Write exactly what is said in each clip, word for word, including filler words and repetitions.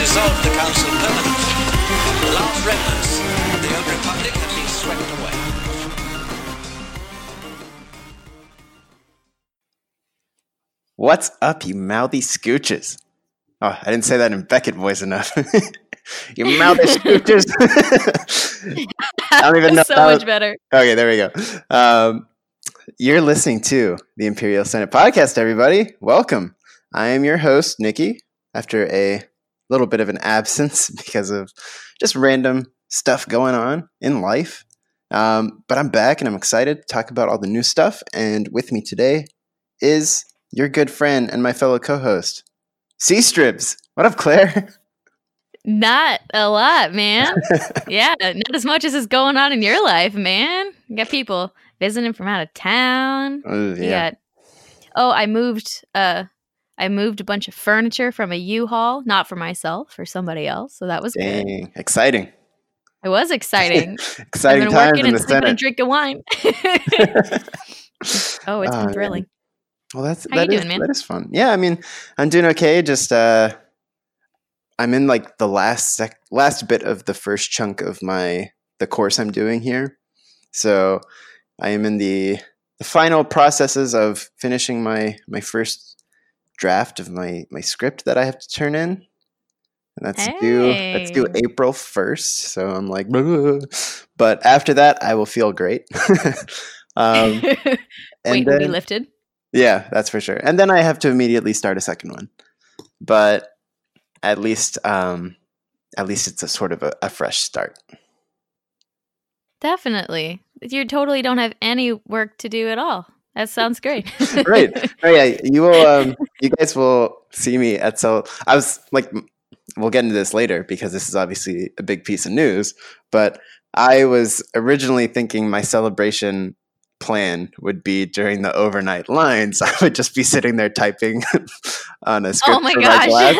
dissolved the council permanently. The last remnants of the Old Republic had been swept away. What's up, you mouthy scooches? Oh, I didn't say that in Beckett voice enough. You mouthy scooches. I don't even know. So much was... better. Okay, there we go. Um, you're listening to the Imperial Senate Podcast, everybody. Welcome. I am your host, Nikki, after a little bit of an absence because of just random stuff going on in life. Um, but I'm back and I'm excited to talk about all the new stuff. And with me today is your good friend and my fellow co-host, C-Strips. What up, Claire? Not a lot, man. Yeah, not as much as is going on in your life, man. You got people visiting from out of town. Oh, yeah. Got, oh, I moved... Uh, I moved a bunch of furniture from a U-Haul, not for myself, for somebody else. So that was Dang, good. Exciting. It was exciting. exciting I've been times working in and the sleeping Senate. And drinking wine. Oh, it's uh, been thrilling. Well, that's How that, you is, doing, man? That is fun. Yeah, I mean, I'm doing okay. Just uh, I'm in like the last sec- last bit of the first chunk of my the course I'm doing here. So I am in the the final processes of finishing my my first. draft of my my script that I have to turn in, and that's hey. due that's due April first, so I'm like blah. But after that I will feel great. um Wait, and then, be lifted yeah that's for sure, and then I have to immediately start a second one, but at least um at least it's a sort of a, a fresh start. Definitely. You totally don't have any work to do at all. That sounds great. Right. Oh, yeah. You will. Um, you guys will see me at so. I was like, we'll get into this later because this is obviously a big piece of news. But I was originally thinking my celebration plan would be during the overnight lines. I would just be sitting there typing on a script. Oh my for gosh! My class.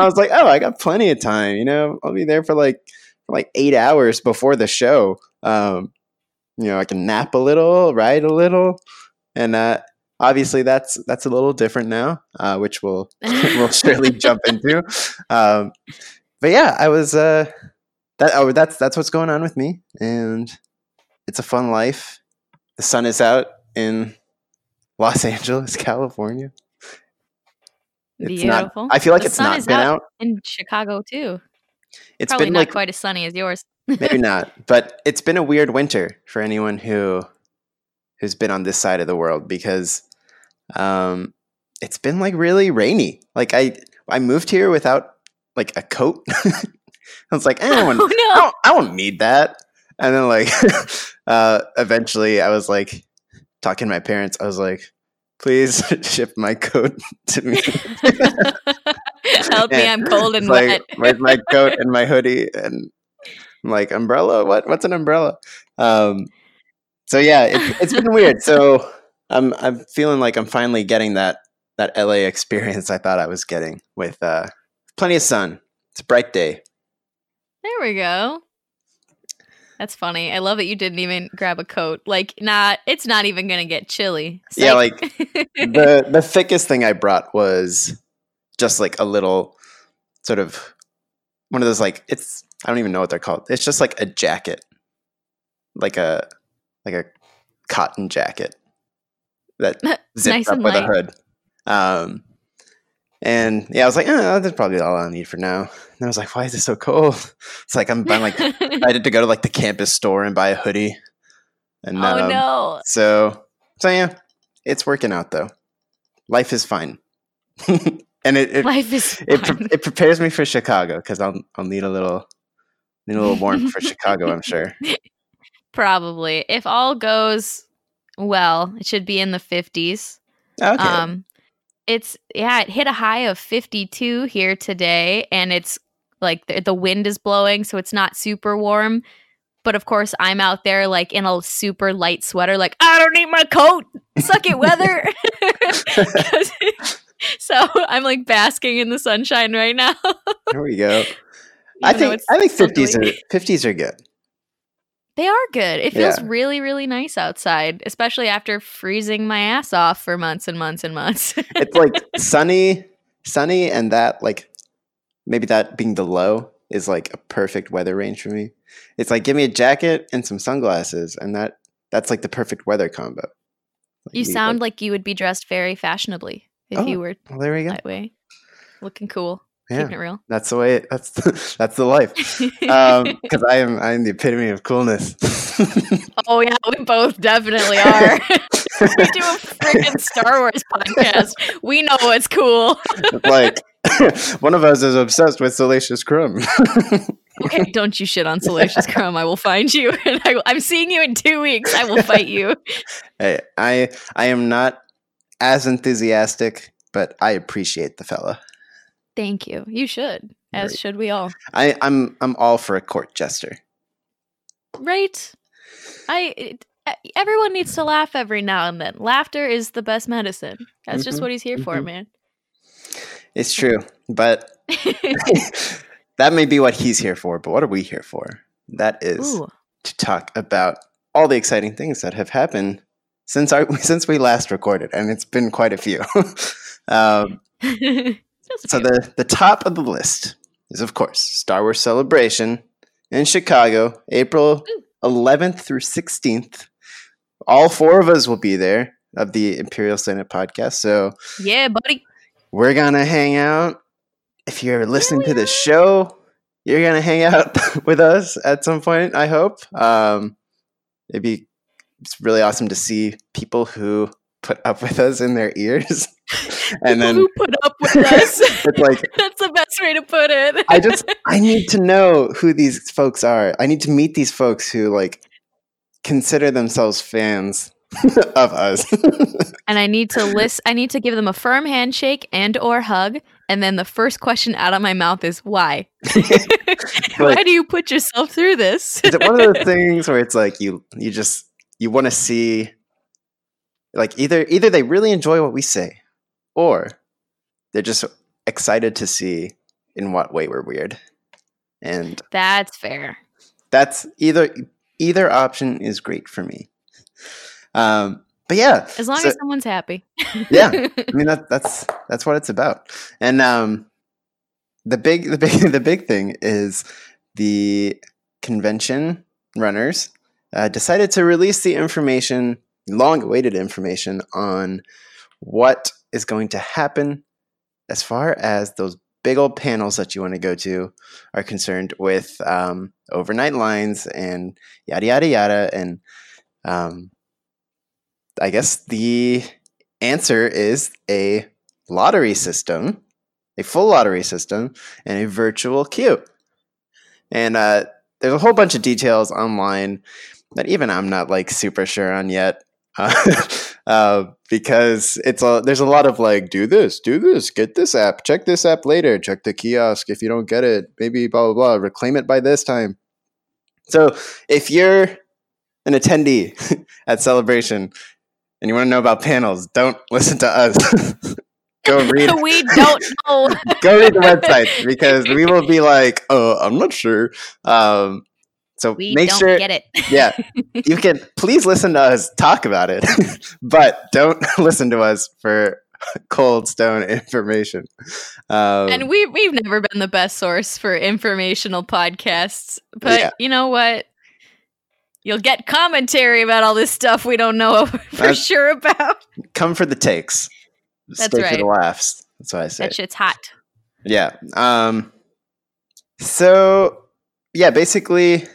I was like, oh, I got plenty of time. You know, I'll be there for like for like eight hours before the show. Um, you know, I can nap a little, write a little. And uh, obviously, that's that's a little different now, uh, which we'll we'll surely jump into. Um, but yeah, I was uh, that. Oh, that's that's what's going on with me, and it's a fun life. The sun is out in Los Angeles, California. It's beautiful. Not, I feel like the it's not been out, out in Chicago too. It's probably been not like, quite as sunny as yours. Maybe not, but it's been a weird winter for anyone who. who's been on this side of the world, because um, it's been like really rainy. Like I, I moved here without like a coat. I was like, I don't, oh, want, no. I, don't, I don't need that. And then like, uh, eventually I was like talking to my parents. I was like, please ship my coat to me. Help me. I'm cold and wet. Like, where's my coat and my hoodie? And I'm like, umbrella? What? What's an umbrella? Um, So yeah, it's, it's been weird. So I'm I'm feeling like I'm finally getting that that L A experience I thought I was getting with uh, plenty of sun. It's a bright day. There we go. That's funny. I love that you didn't even grab a coat. Like, not it's not even gonna get chilly. Psych. Yeah, like the the thickest thing I brought was just like a little sort of one of those like it's I don't even know what they're called. It's just like a jacket, like a. like a cotton jacket that zips nice up with light. A hood. Um, and yeah, I was like, oh, that's probably all I'll need for now. And I was like, why is it so cold? It's like, I'm, I'm like, I had to go to like the campus store and buy a hoodie. And, oh um, no. So, so yeah, it's working out though. Life is fine. And it, it, Life is it, fine. Pre- it prepares me for Chicago. Cause I'll, I'll need a little, need a little warmth for Chicago. I'm sure. Probably. If all goes well, it should be in the fifties. Okay. Um, it's, yeah, it hit a high of fifty-two here today, and it's like the, the wind is blowing, so it's not super warm. But of course, I'm out there like in a super light sweater, like, I don't need my coat. Suck it, weather. So I'm like basking in the sunshine right now. There we go. I think, I think fifties are, fifties are good. They are good. It feels yeah. really, really nice outside, especially after freezing my ass off for months and months and months. It's like sunny, sunny, and that like maybe that being the low is like a perfect weather range for me. It's like, give me a jacket and some sunglasses, and that that's like the perfect weather combo. Like, you sound like, like you would be dressed very fashionably if oh, you were well, there we go. That way. Looking cool. Yeah, keeping it real. That's the way it, that's the, that's the life. Um, because I am I am the epitome of coolness. Oh yeah, we both definitely are. We do a freaking Star Wars podcast. We know what's cool. Like one of us is obsessed with Salacious Crumb. Okay, don't you shit on Salacious Crumb. I will find you. And I will, I'm seeing you in two weeks. I will fight you. Hey, I I am not as enthusiastic, but I appreciate the fella. Thank you. You should, as right. should we all. I, I'm I'm all for a court jester. Right. I it, everyone needs to laugh every now and then. Laughter is the best medicine. That's mm-hmm. just what he's here mm-hmm. for, man. It's true, but that may be what he's here for, but what are we here for? That is Ooh. to talk about all the exciting things that have happened since our since we last recorded, and it's been quite a few. um, so the, the top of the list is, of course, Star Wars Celebration in Chicago, April Ooh. eleventh through sixteenth. All four of us will be there of the Imperial Senate Podcast. So yeah, buddy. We're going to hang out. If you're listening to this show, you're going to hang out with us at some point, I hope. Um, it'd be it's really awesome to see people who put up with us in their ears. And then who put up with us. It's like, that's the best way to put it. I just, I need to know who these folks are. I need to meet these folks who like consider themselves fans of us. And I need to list I need to give them a firm handshake and or hug, and then the first question out of my mouth is why? Like, why do you put yourself through this? Is it one of those things where it's like you you just you want to see like either either they really enjoy what we say or they're just excited to see in what way we're weird. And that's fair. That's either either option is great for me. Um, but yeah, as long so, as someone's happy. Yeah, I mean that, that's that's what it's about. And um, the big the big the big thing is the convention runners uh, decided to release the information, long-awaited information on what is going to happen as far as those big old panels that you want to go to are concerned with um, overnight lines and yada yada yada and. Um, I guess the answer is a lottery system, a full lottery system, and a virtual queue. And uh, there's a whole bunch of details online that even I'm not like super sure on yet, uh, uh, because it's a, there's a lot of like, do this, do this, get this app, check this app later, check the kiosk if you don't get it, maybe blah, blah, blah, reclaim it by this time. So if you're an attendee at Celebration, and you want to know about panels, don't listen to us. Go read. We don't know. Go read the website because we will be like, oh, I'm not sure. Um, so we make don't sure. Get it. Yeah. You can please listen to us talk about it, but don't listen to us for cold stone information. Um, and we, we've never been the best source for informational podcasts, but yeah. You know what? You'll get commentary about all this stuff we don't know for uh, sure about. Come for the takes. That's Stay right. for the laughs. That's what I say. That shit's hot. Yeah. Um, so, yeah, basically,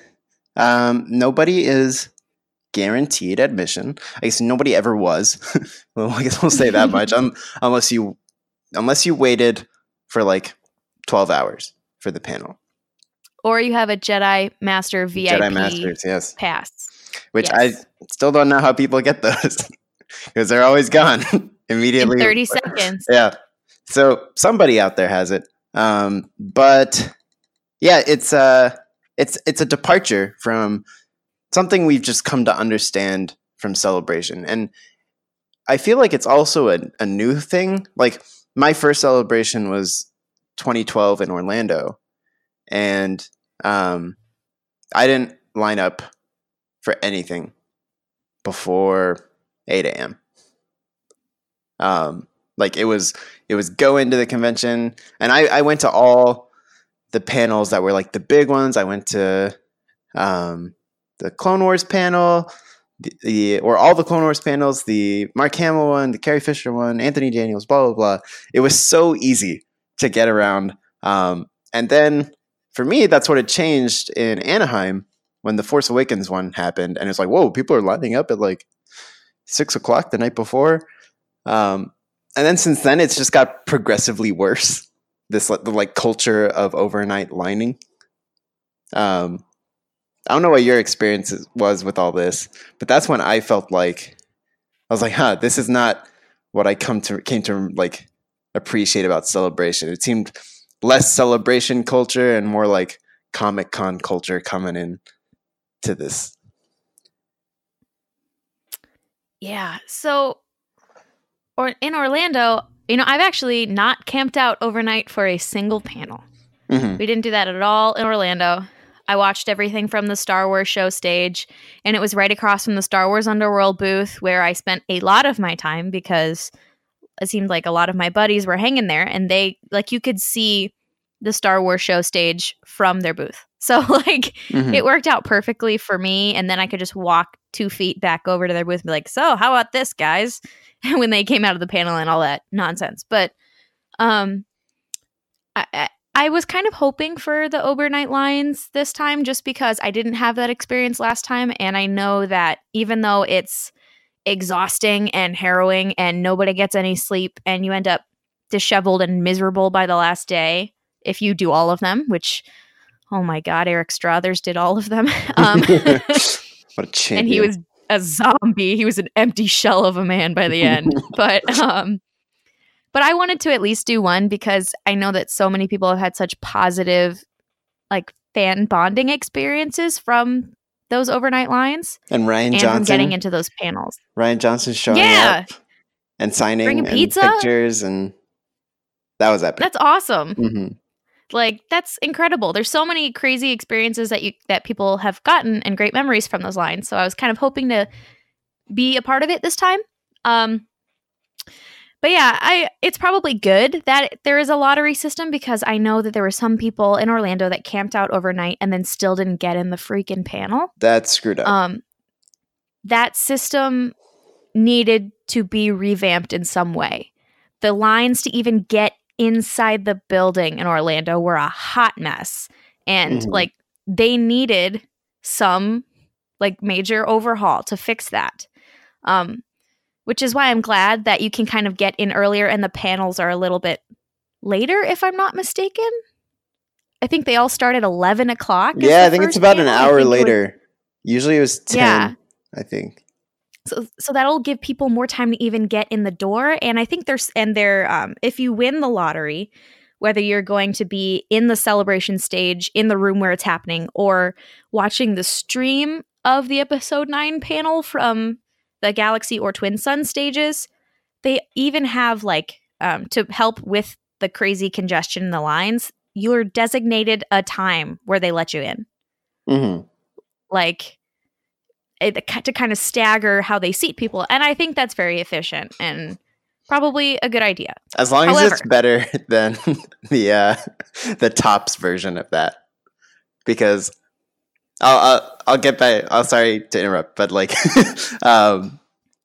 um, nobody is guaranteed admission. I guess nobody ever was. Well, I guess we'll say that much. Um, unless you, unless you waited for like twelve hours for the panel. Or you have a Jedi Master V I P Jedi Masters, yes. pass. Which yes. I still don't know how people get those. Because they're always gone immediately. In thirty seconds. Yeah. So somebody out there has it. Um, but yeah, it's a, it's, it's a departure from something we've just come to understand from Celebration. And I feel like it's also a, a new thing. Like my first Celebration was twenty twelve in Orlando. And um, I didn't line up for anything before eight a.m. Um, like it was, it was go into the convention, and I, I went to all the panels that were like the big ones. I went to um, the Clone Wars panel, the, the or all the Clone Wars panels, the Mark Hamill one, the Carrie Fisher one, Anthony Daniels, blah, blah, blah. It was so easy to get around. Um, and then for me, that's what it changed in Anaheim when the Force Awakens one happened. And it's like, whoa, people are lining up at like six o'clock the night before. Um, and then since then, it's just got progressively worse. This the like culture of overnight lining. Um, I don't know what your experience was with all this, but that's when I felt like I was like, "Huh, this is not what I come to came to like appreciate about Celebration." It seemed less Celebration culture and more like Comic-Con culture coming in to this. Yeah. So, or in Orlando. You know, I've actually not camped out overnight for a single panel. Mm-hmm. We didn't do that at all in Orlando. I watched everything from the Star Wars show stage, and it was right across from the Star Wars Underworld booth where I spent a lot of my time because it seemed like a lot of my buddies were hanging there, and they, like, you could see the Star Wars show stage from their booth. So, like, mm-hmm. it worked out perfectly for me, and then I could just walk two feet back over to their booth and be like, so, how about this, guys? When they came out of the panel and all that nonsense. But um, I, I, I was kind of hoping for the overnight lines this time just because I didn't have that experience last time. And I know that even though it's exhausting and harrowing and nobody gets any sleep and you end up disheveled and miserable by the last day, if you do all of them, which, oh my God, Eric Struthers did all of them. Um, what a champion. And he was a zombie. He was an empty shell of a man by the end. But um, but I wanted to at least do one because I know that so many people have had such positive, like, fan bonding experiences from those overnight lines. And Ryan and Johnson getting into those panels. Ryan Johnson showing yeah. up and signing Bringing pizza. And pictures, and that was epic. That's awesome. Mm-hmm. Like, that's incredible. There's so many crazy experiences that you that people have gotten and great memories from those lines. So I was kind of hoping to be a part of it this time. Um, but yeah, I it's probably good that there is a lottery system because I know that there were some people in Orlando that camped out overnight and then still didn't get in the freaking panel. That's screwed up. Um, that system needed to be revamped in some way. The lines to even get inside the building in Orlando were a hot mess, and mm-hmm. like they needed some like major overhaul to fix that, um which is why I'm glad that you can kind of get in earlier and the panels are a little bit later, if I'm not mistaken. I think they all start at eleven o'clock. Yeah, I think it's about panel. An hour later. It was, usually it was ten. Yeah. I think So, so that'll give people more time to even get in the door. And I think there's, and they're, um, if you win the lottery, whether you're going to be in the Celebration stage, in the room where it's happening, or watching the stream of the Episode Nine panel from the Galaxy or Twin Sun stages, they even have like, um, to help with the crazy congestion in the lines, you're designated a time where they let you in. Mm-hmm. Like, It, to kind of stagger how they seat people. And I think that's very efficient and probably a good idea. As long However, as it's better than the uh, the Topps version of that. Because I'll I'll, I'll get back. I'll sorry to interrupt, but like um,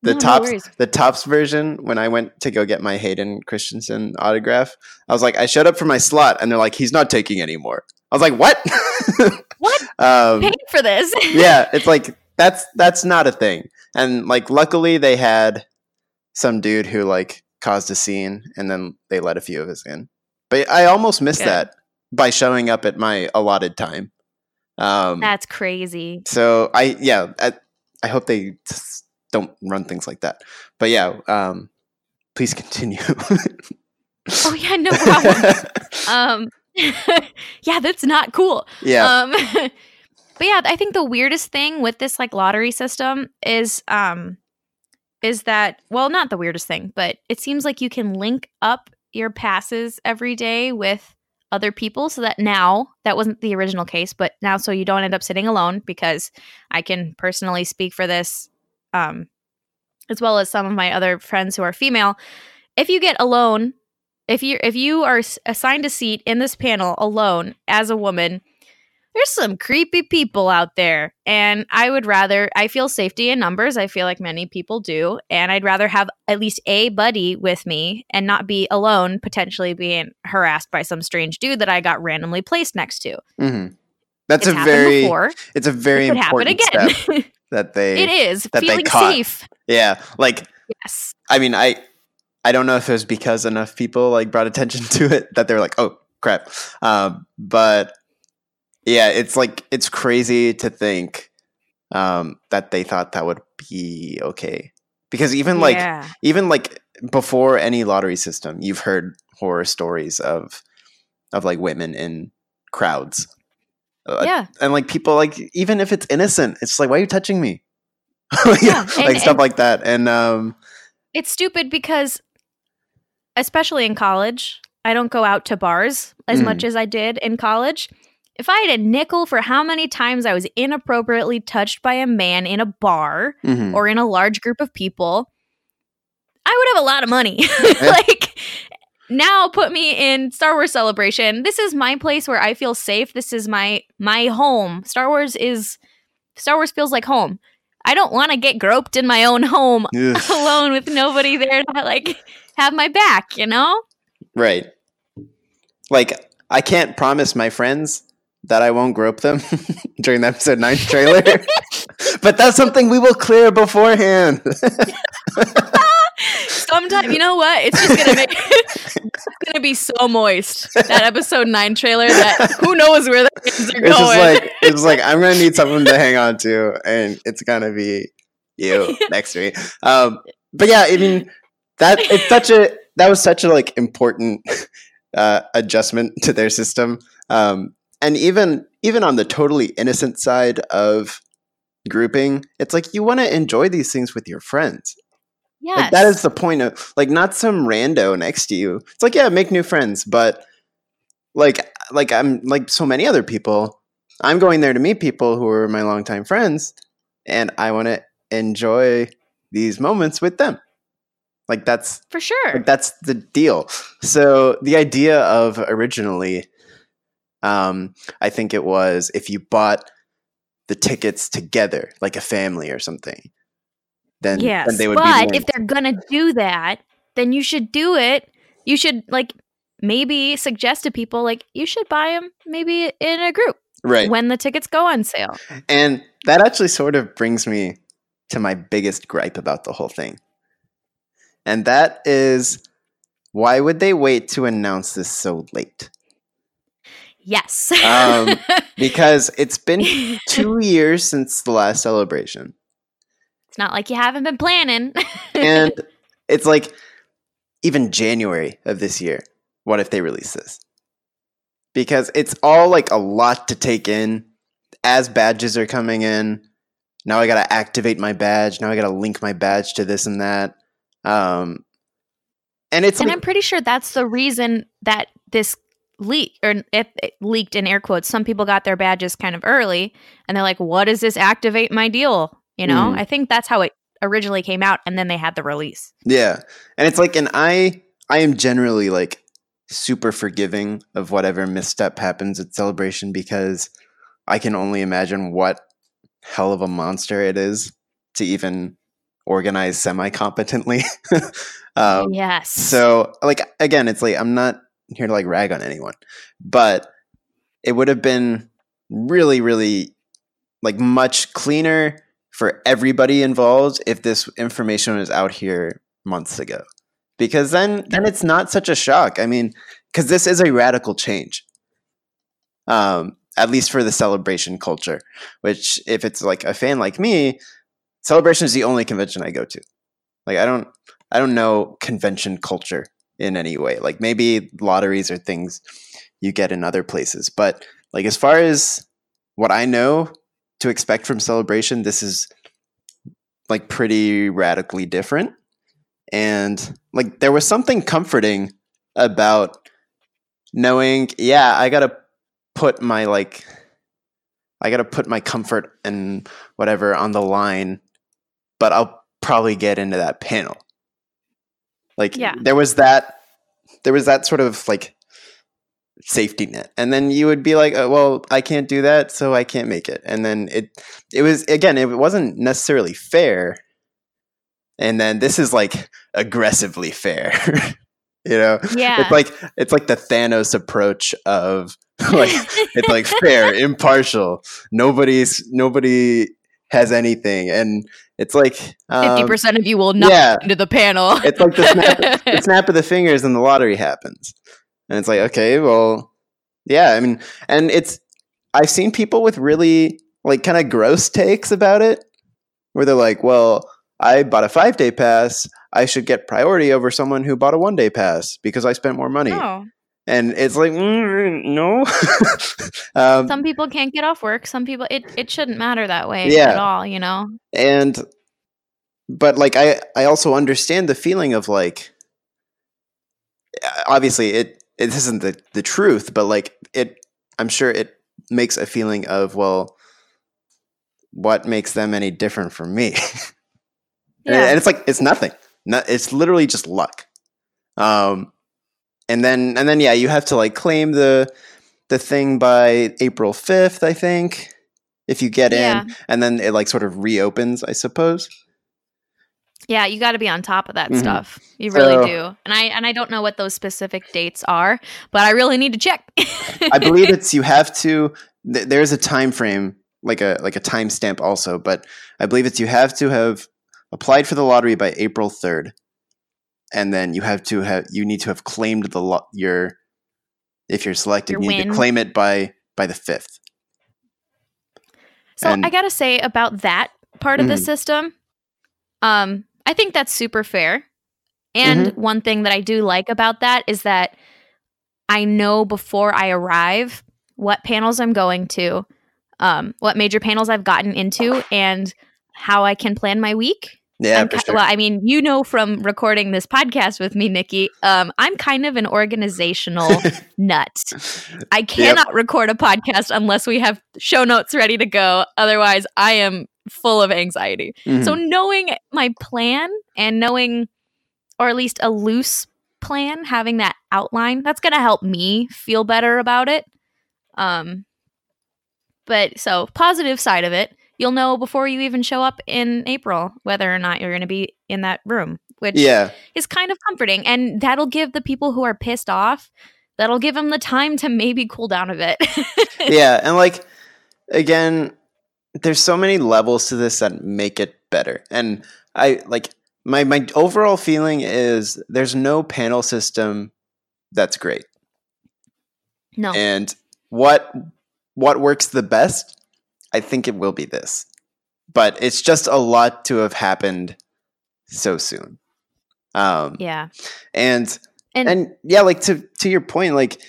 the no, Topps no the Topps version. When I went to go get my Hayden Christensen autograph, I was like, I showed up for my slot, and they're like, he's not taking anymore. I was like, what? What? um, Paid for this? Yeah, it's like. That's that's not a thing. And like luckily they had some dude who like caused a scene and then they let a few of us in. But I almost missed Good. that by showing up at my allotted time. Um, that's crazy. So I yeah, I, I hope they don't run things like that. But yeah, um, please continue. Oh yeah, no problem. um, yeah, that's not cool. Yeah. Um, But yeah, I think the weirdest thing with this like lottery system is um is that, well, not the weirdest thing, but it seems like you can link up your passes every day with other people so that now, that wasn't the original case, but now so you don't end up sitting alone, because I can personally speak for this um, as well as some of my other friends who are female. If you get alone, If you if you are assigned a seat in this panel alone as a woman, there's some creepy people out there. And I would rather, I feel safety in numbers. I feel like many people do. And I'd rather have at least a buddy with me and not be alone, potentially being harassed by some strange dude that I got randomly placed next to. Mm-hmm. That's it's a very, before. It's a very it important again. Step that they, it is that feeling they caught. Safe. Yeah. Like, yes. I mean, I, I don't know if it was because enough people like brought attention to it that they were like, oh crap. Um, but yeah, it's like, it's crazy to think um, that they thought that would be okay. Because even like, yeah. even like before any lottery system, you've heard horror stories of, of like women in crowds. Yeah. And like people like, even if it's innocent, it's like, why are you touching me? Like, yeah. and, like stuff like that. And um, it's stupid because especially in college, I don't go out to bars as mm-hmm. much as I did in college. If I had a nickel for how many times I was inappropriately touched by a man in a bar mm-hmm. or in a large group of people, I would have a lot of money. Like, now put me in Star Wars Celebration. This is my place where I feel safe. This is my my home. Star Wars is Star Wars feels like home. I don't want to get groped in my own home alone with nobody there to like have my back, you know? Right. Like I can't promise my friends that I won't grope them during the episode nine trailer. But that's something we will clear beforehand. Sometimes, you know what? It's just gonna make it's gonna be so moist, that episode nine trailer, that who knows where the kids are it's going. Just like, it's like I'm gonna need something to hang on to, and it's gonna be you next to me. Um, but yeah, I mean that it's such a that was such a like important uh, adjustment to their system, um, and even even on the totally innocent side of grouping, it's like you want to enjoy these things with your friends. Yeah, like that is the point of like not some rando next to you. It's like, yeah, make new friends, but like, like I'm like so many other people. I'm going there to meet people who are my longtime friends, and I want to enjoy these moments with them. Like that's for sure. Like that's the deal. So the idea of originally, um, I think it was if you bought the tickets together, like a family or something. Then, yes, then they would but be if they're gonna do that, then you should do it. You should like maybe suggest to people like you should buy them maybe in a group, right? When the tickets go on sale. And that actually sort of brings me to my biggest gripe about the whole thing, and that is why would they wait to announce this so late? Yes, um, because it's been two years since the last celebration. It's not like you haven't been planning. And it's like even January of this year. What if they release this? Because it's all like a lot to take in as badges are coming in. Now I got to activate my badge. Now I got to link my badge to this and that. Um, and it's and like, I'm pretty sure that's the reason that this leak or it, it leaked in air quotes. Some people got their badges kind of early and they're like, what does this activate my deal? You know, mm. I think that's how it originally came out, and then they had the release. Yeah, and it's like, and I, I am generally like super forgiving of whatever misstep happens at Celebration because I can only imagine what hell of a monster it is to even organize semi-competently. um, yes. So, like, again, it's like I'm not here to like rag on anyone, but it would have been really, really like much cleaner for everybody involved if this information was out here months ago, because then then it's not such a shock. I mean, because this is a radical change, um, at least for the Celebration culture, which if it's like a fan like me, Celebration is the only convention I go to. Like I don't I don't know convention culture in any way. Like maybe lotteries or things you get in other places, but like as far as what I know to expect from Celebration, this is like pretty radically different. And like there was something comforting about knowing, yeah, I gotta put my like I gotta put my comfort and whatever on the line, but I'll probably get into that panel. Like yeah. There was that there was that sort of like safety net. And then you would be like, oh, well, I can't do that, so I can't make it. And then it, it was, again, it wasn't necessarily fair. And then this is like aggressively fair, you know? Yeah. It's like, it's like the Thanos approach of like, it's like fair, impartial. Nobody's, nobody has anything. And it's like um, fifty percent of you will not yeah. into the panel. It's like the snap, the snap of the fingers and the lottery happens. And it's like, okay, well, yeah, I mean, and it's, I've seen people with really like kind of gross takes about it where they're like, well, I bought a five day pass, I should get priority over someone who bought a one day pass because I spent more money. Oh. And it's like, mm, no. um, some people can't get off work. Some people, it, it shouldn't matter that way yeah. at all, you know? And, but like, I, I also understand the feeling of like, obviously it, it isn't the, the truth, but like it, I'm sure it makes a feeling of, well, what makes them any different from me? Yeah. and, and it's like, it's nothing. No, it's literally just luck. Um, And then, and then, yeah, you have to like claim the the thing by April fifth, I think, if you get yeah. in, and then it like sort of reopens, I suppose. Yeah, you got to be on top of that mm-hmm. stuff. You really so, do. And I and I don't know what those specific dates are, but I really need to check. I believe it's you have to. Th- there is a time frame, like a like a timestamp, also, but I believe it's you have to have applied for the lottery by April third. And then you have to have you need to have claimed the lo- your if you're selected your you need win. to claim it by by the fifth. So and, I gotta say about that part of mm-hmm. the system, um, I think that's super fair. And mm-hmm. one thing that I do like about that is that I know before I arrive what panels I'm going to, um, what major panels I've gotten into, and how I can plan my week. Yeah, for sure. Well, I mean, you know, from recording this podcast with me, Nikki, um, I'm kind of an organizational nut. I cannot yep. record a podcast unless we have show notes ready to go. Otherwise, I am full of anxiety. Mm-hmm. So knowing my plan and knowing, or at least a loose plan, having that outline, that's going to help me feel better about it. Um, but so positive side of it. You'll know before you even show up in April whether or not you're going to be in that room, which yeah. is kind of comforting. And that'll give the people who are pissed off, that'll give them the time to maybe cool down a bit. yeah. And like, again, there's so many levels to this that make it better. And I like my, my overall feeling is there's no panel system that's great. No. And what, what works the best? I think it will be this, but it's just a lot to have happened so soon. Um, yeah. And, and, and yeah, like to, to your point, like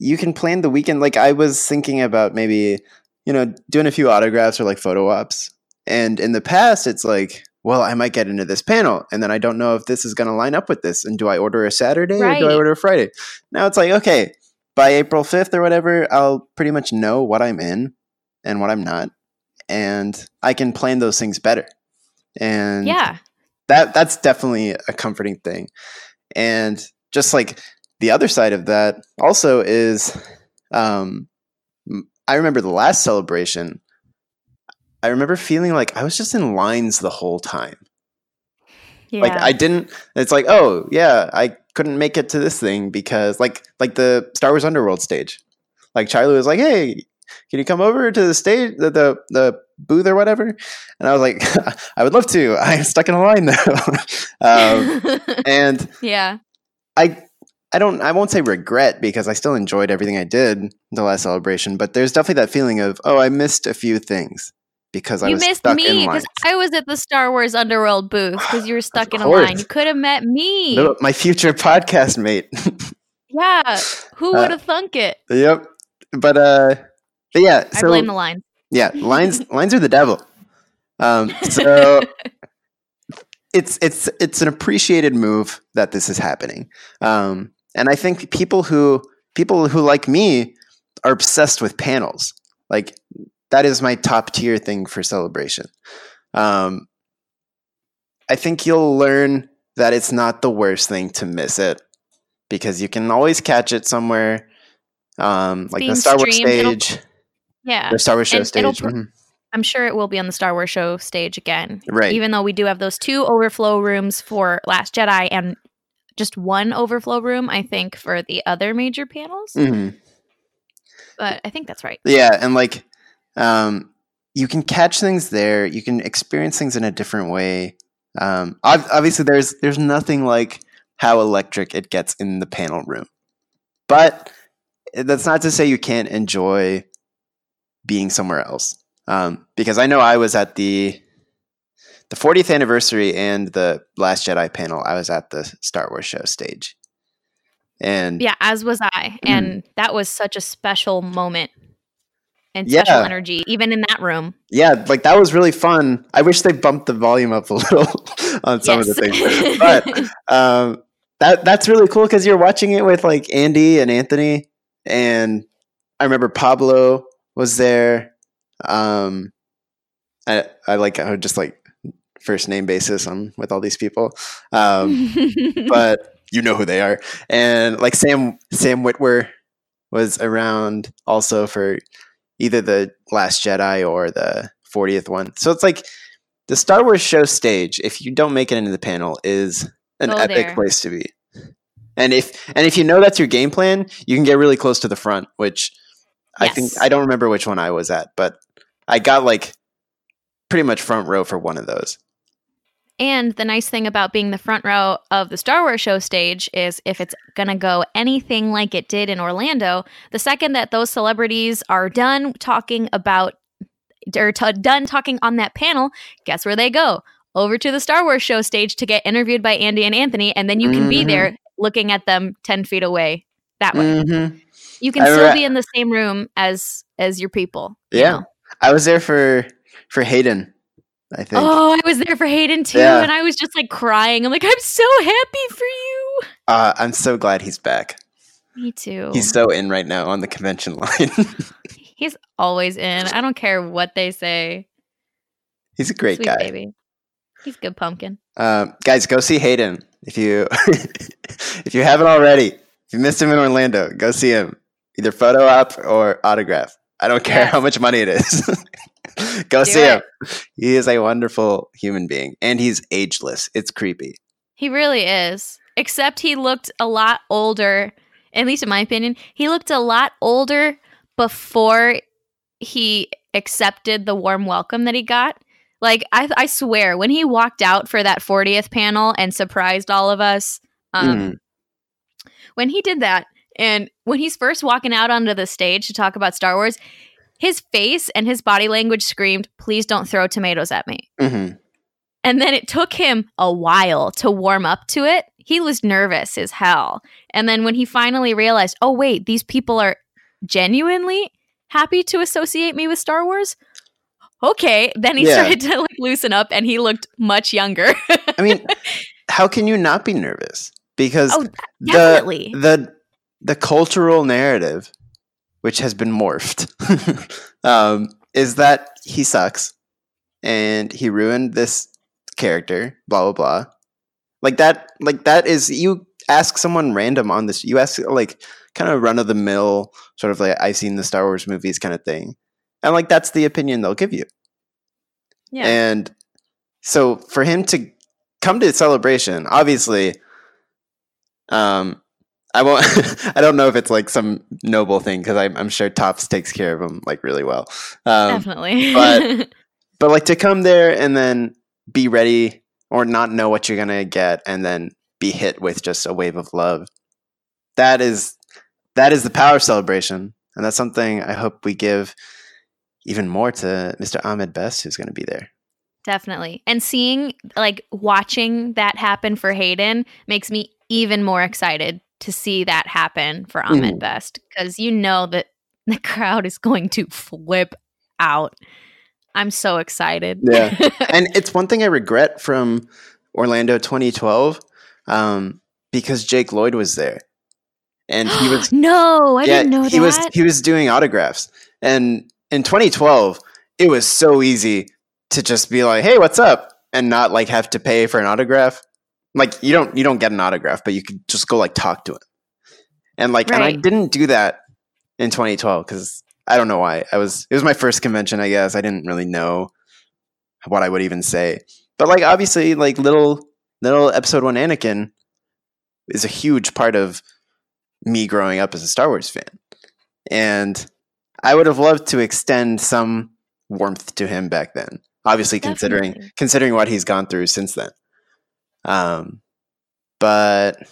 you can plan the weekend. Like I was thinking about maybe, you know, doing a few autographs or like photo ops. And in the past it's like, well, I might get into this panel and then I don't know if this is going to line up with this. And do I order a Saturday right. or do I order a Friday? Now it's like, okay, by April fifth or whatever, I'll pretty much know what I'm in and what I'm not, and I can plan those things better. And yeah, that that's definitely a comforting thing. And just like the other side of that also is, um, I remember the last celebration, I remember feeling like I was just in lines the whole time. Yeah. Like I didn't, it's like, oh yeah, I couldn't make it to this thing because like, like the Star Wars Underworld stage, like Chilu was like, hey, can you come over to the stage, the, the, the booth or whatever? And I was like, I would love to. I'm stuck in a line though. um, and yeah, I, I don't, I won't say regret because I still enjoyed everything I did the last celebration, but there's definitely that feeling of, oh, I missed a few things because I you was missed stuck me, in line. I was at the Star Wars Underworld booth because you were stuck in a line. You could have met me. No, my future podcast mate. yeah. Who would have uh, thunk it? Yep. But, uh, But yeah, so, I blame the line. Yeah, lines lines are the devil. Um, so it's it's it's an appreciated move that this is happening, um, and I think people who people who like me are obsessed with panels. Like that is my top tier thing for celebration. Um, I think you'll learn that it's not the worst thing to miss it, because you can always catch it somewhere, um, like Being the Star Wars stage. Yeah, the Star Wars show and stage. Mm-hmm. I'm sure it will be on the Star Wars show stage again. Right. Even though we do have those two overflow rooms for Last Jedi and just one overflow room, I think, for the other major panels. Mm-hmm. But I think that's right. Yeah, and like um, you can catch things there. You can experience things in a different way. Um, obviously, there's there's nothing like how electric it gets in the panel room. But that's not to say you can't enjoy being somewhere else. Um, because I know I was at the the fortieth anniversary and the Last Jedi panel. I was at the Star Wars show stage. And yeah, as was I. And that was such a special moment and yeah. special energy, even in that room. Yeah, like that was really fun. I wish they bumped the volume up a little on some yes. of the things. But um, that that's really cool because you're watching it with like Andy and Anthony. And I remember Pablo was there. Um, I, I like, I would just like first name basis. I'm with all these people. Um, but you know who they are. And like Sam, Sam Witwer was around also for either the Last Jedi or the fortieth one. So it's like the Star Wars show stage, if you don't make it into the panel, is an Go epic there. place to be. And if, and if you know that's your game plan, you can get really close to the front, which yes. I think, I don't remember which one I was at, but I got like pretty much front row for one of those. And the nice thing about being the front row of the Star Wars show stage is if it's going to go anything like it did in Orlando, the second that those celebrities are done talking about or t- done talking on that panel, guess where they go? Over to the Star Wars show stage to get interviewed by Andy and Anthony. And then you can mm-hmm. be there looking at them ten feet away that way. Mm-hmm. You can I still re- be in the same room as as your people. Yeah. You know? I was there for for Hayden, I think. Oh, I was there for Hayden too, yeah. and I was just like crying. I'm like, I'm so happy for you. Uh, I'm so glad he's back. Me too. He's so in right now on the convention line. He's always in. I don't care what they say. He's a great Sweet guy. Baby. He's a good pumpkin. Uh, guys, go see Hayden if you if you haven't already. If you missed him in Orlando, go see him. Either photo op or autograph. I don't care yes. how much money it is. Go Do see it. him. He is a wonderful human being, and he's ageless. It's creepy. He really is. Except he looked a lot older, at least in my opinion. He looked a lot older before he accepted the warm welcome that he got. Like, I, I swear, when he walked out for that fortieth panel and surprised all of us, um, mm. when he did that, and when he's first walking out onto the stage to talk about Star Wars, his face and his body language screamed, "Please don't throw tomatoes at me." Mm-hmm. And then it took him a while to warm up to it. He was nervous as hell. And then when he finally realized, oh, wait, these people are genuinely happy to associate me with Star Wars. Okay. Then he yeah. started to like loosen up and he looked much younger. I mean, how can you not be nervous? Because oh, definitely. the... the The cultural narrative, which has been morphed, um, is that he sucks and he ruined this character, blah, blah, blah. Like that, like that is, you ask someone random on this, you ask like kind of run of the mill, sort of like I've seen the Star Wars movies kind of thing. And like, that's the opinion they'll give you. Yeah. And so for him to come to the celebration, obviously, um, I won't. I don't know if it's like some noble thing because I'm, I'm sure Topps takes care of him like really well. Um, Definitely. but but like to come there and then be ready or not know what you're gonna get and then be hit with just a wave of love. That is that is the power celebration, and that's something I hope we give even more to Mister Ahmed Best, who's going to be there. Definitely, and seeing like watching that happen for Hayden makes me even more excited to see that happen for Ahmed mm. Best, because you know that the crowd is going to flip out. I'm so excited. Yeah. And it's one thing I regret from Orlando twenty twelve um, because Jake Lloyd was there. And he was No, I yeah, didn't know he that. Was, he was doing autographs. And in twenty twelve, it was so easy to just be like, "Hey, what's up?" and not like have to pay for an autograph. Like you don't you don't get an autograph, but you could just go like talk to him. And like, right. and I didn't do that in twenty twelve because I don't know why. I was, it was my first convention, I guess. I didn't really know what I would even say. But like, obviously, like little little episode one Anakin is a huge part of me growing up as a Star Wars fan. And I would have loved to extend some warmth to him back then. Obviously, Definitely. considering considering what he's gone through since then. Um, but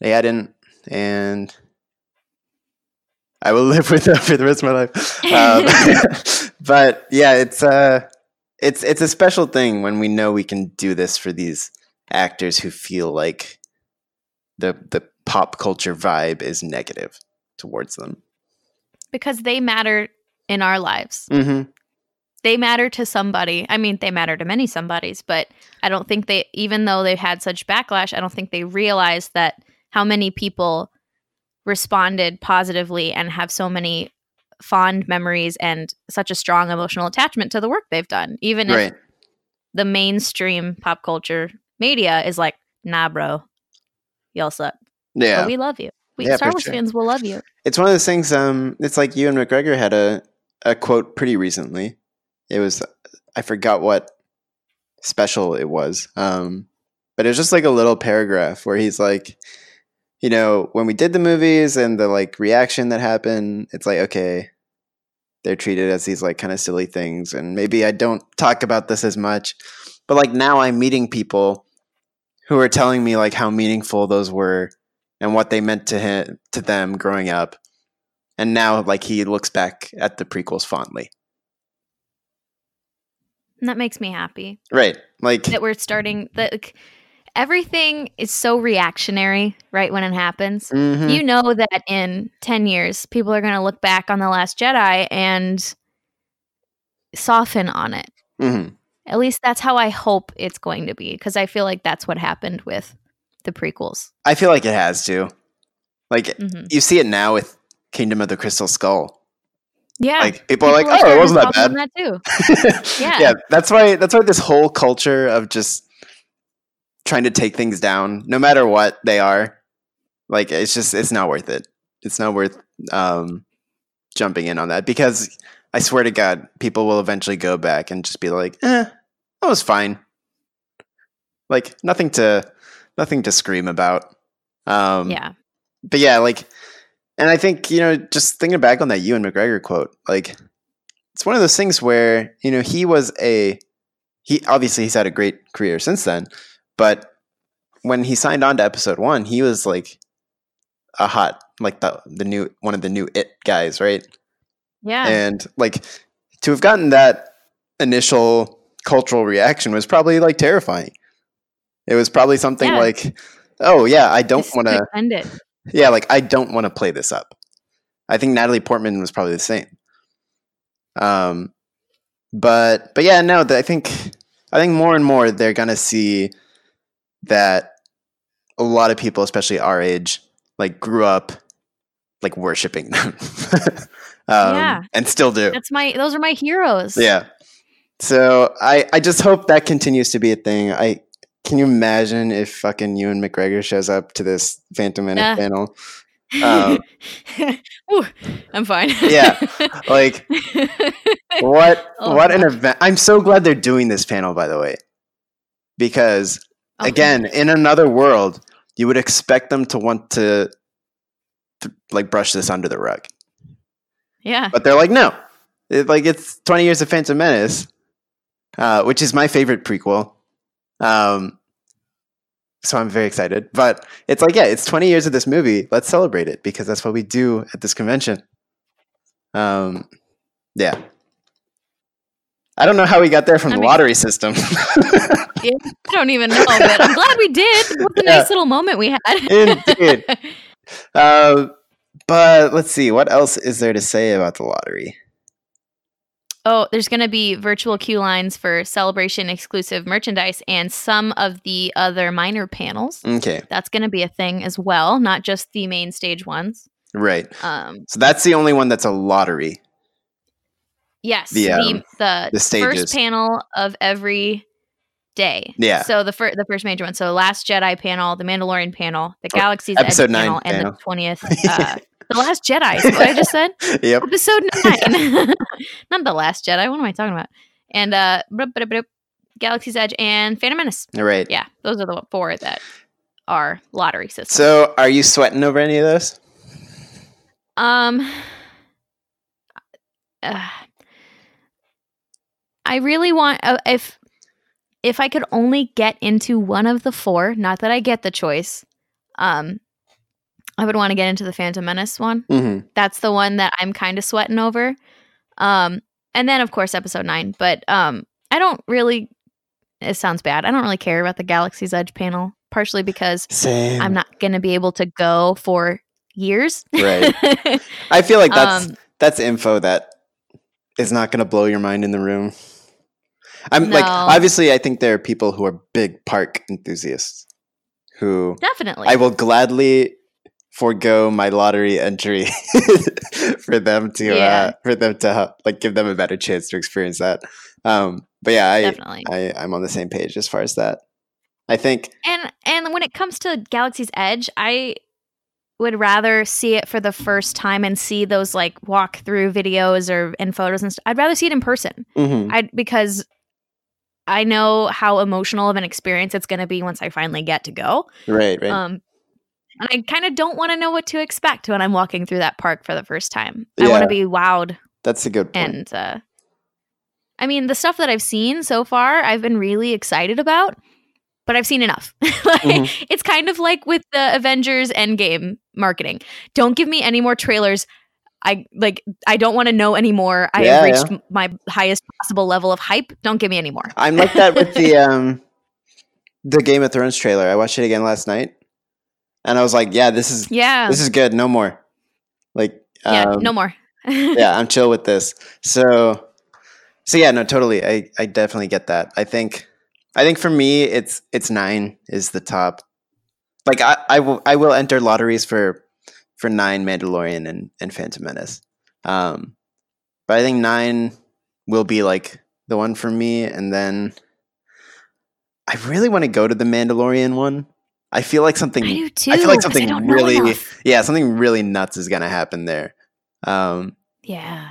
yeah, I didn't, and I will live with that for the rest of my life. Um, but yeah, it's uh, it's it's a special thing when we know we can do this for these actors who feel like the the pop culture vibe is negative towards them. Because they matter in our lives. Mm-hmm. They matter to somebody. I mean, they matter to many somebodies, but I don't think they, even though they've had such backlash, I don't think they realize that how many people responded positively and have so many fond memories and such a strong emotional attachment to the work they've done. Even right. if the mainstream pop culture media is like, nah, bro, y'all suck. Yeah. But we love you. We yeah, Star Wars sure. fans will love you. It's one of those things, um, it's like Ewan McGregor had a, a quote pretty recently. It was, I forgot what special it was, um, but it was just like a little paragraph where he's like, you know, when we did the movies and the like reaction that happened, it's like, okay, they're treated as these like kind of silly things. And maybe I don't talk about this as much, but like now I'm meeting people who are telling me like how meaningful those were and what they meant to him, to them growing up. And now like he looks back at the prequels fondly. And that makes me happy. Right. Like that we're starting that like, everything is so reactionary right when it happens. Mm-hmm. You know that in ten years people are going to look back on The Last Jedi and soften on it. Mm-hmm. At least that's how I hope it's going to be, because I feel like that's what happened with the prequels. I feel like it has to. Like mm-hmm. you see it now with Kingdom of the Crystal Skull. Yeah, like people, people are like, are "Oh, it wasn't that bad." That too. Yeah, yeah. That's why. That's why this whole culture of just trying to take things down, no matter what they are, like it's just it's not worth it. It's not worth um, jumping in on that, because I swear to God, people will eventually go back and just be like, "Eh, that was fine." Like nothing to nothing to scream about. Um, yeah, but yeah, like. And I think, you know, just thinking back on that Ewan McGregor quote, like, it's one of those things where, you know, he was a, he obviously he's had a great career since then, but when he signed on to episode one, he was like a hot, like the, the new, one of the new it guys, right? Yeah. And like to have gotten that initial cultural reaction was probably like terrifying. It was probably something yeah. like, oh yeah, I don't want to end it. Yeah, like, I don't want to play this up. I think Natalie Portman was probably the same. Um, but but yeah, no, I think I think more and more they're going to see that a lot of people, especially our age, like, grew up, like, worshiping them. um, yeah. And still do. That's my. Those are my heroes. Yeah. So I, I just hope that continues to be a thing. I... Can you imagine if fucking Ewan McGregor shows up to this Phantom Menace uh. panel? Um, Ooh, I'm fine. yeah, like what? Oh, what an event! I'm so glad they're doing this panel, by the way, because okay. again, in another world, you would expect them to want to, to like brush this under the rug. Yeah, but they're like, no, it, like it's twenty years of Phantom Menace, uh, which is my favorite prequel. Um, so I'm very excited, but it's like, yeah, it's twenty years of this movie. Let's celebrate it, because that's what we do at this convention. Um, yeah. I don't know how we got there from I the mean, lottery system. yeah, I don't even know, but I'm glad we did. It was a yeah. nice little moment we had. Indeed. Uh, but let's see, what else is there to say about the lottery? Oh, there's going to be virtual queue lines for Celebration exclusive merchandise and some of the other minor panels. Okay. That's going to be a thing as well, not just the main stage ones. Right. Um, so that's the only one that's a lottery. Yes. The, um, the, the, the stages. First panel of every day. Yeah. So the first, the first major one. So Last Jedi panel, the Mandalorian panel, the Galaxy's Edge panel, and the twentieth, uh, the Last Jedi. Is what I just said. Yep. Episode nine. Not the Last Jedi. What am I talking about? And uh, bloop, bloop, bloop, Galaxy's Edge and Phantom Menace. All right. Yeah, those are the four that are lottery systems. So, are you sweating over any of those? Um. Uh, I really want uh, if if I could only get into one of the four. Not that I get the choice. Um, I would want to get into the Phantom Menace one. Mm-hmm. That's the one that I'm kind of sweating over. Um, and then of course Episode Nine. But um, I don't really. It sounds bad. I don't really care about the Galaxy's Edge panel, partially because Same. I'm not going to be able to go for years. Right. I feel like that's um, that's info that is not going to blow your mind in the room. I'm no. like, obviously, I think there are people who are big park enthusiasts who definitely I will gladly forego my lottery entry for them to yeah. uh, for them to help, like give them a better chance to experience that. Um, but yeah, I, definitely. I I'm on the same page as far as that. I think, and and when it comes to Galaxy's Edge, I would rather see it for the first time and see those like walkthrough videos or and photos and stuff. I'd rather see it in person, mm-hmm. I because I know how emotional of an experience it's going to be once I finally get to go. Right, right. Um, and I kind of don't want to know what to expect when I'm walking through that park for the first time. Yeah. I want to be wowed. That's a good point. And uh, I mean, the stuff that I've seen so far, I've been really excited about. But I've seen enough. like, mm-hmm. It's kind of like with the Avengers Endgame marketing. Don't give me any more trailers. I like. I don't want to know anymore. I yeah, have reached yeah. my highest possible level of hype. Don't give me any more. I'm like that with the um, the Game of Thrones trailer. I watched it again last night, and I was like, "Yeah, this is yeah. this is good. No more. Like, um, yeah, no more. yeah, I'm chill with this. So, so yeah, no, totally. I I definitely get that. I think. I think for me, it's it's nine is the top. Like I, I will I will enter lotteries for for nine Mandalorian and, and Phantom Menace, um, but I think nine will be like the one for me. And then I really want to go to the Mandalorian one. I feel like something. I do too. I feel like something really yeah something really nuts is gonna happen there. Um, yeah.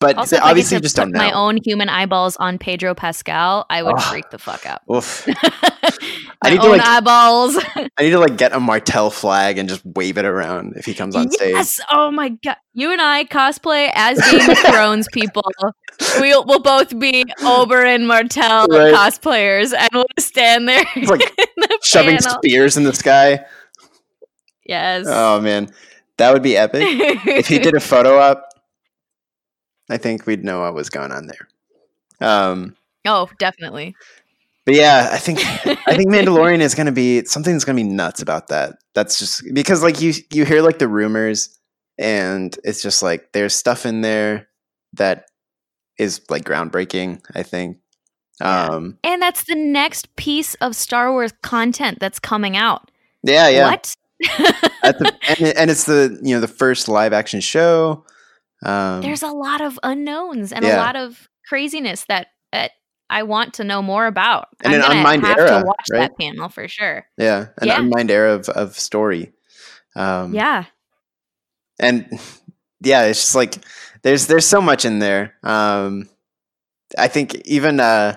But also, obviously, I just don't know. My own human eyeballs on Pedro Pascal, I would oh, freak the fuck out. Oof. I need own to like eyeballs. I need to like get a Martell flag and just wave it around if he comes on yes! stage. Yes. Oh my god, you and I cosplay as Game of Thrones people. We'll we'll both be Oberyn Martell right. cosplayers, and we'll stand there like the shoving panel. Spears in the sky. Yes. Oh man, that would be epic if he did a photo op. I think we'd know what was going on there. Um, oh, definitely. But yeah, I think I think Mandalorian is going to be something that's going to be nuts about that. That's just because like you you hear like the rumors, and it's just like there's stuff in there that is like groundbreaking, I think. Um, yeah. And that's the next piece of Star Wars content that's coming out. Yeah, yeah. What? At the, and, and it's the you know the first live action show. Um, There's a lot of unknowns and yeah. a lot of craziness that, that I want to know more about. And I'm an unmined have era, to watch right? that panel for sure. Yeah, an yeah. unmined era of of story. Um, yeah, and yeah, it's just like there's there's so much in there. Um, I think even uh,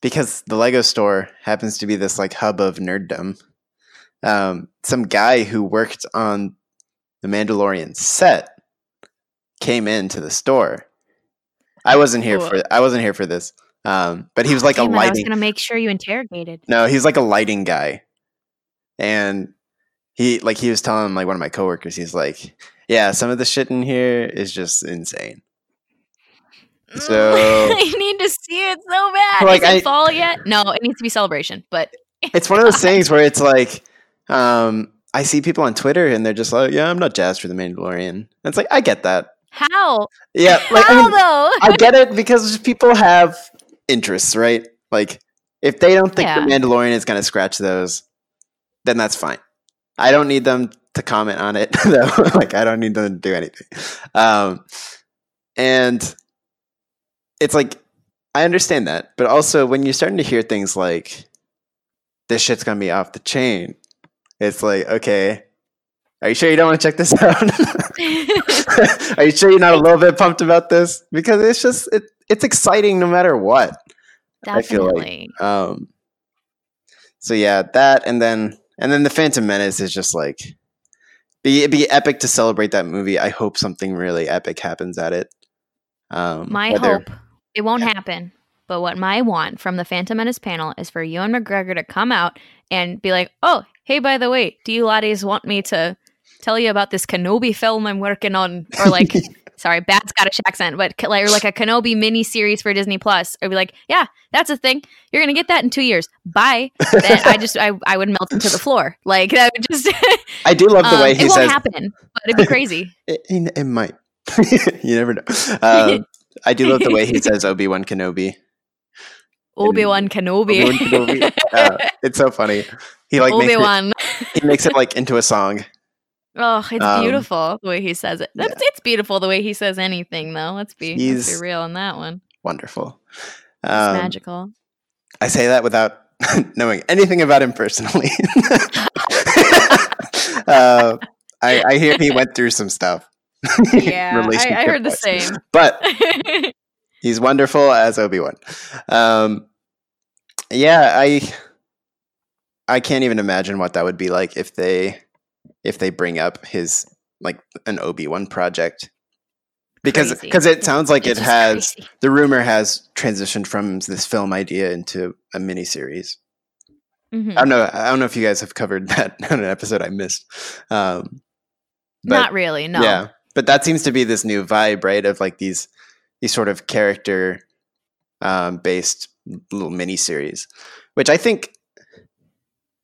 because the Lego store happens to be this like hub of nerddom. Um, some guy who worked on the Mandalorian set came into the store. I wasn't here cool. for I wasn't here for this. Um, but he was like Damn a lighting. I was gonna make sure you interrogated. No, he's like a lighting guy, and he like he was telling like one of my coworkers. He's like, yeah, some of the shit in here is just insane. So I need to see it so bad. Like, is it I, fall yet? No, it needs to be Celebration. But it's one of those things where it's like, um, I see people on Twitter and they're just like, yeah, I'm not jazzed for the Mandalorian. And it's like I get that. How? Yeah, like How, I mean, though? I get it because people have interests, right? Like if they don't think yeah. the Mandalorian is going to scratch those, then that's fine. I don't need them to comment on it, though. Like I don't need them to do anything. Um, and it's like I understand that. But also, when you're starting to hear things like, this shit's going to be off the chain, it's like, okay, are you sure you don't want to check this out? Are you sure you're not a little bit pumped about this? Because it's just, it, it's exciting no matter what. Definitely. I feel like. Um, so yeah, that, and then, and then the Phantom Menace is just like, be, it'd be epic to celebrate that movie. I hope something really epic happens at it. Um, my whether, hope. It won't yeah. happen. But what my want from the Phantom Menace panel is for Ewan McGregor to come out and be like, oh, hey, by the way, do you laddies want me to tell you about this Kenobi film I'm working on? Or like, sorry, bad Scottish accent, but like, or like a Kenobi mini series for Disney Plus. Or be like, yeah, that's a thing. You're going to get that in two years. Bye. Then I just, I, I would melt into the floor. Like, that would just. I do love the um, way he says. It won't says, happen, but it'd be crazy. It, it, it might. You never know. Uh, I do love the way he says Obi-Wan Kenobi. Obi-Wan Kenobi. Obi-Wan Kenobi. Uh, it's so funny. He like Obi-Wan. Makes it, he makes it like into a song. Oh, it's um, beautiful the way he says it. That's, yeah. It's beautiful the way he says anything, though. Let's be, let's be real on that one. Wonderful. It's um, magical. I say that without knowing anything about him personally. uh, I, I hear he went through some stuff. Yeah, I, I heard the same. But he's wonderful as Obi-Wan. Um, yeah, I I can't even imagine what that would be like if they if they bring up his like an Obi-Wan project. Because because it sounds like it has crazy. The rumor has transitioned from this film idea into a miniseries. Mm-hmm. I don't know I don't know if you guys have covered that on an episode I missed. Um, but, not really, no. Yeah. But that seems to be this new vibe, right? Of like these these sort of character um, based little mini series, which I think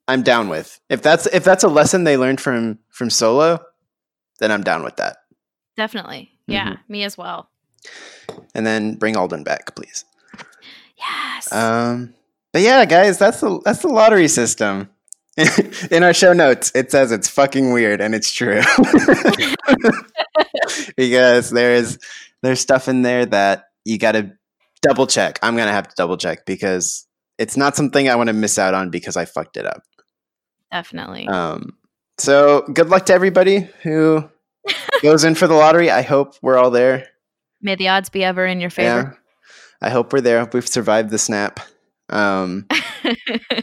I'm down with. If that's if that's a lesson they learned from from Solo, then I'm down with that. Definitely, yeah, mm-hmm. Me as well. And then bring Alden back, please. Yes. Um, but yeah, guys, that's the that's the lottery system. In our show notes, it says it's fucking weird, and it's true. Because there's there's stuff in there that you got to double check. I'm going to have to double check because it's not something I want to miss out on because I fucked it up. Definitely. Um, so good luck to everybody who goes in for the lottery. I hope we're all there. May the odds be ever in your favor. Yeah. I hope we're there. I hope we've survived the snap. Um,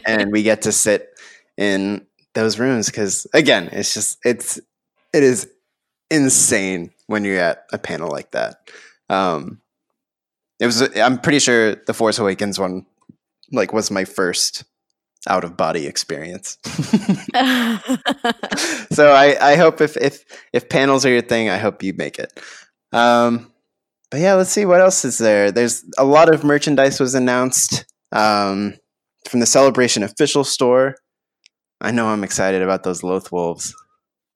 and we get to sit in those rooms because, again, it's just, it's, it is insane when you're at a panel like that. Um, it was, I'm pretty sure the Force Awakens one, like, was my first out of body experience. So I, I hope if, if, if panels are your thing, I hope you make it. Um, but yeah, let's see what else is there. There's a lot of merchandise was announced, um, from the Celebration official store. I know I'm excited about those Loth Wolves.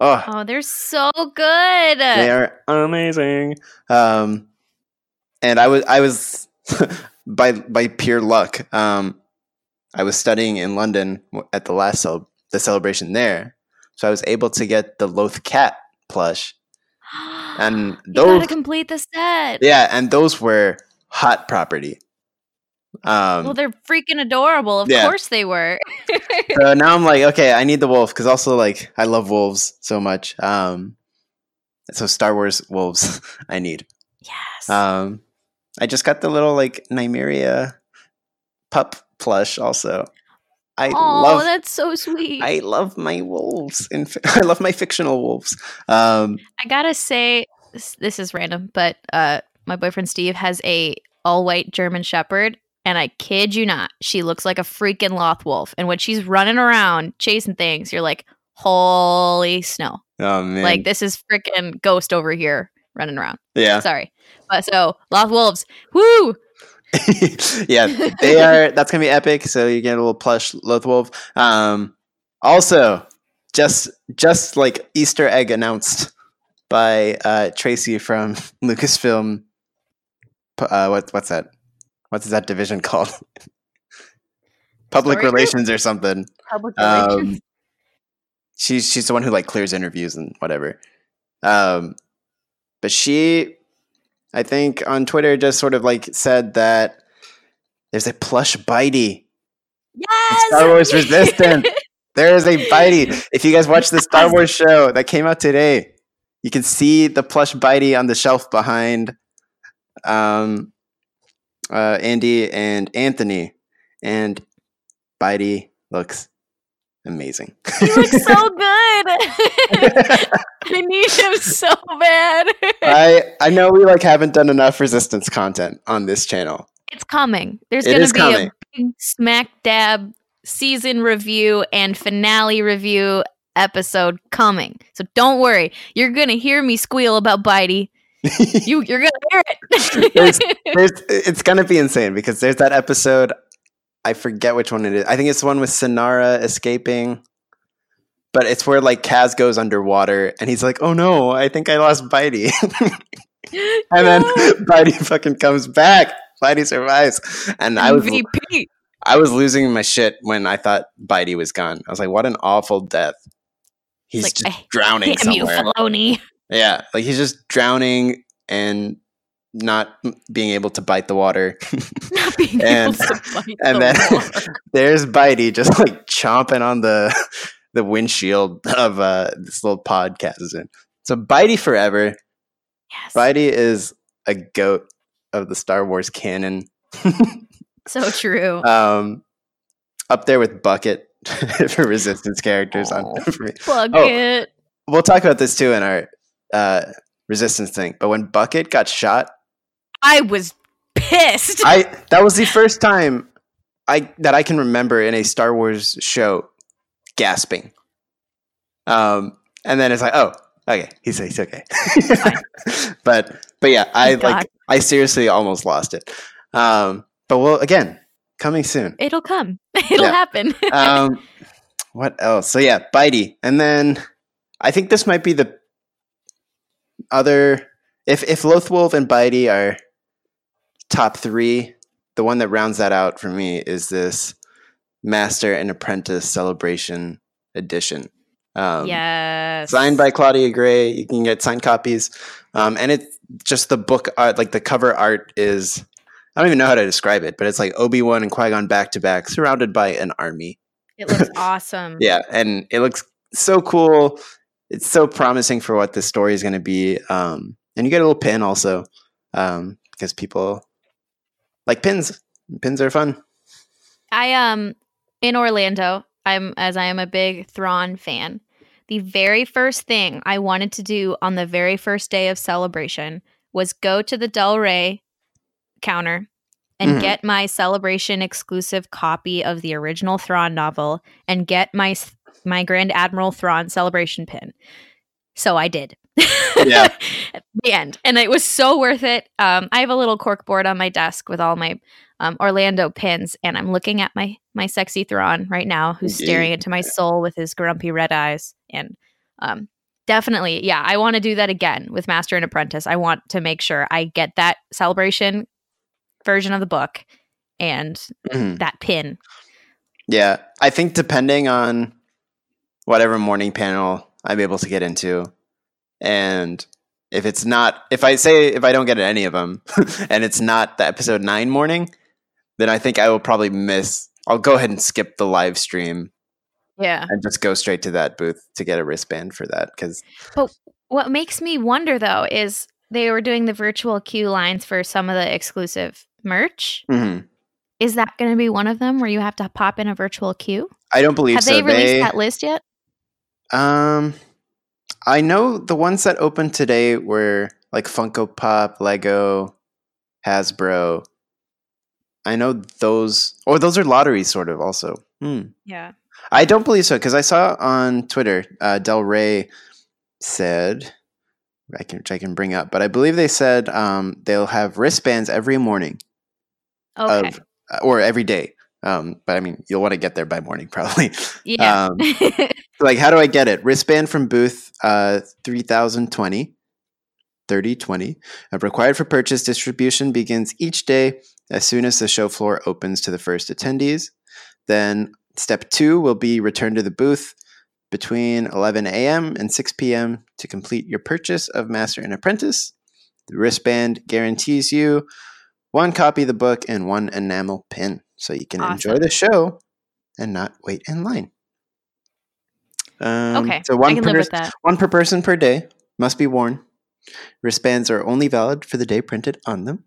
Oh, oh, they're so good. They are amazing. Um, and I was, I was by by pure luck. Um, I was studying in London at the last cel- the celebration there, so I was able to get the Loth Cat plush. And those you gotta complete the set. Yeah, and those were hot property. Um, well, they're freaking adorable. Of yeah. course they were. So now I'm like, okay, I need the wolf because also like I love wolves so much. Um, so Star Wars wolves, I need. Yes. Um, I just got the little like Nymeria pup plush. Also, I oh, love. That's so sweet. I love my wolves. In fi- I love my fictional wolves. Um, I gotta say, this, this is random, but uh, my boyfriend Steve has a all white German Shepherd. And I kid you not, she looks like a freaking Loth Wolf. And when she's running around chasing things, you're like, holy snow. Oh, man. Like, this is freaking Ghost over here running around. Yeah. Sorry. But so, Loth Wolves. Woo! Yeah. They are, that's going to be epic. So, you get a little plush Loth Wolf. Um, also, just, just like Easter egg announced by uh, Tracy from Lucasfilm. Uh, what, what's that? What's that division called? Public Story relations group? Or something. Public relations. Um, she's she's the one who like clears interviews and whatever. Um, but she, I think on Twitter, just sort of like said that There's a plush Bitey. Yes! Star Wars Resistance. There is a Bitey. If you guys watch the Star Wars show that came out today, you can see the plush Bitey on the shelf behind um, uh, Andy and Anthony. And Bitey looks amazing. He looks so good. I need him so bad. I I know we like haven't done enough Resistance content on this channel. It's coming. There's going to be coming. a big smack dab season review and finale review episode coming. So don't worry. You're going to hear me squeal about Bitey. you, you're going to hear it. there's, there's, it's going to be insane because there's that episode. I forget which one it is. I think it's the one with Sinara escaping. But it's where like Kaz goes underwater and he's like, oh no, I think I lost Bitey. And then Bitey fucking comes back. Bitey survives. And I was M V P. I was losing my shit when I thought Bitey was gone. I was like, what an awful death. He's like, just drowning somewhere. You, yeah, like he's just drowning and not being able to bite the water. Not being and, able to bite and the then water. There's Bitey just like chomping on the the windshield of uh, this little podcast. So Bitey forever. Yes. Bitey is a goat of the Star Wars canon. So true. Um, up there with Bucket for Resistance characters. Oh, on Bucket. Oh, we'll talk about this too in our uh, Resistance thing. But when Bucket got shot, I was pissed. I that was the first time I that I can remember in a Star Wars show gasping. Um, and then it's like, oh, okay, he's he's okay. but but yeah, I God. like I seriously almost lost it. Um. But well, again, coming soon. It'll come. It'll yeah. happen. um, what else? So yeah, Bitey, and then I think this might be the other. If if Loth Wolf and Bitey are top three, the one that rounds that out for me is this Master and Apprentice Celebration Edition. Um, yes. Signed by Claudia Gray. You can get signed copies, um, and it's just the book art. Like the cover art is. I don't even know how to describe it, but it's like Obi-Wan and Qui-Gon back to back, surrounded by an army. It looks awesome. Yeah, and it looks so cool. It's so promising for what this story is going to be. Um, and you get a little pin also, um, because people like pins. Pins are fun. I um in Orlando, I'm as I am a big Thrawn fan. The very first thing I wanted to do on the very first day of Celebration was go to the Del Rey counter and mm-hmm. get my Celebration exclusive copy of the original Thrawn novel and get my my Grand Admiral Thrawn Celebration pin. So I did. Yeah. At the end. And it was so worth it. Um, I have a little cork board on my desk with all my um, Orlando pins, and I'm looking at my my sexy Thrawn right now, who's Indeed. staring into my soul with his grumpy red eyes. And um, definitely, yeah, I want to do that again with Master and Apprentice. I want to make sure I get that Celebration version of the book and mm-hmm. that pin. Yeah, I think depending on whatever morning panel I'm able to get into, and if it's not, if I say if I don't get at any of them and it's not the episode nine morning, then I think I will probably miss. I'll go ahead and skip the live stream. Yeah, and just go straight to that booth to get a wristband for that. Because but what makes me wonder though is they were doing the virtual queue lines for some of the exclusive merch. Mm-hmm. Is that going to be one of them where you have to pop in a virtual queue? I don't believe have so. Have they released they, that list yet? Um, I know the ones that opened today were like Funko Pop, Lego, Hasbro. I know those. Or those are lotteries sort of also. Hmm. Yeah. I don't believe so because I saw on Twitter, uh, Del Rey said... I can, which I can bring up, but I believe they said um, they'll have wristbands every morning, okay, of, or every day. Um, but I mean, you'll want to get there by morning, probably. Yeah. Um, like, how do I get it? Wristband from booth uh, three thousand twenty, thirty twenty. Required for purchase. Distribution begins each day as soon as the show floor opens to the first attendees. Then step two will be return to the booth between eleven a.m. and six p.m. to complete your purchase of Master and Apprentice. The wristband guarantees you one copy of the book, and one enamel pin. So you can awesome. enjoy the show and not wait in line. Um, okay, so one I can per, live with that. One per person per day. Must be worn. Wristbands are only valid for the day printed on them.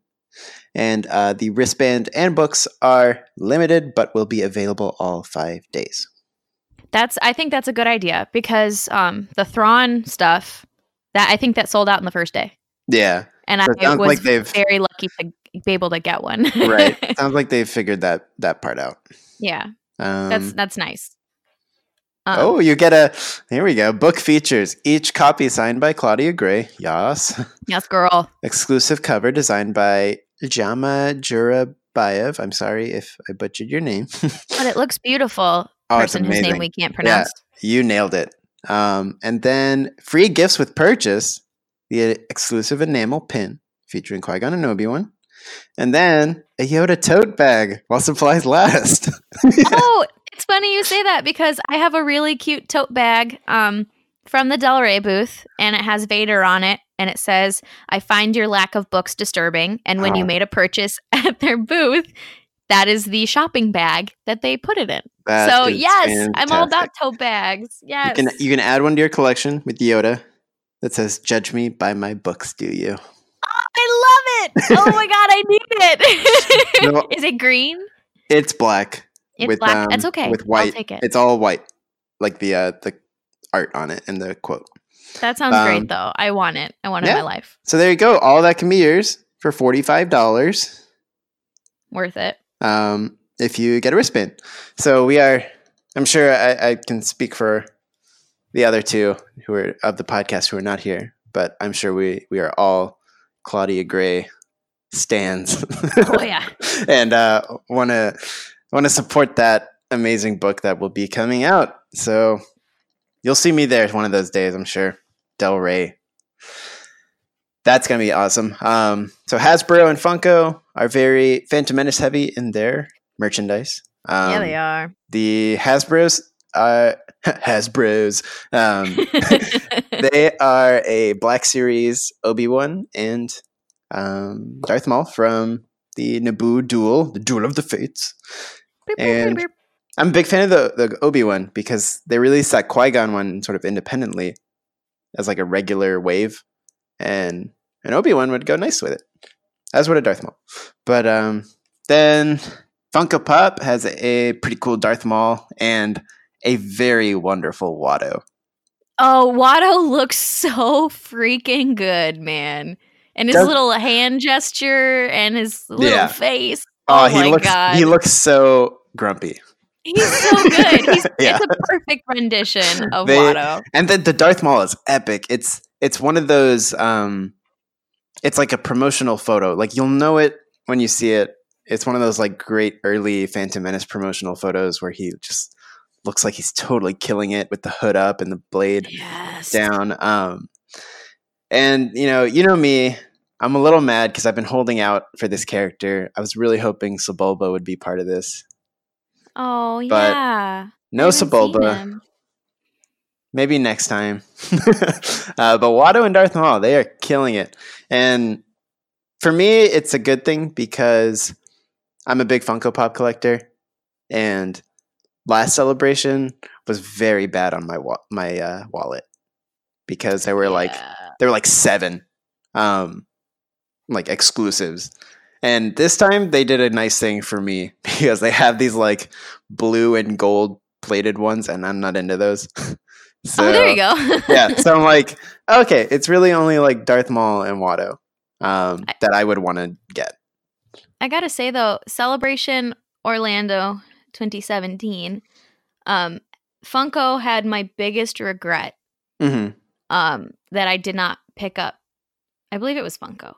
And uh, the wristband and books are limited, but will be available all five days. That's. I think that's a good idea because um, the Thrawn stuff, that I think that sold out in the first day. Yeah. And I was like very lucky to be able to get one. Right. Sounds like they've figured that that part out. Yeah. Um, that's that's nice. Um, oh, you get a, here we go, book features. Each copy signed by Claudia Gray. Yas. Yes, girl. Exclusive cover designed by Jannah Jurabayev. I'm sorry if I butchered your name. But it looks beautiful. Oh, person whose name we can't pronounce. Yeah, you nailed it. Um, and then free gifts with purchase. The exclusive enamel pin featuring Qui-Gon and Obi-Wan. And then a Yoda tote bag while supplies last. Yeah. Oh, it's funny you say that because I have a really cute tote bag um, from the Del Rey booth, and it has Vader on it, and it says, "I find your lack of books disturbing, and when oh. you made a purchase at their booth, that is the shopping bag that they put it in." That so yes, fantastic. I'm all about tote bags. Yes, you can, you can add one to your collection with Yoda. That says, "Judge me by my books, do you?" Oh, I love it! Oh my god, I need it! No, is it green? It's black. It's with, black. Um, That's okay. With white, I'll take it. It's all white, like the uh, the art on it and the quote. That sounds um, great, though. I want it. I want yeah. it in my life. So there you go. All that can be yours for forty-five dollars. Worth it. Um, if you get a wristband. So we are. I'm sure I, I can speak for. The other two who are of the podcast who are not here, but I'm sure we, we are all Claudia Gray stans. Oh yeah, and uh, want to want to support that amazing book that will be coming out. So you'll see me there one of those days, I'm sure. Del Rey, that's gonna be awesome. Um, so Hasbro and Funko are very Phantom Menace heavy in their merchandise. Um, yeah, they are. The Hasbro's. Uh, Hasbro's. Um, they are a Black Series Obi-Wan and um, Darth Maul from the Naboo duel, the Duel of the Fates. Beep, and beep, beep. I'm a big fan of the, the Obi-Wan because they released that Qui-Gon one sort of independently as like a regular wave, and an Obi-Wan would go nice with it, as would a Darth Maul. But um, then Funko Pop has a pretty cool Darth Maul and a very wonderful Watto. Oh, Watto looks so freaking good, man. And his Does, little hand gesture and his little yeah. face. Oh, oh he my looks, God. He looks so grumpy. He's so good. He's, yeah. It's a perfect rendition of they, Watto. And then the Darth Maul is epic. It's it's one of those, um, it's like a promotional photo. Like you'll know it when you see it. It's one of those like great early Phantom Menace promotional photos where he just looks like he's totally killing it with the hood up and the blade yes. down. Um, and, you know, you know me, I'm a little mad because I've been holding out for this character. I was really hoping Sebulba would be part of this. Oh, but yeah. No Sebulba. Maybe next time. uh, but Watto and Darth Maul, they are killing it. And for me, it's a good thing because I'm a big Funko Pop collector. And Last Celebration was very bad on my wa- my uh, wallet because there were like yeah. there were like seven um, like exclusives, and this time they did a nice thing for me because they have these like blue and gold plated ones, and I'm not into those. So, oh, there you go. Yeah, so I'm like, okay, it's really only like Darth Maul and Watto um, I- that I would want to get. I gotta say though, Celebration Orlando twenty seventeen um Funko had my biggest regret mm-hmm. um that I did not pick up. I believe it was Funko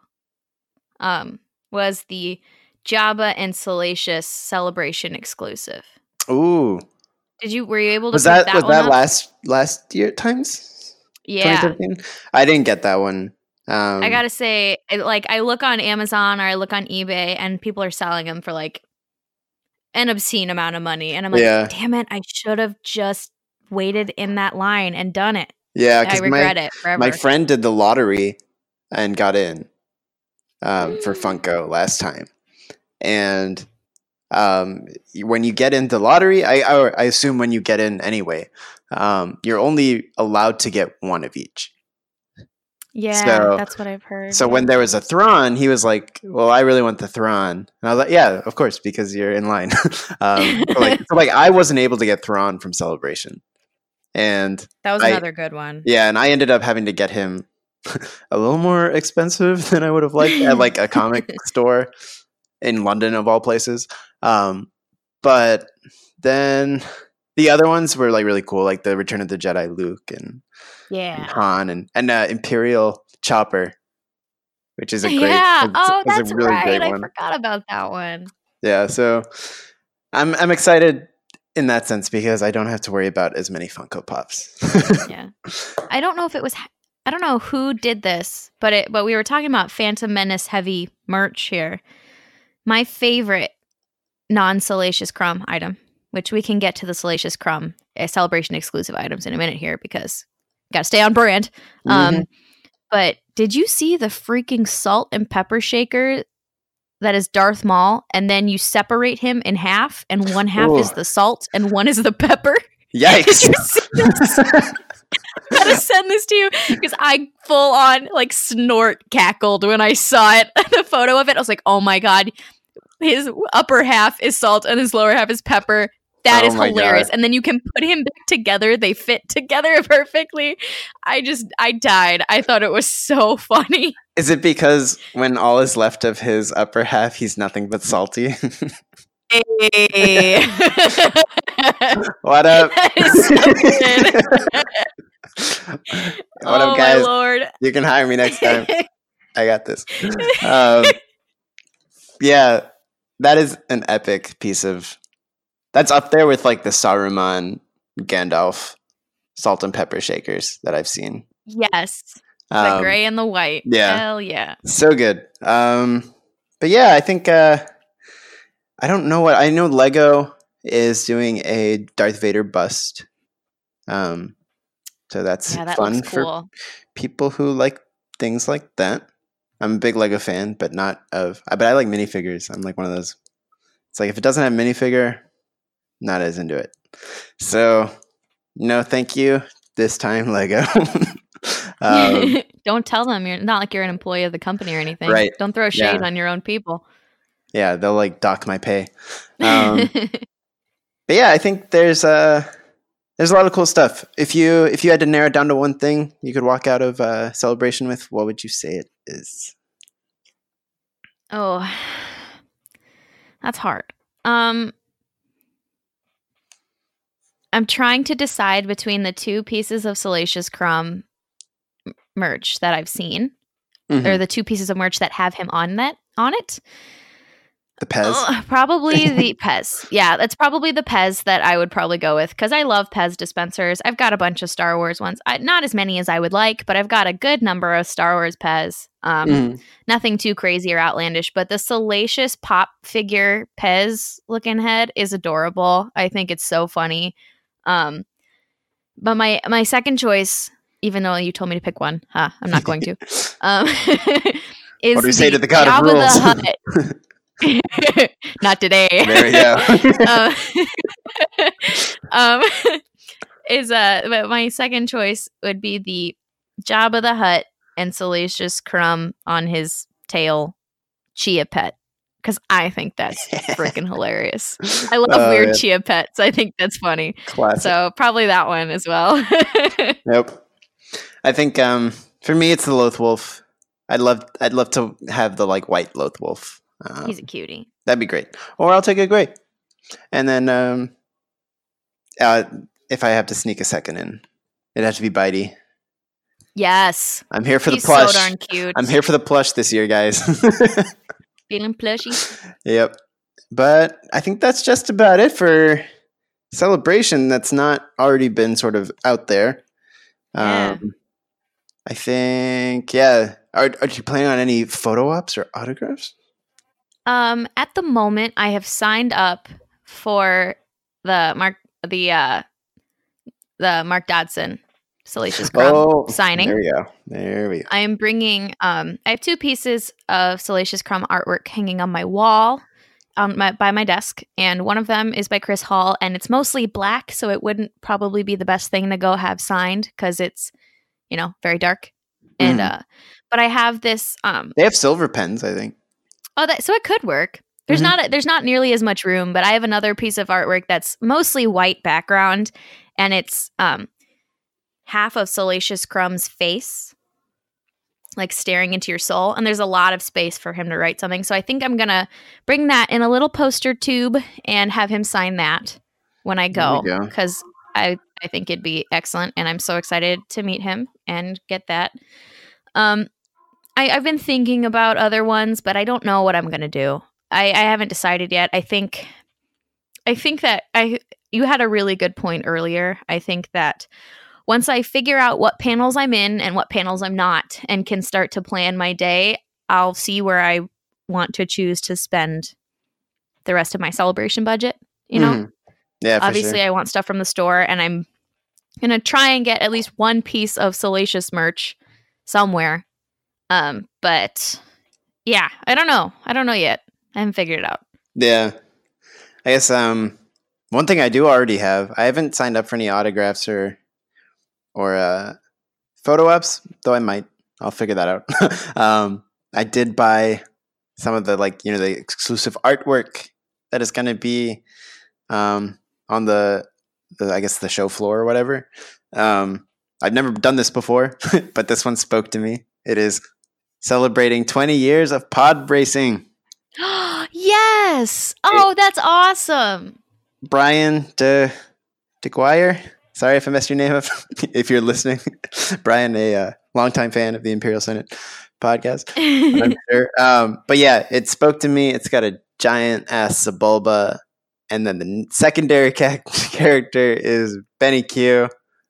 um was the Jabba and Salacious Celebration exclusive. Ooh, did you were you able to was that, that was one that up? last last year times yeah I didn't get that one. um I gotta say, like, I look on Amazon or I look on eBay and people are selling them for like an obscene amount of money, and I'm like, yeah. damn it, I should have just waited in that line and done it. Yeah, I regret my, it forever. My friend did the lottery and got in um, for Funko last time, And um, when you get into lottery, I, I, I assume when you get in anyway, um, you're only allowed to get one of each. Yeah, so, that's what I've heard. So when there was a Thrawn, he was like, well, I really want the Thrawn. And I was like, yeah, of course, because you're in line. um, so like, so like, I wasn't able to get Thrawn from Celebration. And that was I, another good one. Yeah, and I ended up having to get him a little more expensive than I would have liked at like a comic store in London, of all places. Um, but then the other ones were like really cool, like the Return of the Jedi Luke and yeah, and Han and and uh, Imperial Chopper, which is a great yeah. Oh, that's a really right. Great I one. forgot about that one. Yeah, so I'm I'm excited in that sense because I don't have to worry about as many Funko Pops. yeah, I don't know if it was. I don't know who did this, but it, but we were talking about Phantom Menace heavy merch here. My favorite non-Salacious Crumb item, which we can get to the Salacious Crumb, a Celebration exclusive items in a minute here because got to stay on brand. Mm-hmm. Um, but did you see the freaking salt and pepper shaker that is Darth Maul? And then you separate him in half and one half Ooh. is the salt and one is the pepper. Yikes. Did you see this? I gotta send this to you because I full on like snort cackled when I saw it. The photo of it, I was like, "Oh my god!" His upper half is salt and his lower half is pepper. That oh is hilarious. God. And then you can put him back together; they fit together perfectly. I just, I died. I thought it was so funny. Is it because when all is left of his upper half, he's nothing but salty? Hey. What up? That is so good. What oh up, guys? My Lord. You can hire me next time. I got this. Um, yeah, that is an epic piece of. That's up there with like the Saruman Gandalf salt and pepper shakers that I've seen. Yes, the um, gray and the white. Yeah, hell yeah, so good. Um, but yeah, I think. Uh, I don't know what I know. Lego is doing a Darth Vader bust, um, so that's yeah, that fun for cool. people who like things like that. I'm a big Lego fan, but not of. But I like minifigures. I'm like one of those. It's like if it doesn't have minifigure, not as into it. So no, thank you this time, Lego. um, don't tell them you're not like you're an employee of the company or anything. Right. Don't throw shade yeah. on your own people. Yeah, they'll like dock my pay. Um, but yeah, I think there's a uh, there's a lot of cool stuff. If you if you had to narrow it down to one thing you could walk out of uh, Celebration with, what would you say it is? Oh, that's hard. Um, I'm trying to decide between the two pieces of Salacious Crumb merch that I've seen, mm-hmm. or the two pieces of merch that have him on that on it. The Pez? Oh, probably the Pez. Yeah, that's probably the Pez that I would probably go with because I love Pez dispensers. I've got a bunch of Star Wars ones. I, not as many as I would like, but I've got a good number of Star Wars Pez. Um, mm. Nothing too crazy or outlandish, but the Salacious Pop figure Pez looking head is adorable. I think it's so funny. Um, but my, my second choice, even though you told me to pick one, huh, I'm not going to, um, is what do we say to the God of rules? Not today. There we go. um, um, is uh, but my second choice would be the Jabba the Hutt and Salacious Crumb on his tail Chia Pet because I think that's freaking hilarious. I love oh, weird yeah. Chia Pets. I think that's funny. Classic. So probably that one as well. Nope. I think um, for me it's the Loth Wolf. I'd love I'd love to have the like white Loth Wolf. Um, He's a cutie. That'd be great. Or I'll take a gray. And then um, uh, if I have to sneak a second in, it'd have to be Bitey. Yes. I'm here for He's the plush. So darn cute. I'm here for the plush this year, guys. Feeling plushy. Yep. But I think that's just about it for Celebration that's not already been sort of out there. Yeah. Um, I think, yeah. Are, are you planning on any photo ops or autographs? Um, at the moment, I have signed up for the Mark the uh, the Mark Dodson Salacious Crumb oh, signing. There we go. There we go. I am bringing. Um, I have two pieces of Salacious Crumb artwork hanging on my wall. on my, by my desk, and one of them is by Chris Hall, and it's mostly black, so it wouldn't probably be the best thing to go have signed because it's, you know, very dark. And mm. uh, but I have this. Um, they have silver pens, I think. Oh, that so it could work. There's mm-hmm. not a, there's not nearly as much room, but I have another piece of artwork that's mostly white background, and it's um, half of Salacious Crumb's face, like staring into your soul, and there's a lot of space for him to write something. So I think I'm gonna bring that in a little poster tube and have him sign that when I go, because I I think it'd be excellent, and I'm so excited to meet him and get that. Um, I, I've been thinking about other ones, but I don't know what I'm gonna do. I, I haven't decided yet. I think I think that I you had a really good point earlier. I think that once I figure out what panels I'm in and what panels I'm not and can start to plan my day, I'll see where I want to choose to spend the rest of my celebration budget, you know? Mm. Yeah, obviously, for sure. I want stuff from the store, and I'm going to try and get at least one piece of Salacious merch somewhere. Um, but yeah, I don't know. I don't know yet. I haven't figured it out. Yeah. I guess um, one thing I do already have, I haven't signed up for any autographs or... Or uh, photo ops, though I might. I'll figure that out. um, I did buy some of the, like, you know, the exclusive artwork that is going to be um, on the, the, I guess, the show floor or whatever. Um, I've never done this before, but this one spoke to me. It is celebrating twenty years of pod racing. Yes! Oh, that's awesome! Brian De DeGuire. Sorry if I messed your name up, if you're listening. Brian, a uh, longtime fan of the Imperial Senate podcast, I'm sure. Um, but yeah, it spoke to me. It's got a giant-ass Sebulba. And then the secondary ca- character is Benny Q.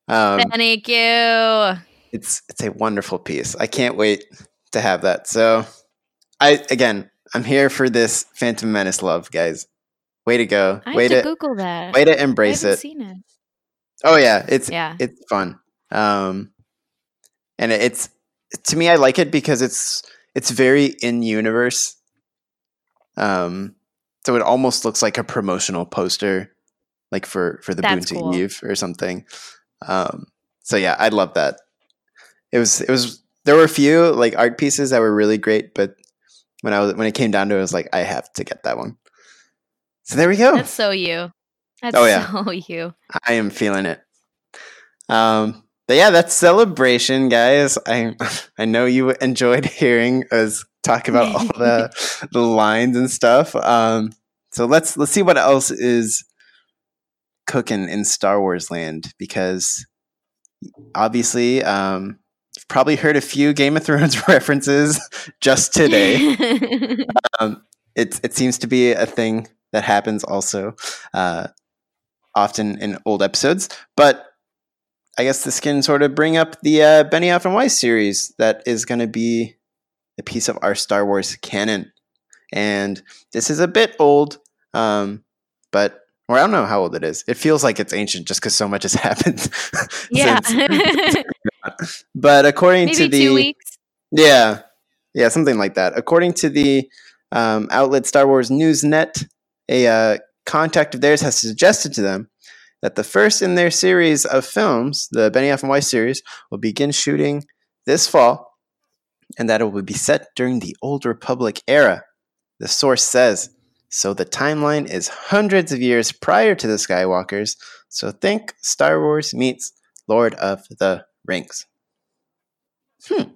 Um, Benny Q. It's it's a wonderful piece. I can't wait to have that. So, I again, I'm here for this Phantom Menace love, guys. Way to go. I way have to, to Google that. Way to embrace I haven't it. Seen it. Oh yeah, it's yeah. it's fun, um, and it's to me I like it because it's it's very in universe, um, so it almost looks like a promotional poster, like for for the That's Bounty cool. Eve or something. Um, so yeah, I love that. It was it was there were a few like art pieces that were really great, but when I was when it came down to it, I was like, I have to get that one. So there we go. That's so you. That's oh, yeah. so you. I am feeling it. Um, but yeah, that's celebration, guys. I I know you enjoyed hearing us talk about all the the lines and stuff. Um, so let's let's see what else is cooking in Star Wars land, because obviously um, you've probably heard a few Game of Thrones references just today. um, it it seems to be a thing that happens also uh, often in old episodes. But I guess this can sort of bring up the uh, Benioff and Weiss series that is going to be a piece of our Star Wars canon. And this is a bit old, um, but or I don't know how old it is. It feels like it's ancient just because so much has happened. Yeah. Since, but according Maybe to the... two weeks. Yeah. Yeah, something like that. According to the um, outlet Star Wars Newsnet, A uh, contact of theirs has suggested to them that the first in their series of films, the Benioff and Weiss series, will begin shooting this fall, and that it will be set during the Old Republic era. The source says, so the timeline is hundreds of years prior to the Skywalkers, so think Star Wars meets Lord of the Rings. Hmm.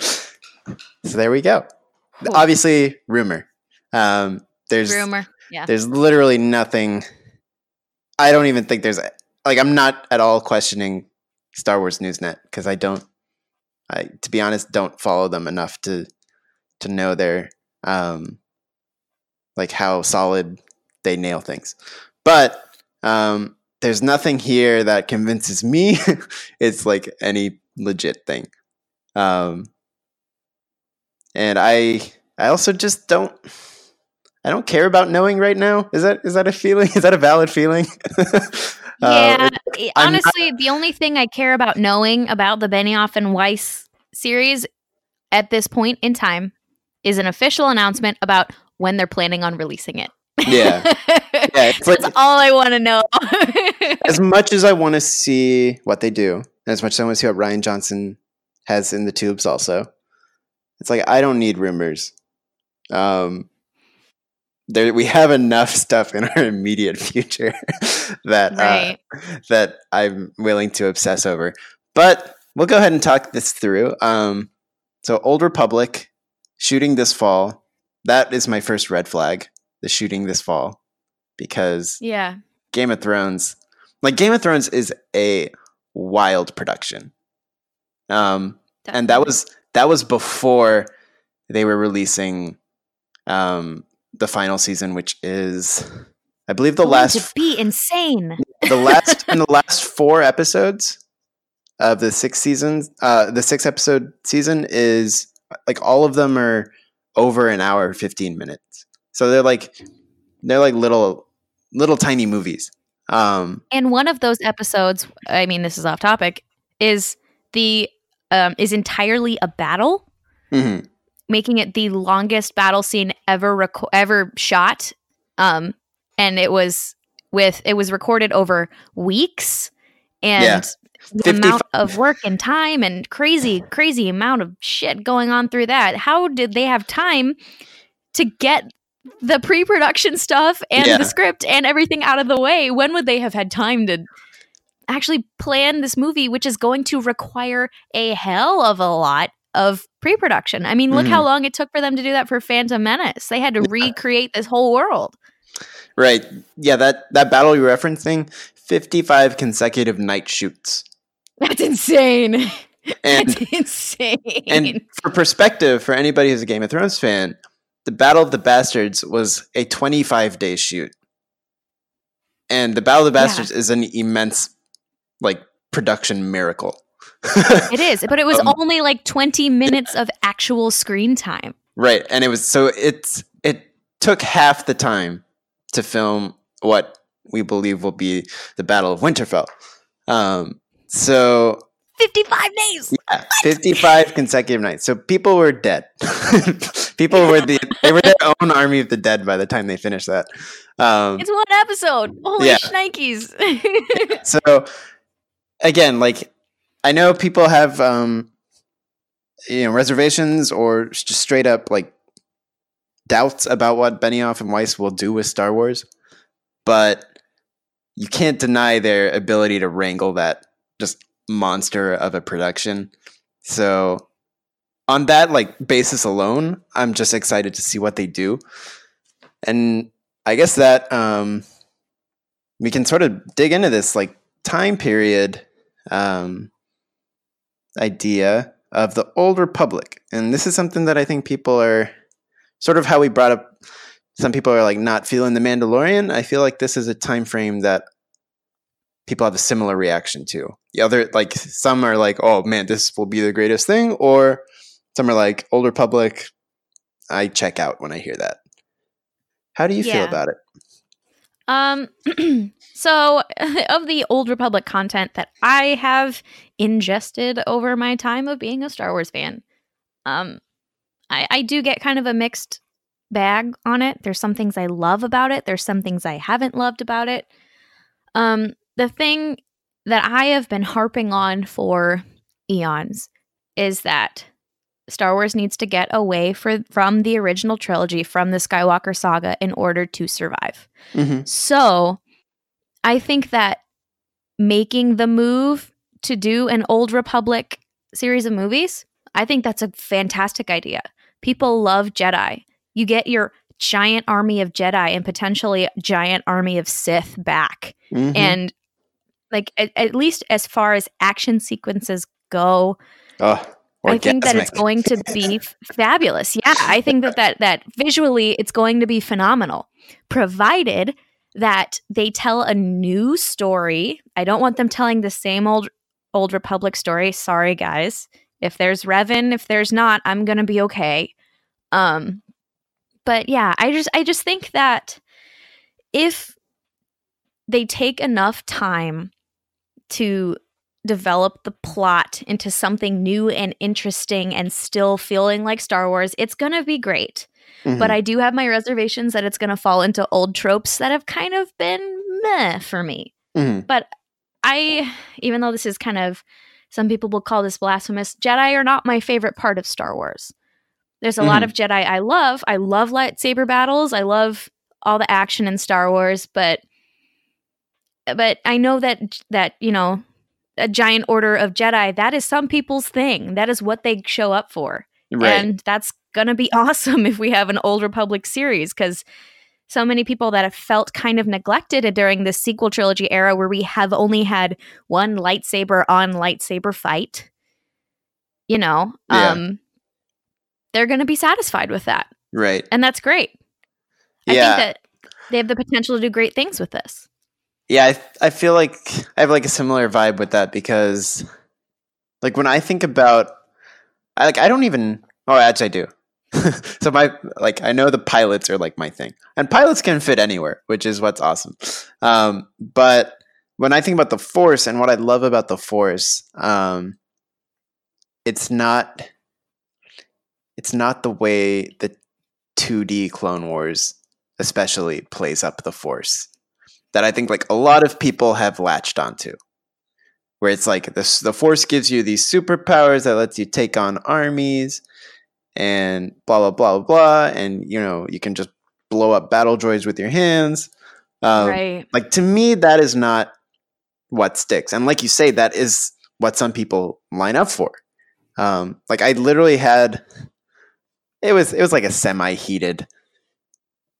So there we go. Cool. Obviously, rumor. Um, There's rumor. Yeah. There's literally nothing. I don't even think there's like I'm not at all questioning Star Wars Newsnet because I don't. I to be honest, don't follow them enough to to know their um, like how solid they nail things. But um, there's nothing here that convinces me it's like any legit thing. Um, and I I also just don't. I don't care about knowing right now. Is that is that a feeling? Is that a valid feeling? uh, yeah. Honestly, not- the only thing I care about knowing about the Benioff and Weiss series at this point in time is an official announcement about when they're planning on releasing it. Yeah, yeah. It's like, that's all I want to know. As much as I want to see what they do, and as much as I want to see what Rian Johnson has in the tubes also, it's like, I don't need rumors. Um, there we have enough stuff in our immediate future that right. uh, that I'm willing to obsess over. But we'll go ahead and talk this through. Um, so Old Republic, shooting this fall, that is my first red flag. The shooting this fall, because yeah, Game of Thrones, like Game of Thrones is a wild production. Um, Definitely. And that was, that was before they were releasing, um, the final season, which is, I believe the Going last to be insane, the last, in the last four episodes of the six seasons, uh, the six episode season is like, all of them are over an hour, fifteen minutes. So they're like, they're like little, little tiny movies. Um, and one of those episodes, I mean, this is off topic, is the um, is entirely a battle, mm-hmm. making it the longest battle scene ever reco- ever shot. Um, and it was with it was recorded over weeks, and yeah. the amount of work and time and crazy, crazy amount of shit going on through that. How did they have time to get the pre-production stuff and yeah. the script and everything out of the way? When would they have had time to actually plan this movie, which is going to require a hell of a lot of pre-production? I mean, look mm-hmm. how long it took for them to do that for Phantom Menace. They had to yeah. recreate this whole world. Right. Yeah, that, that battle you're referencing, fifty-five consecutive night shoots. That's insane. And, That's insane. And for perspective, for anybody who's a Game of Thrones fan, the Battle of the Bastards was a twenty-five day shoot. And the Battle of the Bastards yeah. is an immense, like, production miracle. It is, but it was um, only like twenty minutes yeah. of actual screen time. Right. And it was, so it's, it took half the time to film what we believe will be the Battle of Winterfell. Um, so fifty-five days. Yeah, fifty-five consecutive nights. So people were dead. People were the they were their own army of the dead by the time they finished that. Um, it's one episode. Holy yeah. shnikes. So again, like, I know people have um, you know, reservations or just straight up like doubts about what Benioff and Weiss will do with Star Wars, but you can't deny their ability to wrangle that just monster of a production. So on that like basis alone, I'm just excited to see what they do. And I guess that um we can sort of dig into this like time period um idea of the Old Republic. And this is something that I think people are sort of, how we brought up, some people are like not feeling the Mandalorian. I feel like this is a time frame that people have a similar reaction to. The other, like, some are like, oh man, this will be the greatest thing, or some are like, Old Republic, I check out when I hear that. How do you yeah. feel about it? Um, so of the Old Republic content that I have ingested over my time of being a Star Wars fan, um, I, I do get kind of a mixed bag on it. There's some things I love about it. There's some things I haven't loved about it. Um, The thing that I have been harping on for eons is that Star Wars needs to get away for, from the original trilogy, from the Skywalker saga, in order to survive. Mm-hmm. So I think that making the move to do an Old Republic series of movies, I think that's a fantastic idea. People love Jedi. You get your giant army of Jedi and potentially giant army of Sith back. Mm-hmm. And like, at, at least as far as action sequences go, oh, I think that it's going to be f- fabulous. Yeah, I think that, that that visually it's going to be phenomenal, provided that they tell a new story. I don't want them telling the same old Old Republic story. Sorry, guys. If there's Revan, if there's not, I'm going to be okay. Um, but yeah, I just I just think that if they take enough time to develop the plot into something new and interesting and still feeling like Star Wars, it's going to be great. Mm-hmm. But I do have my reservations that it's going to fall into old tropes that have kind of been meh for me. Mm-hmm. But I, even though this is kind of, some people will call this blasphemous, Jedi are not my favorite part of Star Wars. There's a mm-hmm. lot of Jedi I love. I love lightsaber battles. I love all the action in Star Wars, but but I know that that, you know, a giant order of Jedi, that is some people's thing. That is what they show up for. Right. And that's going to be awesome if we have an Old Republic series, because so many people that have felt kind of neglected during the sequel trilogy era where we have only had one lightsaber on lightsaber fight, you know, yeah. um, they're going to be satisfied with that. Right. And that's great. Yeah. I think that they have the potential to do great things with this. Yeah, I I feel like I have like a similar vibe with that, because like when I think about, I like I don't even oh actually I do. So my like I know the pilots are like my thing, and pilots can fit anywhere, which is what's awesome. Um, but when I think about the Force and what I love about the Force, um, it's not it's not the way the two D Clone Wars especially plays up the Force that I think like a lot of people have latched onto, where it's like this, the Force gives you these superpowers that lets you take on armies and blah, blah, blah, blah. And, you know, you can just blow up battle droids with your hands. Um, right. Like to me, that is not what sticks. And like you say, that is what some people line up for. Um, like I literally had, it was, it was like a semi-heated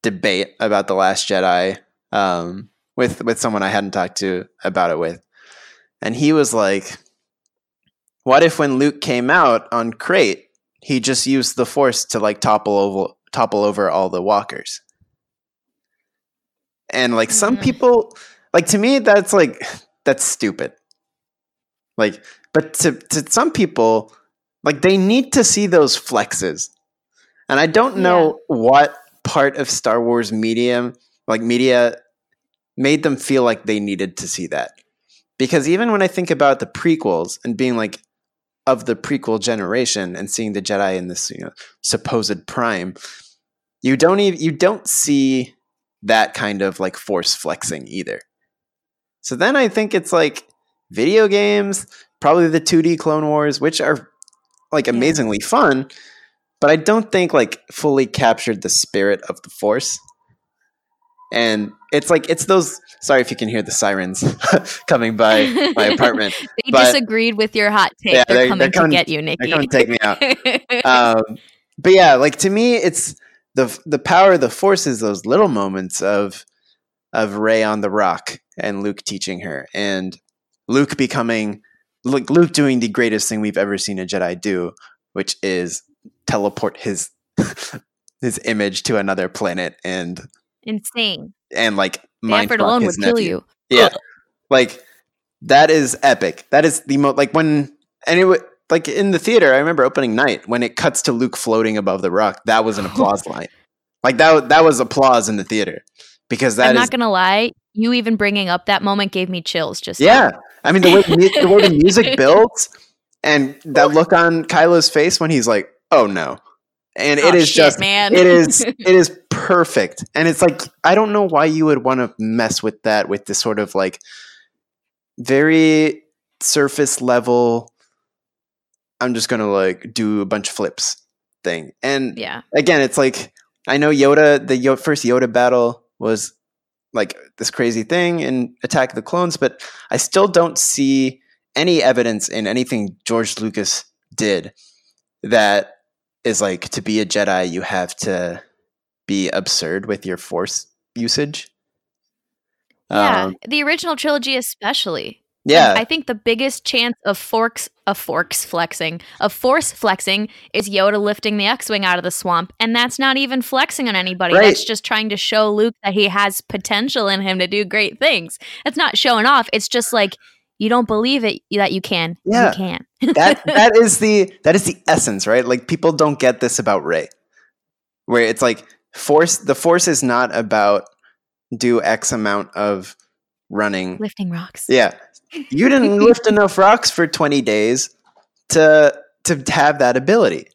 debate about The Last Jedi, um, with with someone I hadn't talked to about it with, and he was like, "What if when Luke came out on Krayt, he just used the Force to like topple over topple over all the walkers?" And like mm-hmm. some people, like to me, that's like that's stupid. Like, but to to some people, like they need to see those flexes, and I don't know yeah. what part of Star Wars medium. Like media made them feel like they needed to see that. Because even when I think about the prequels and being like of the prequel generation and seeing the Jedi in this, you know, supposed prime, you don't even, you don't see that kind of like Force flexing either. So then I think it's like video games, probably the two D Clone Wars, which are like amazingly yeah. fun, but I don't think like fully captured the spirit of the Force. And it's like, it's those, sorry if you can hear the sirens coming by my apartment. They but, disagreed with your hot take. Yeah, they're, they're, coming they're coming to get you, Nikki. They're coming to take me out. um, but yeah, like to me, it's the the power of the Force is those little moments of, of Rey on the rock and Luke teaching her and Luke becoming, Luke, Luke doing the greatest thing we've ever seen a Jedi do, which is teleport his his image to another planet and... Insane. And like mind fuck alone his would nephew. Kill you. Yeah. Ugh. Like that is epic. That is the most like when and it would like in the theater, I remember opening night when it cuts to Luke floating above the rock, that was an applause line. Like that that was applause in the theater. Because that I'm is I'm not gonna lie, you even bringing up that moment gave me chills just Yeah. Now. I mean the way the way the music builds and that look on Kylo's face when he's like, "Oh no." And oh, it is shit, just man. it is it is perfect. And it's like, I don't know why you would want to mess with that, with this sort of like very surface level, I'm just going to like do a bunch of flips thing. And yeah. again, it's like, I know Yoda, the Yo- first Yoda battle was like this crazy thing in Attack of the Clones, but I still don't see any evidence in anything George Lucas did that is like, to be a Jedi, you have to be absurd with your Force usage. Yeah, um, the original trilogy especially. Yeah, and I think the biggest chance of forks, of forks flexing, of Force flexing is Yoda lifting the X-wing out of the swamp, and that's not even flexing on anybody. Right. That's just trying to show Luke that he has potential in him to do great things. It's not showing off. It's just like you don't believe it that you can. Yeah, you can. that that is the that is the essence, right? Like people don't get this about Rey, where it's like. Force the Force is not about do X amount of running. Lifting rocks. Yeah. You didn't lift enough rocks for twenty days to to have that ability.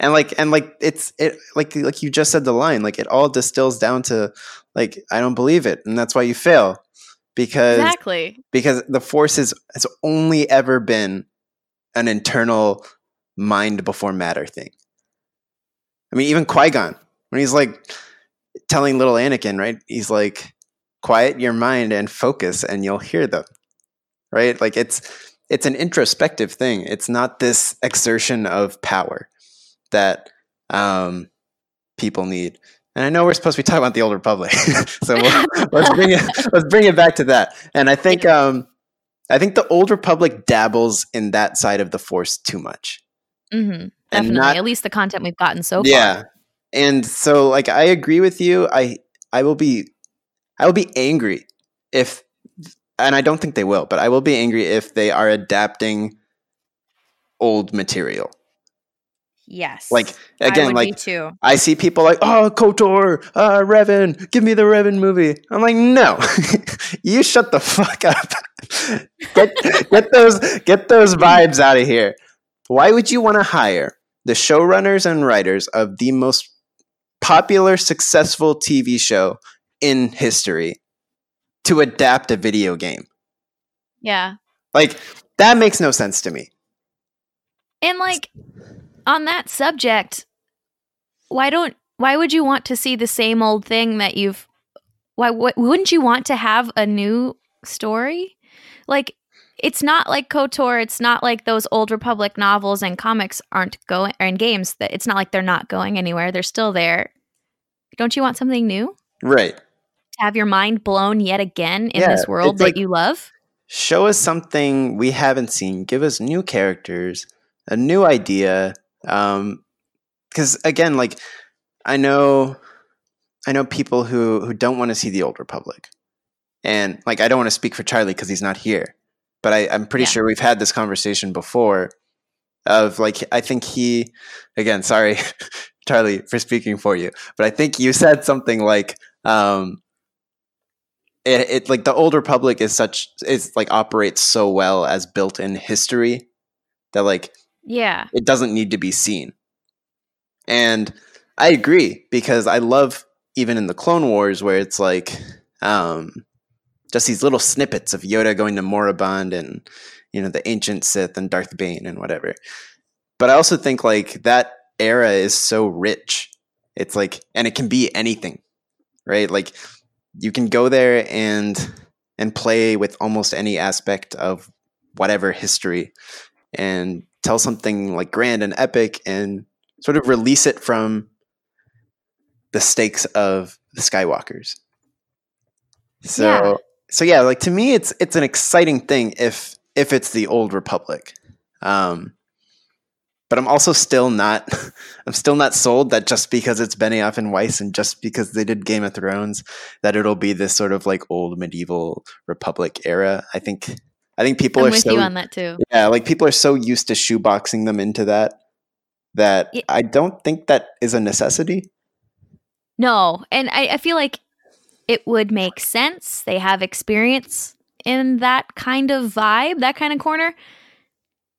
And like, and like, it's it like, like you just said the line, like it all distills down to like, I don't believe it. And that's why you fail, because, exactly. because the force is, has only ever been an internal mind before matter thing. I mean, even Qui-Gon, when he's like telling little Anakin, right? He's like, quiet your mind and focus and you'll hear them. Right? Like it's, it's an introspective thing. It's not this exertion of power that um, people need. And I know we're supposed to be talking about the Old Republic, so we'll, let's bring it let's bring it back to that. And I think um, I think the Old Republic dabbles in that side of the Force too much. Mm-hmm. Definitely, not, at least the content we've gotten so yeah. far. Yeah, and so like I agree with you. I I will be I will be angry if, and I don't think they will, but I will be angry if they are adapting old material. Yes. Like again, I like too. I see people like, oh, KOTOR, uh, Revan, give me the Revan movie. I'm like, no, you shut the fuck up. get get those get those vibes out of here. Why would you want to hire the showrunners and writers of the most popular, successful T V show in history to adapt a video game? Yeah, like that makes no sense to me. And like. On that subject, why don't why would you want to see the same old thing that you've why wh- wouldn't you want to have a new story? Like it's not like KOTOR, it's not like those Old Republic novels and comics aren't going and games that it's not like they're not going anywhere. They're still there. Don't you want something new? Right. To have your mind blown yet again in yeah, this world that like, you love? Show us something we haven't seen. Give us new characters, a new idea. Um, because again, like I know, I know people who, who don't want to see the Old Republic, and like, I don't want to speak for Charlie cause he's not here, but I, I'm pretty yeah. sure we've had this conversation before of like, I think he, again, sorry, Charlie for speaking for you, but I think you said something like, um, it, it like the Old Republic is such, it's like operates so well as built in history that like, yeah, it doesn't need to be seen. And I agree, because I love even in the Clone Wars where it's like um, just these little snippets of Yoda going to Moribond and, you know, the ancient Sith and Darth Bane and whatever. But I also think like that era is so rich. It's like, and it can be anything, right? Like you can go there and and play with almost any aspect of whatever history and tell something like grand and epic and sort of release it from the stakes of the Skywalkers. So, yeah. so yeah, like to me, it's, it's an exciting thing if, if it's the Old Republic. Um, but I'm also still not, I'm still not sold that just because it's Benioff and Weiss and just because they did Game of Thrones, that it'll be this sort of like old medieval Republic era. I think, I think people I'm are with so, you on that too. Yeah, like people are so used to shoeboxing them into that that yeah. I don't think that is a necessity. No, and I, I feel like it would make sense. They have experience in that kind of vibe, that kind of corner.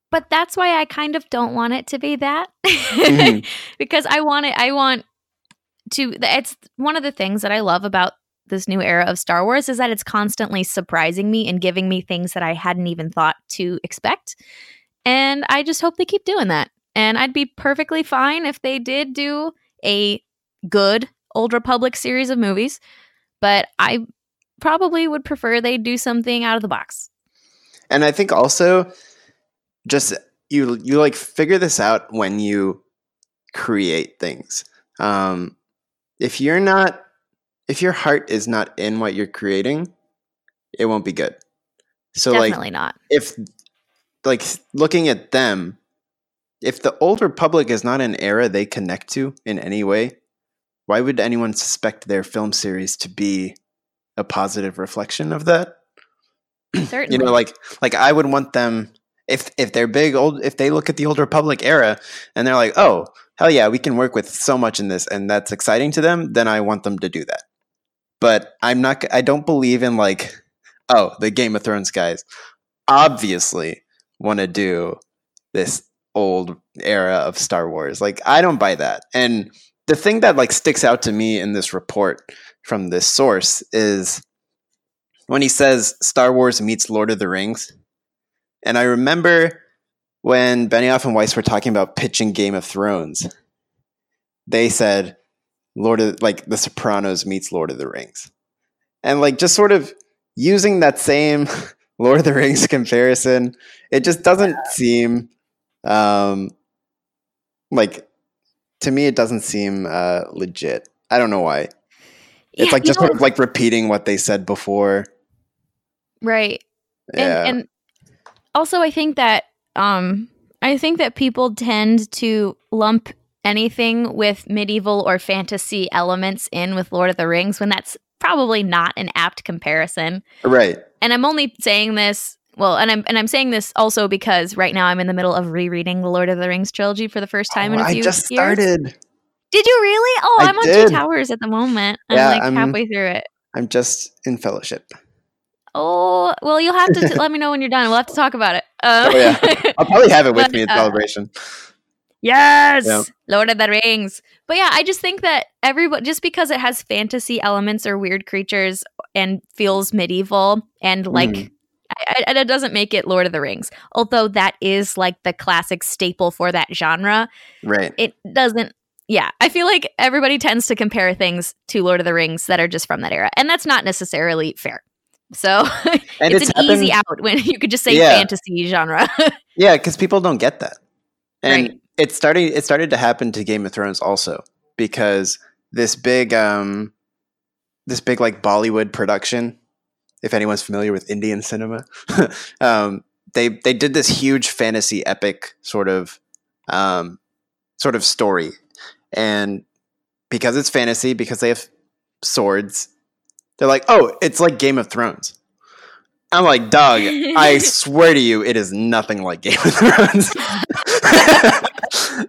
But that's why I kind of don't want it to be that mm-hmm. because I want it. I want to. It's one of the things that I love about this new era of Star Wars is that it's constantly surprising me and giving me things that I hadn't even thought to expect. And I just hope they keep doing that. And I'd be perfectly fine if they did do a good Old Republic series of movies, but I probably would prefer they do something out of the box. And I think also just you, you like figure this out when you create things. Um, if you're not, If your heart is not in what you're creating, it won't be good. So Definitely like, not. If like looking at them, if the Old Republic is not an era they connect to in any way, why would anyone suspect their film series to be a positive reflection of that? Certainly. You know, like like I would want them if if they're big old if they look at the Old Republic era and they're like, oh hell yeah, we can work with so much in this and that's exciting to them, then I want them to do that. But I'm not, I don't believe in like, oh, the Game of Thrones guys obviously want to do this old era of Star Wars. Like, I don't buy that. And the thing that like sticks out to me in this report from this source is when he says Star Wars meets Lord of the Rings. And I remember when Benioff and Weiss were talking about pitching Game of Thrones, they said Lord of like The Sopranos meets Lord of the Rings. And like just sort of using that same Lord of the Rings comparison, it just doesn't seem um, like, to me, it doesn't seem uh, legit. I don't know why. Yeah, it's like just sort of like repeating what they said before. Right. Yeah. And, and also, I think that um, I think that people tend to lump anything with medieval or fantasy elements in with Lord of the Rings when that's probably not an apt comparison. Right. And I'm only saying this, well, and I'm and I'm saying this also because right now I'm in the middle of rereading the Lord of the Rings trilogy for the first time oh, in a few years. I just years. started. Did you really? Oh, I I'm did. on Two Towers at the moment. I'm yeah, like I'm, halfway through it. I'm just in Fellowship. Oh, well, you'll have to t- let me know when you're done. We'll have to talk about it. Um, oh, yeah. I'll probably have it with but, me at uh, Celebration. Yes, yeah. Lord of the Rings. But yeah, I just think that everybody, just because it has fantasy elements or weird creatures and feels medieval and like, mm. I, I, it doesn't make it Lord of the Rings. Although that is like the classic staple for that genre. Right. It doesn't. Yeah, I feel like everybody tends to compare things to Lord of the Rings that are just from that era, and that's not necessarily fair. So and it's, it's an happened, easy out when you could just say yeah. fantasy genre. Yeah, because people don't get that, and right. it started. It started to happen to Game of Thrones also, because this big, um, this big like Bollywood production. If anyone's familiar with Indian cinema, um, they they did this huge fantasy epic sort of, um, sort of story. And because it's fantasy, because they have swords, they're like, oh, it's like Game of Thrones. I'm like, dog, I swear to you, it is nothing like Game of Thrones.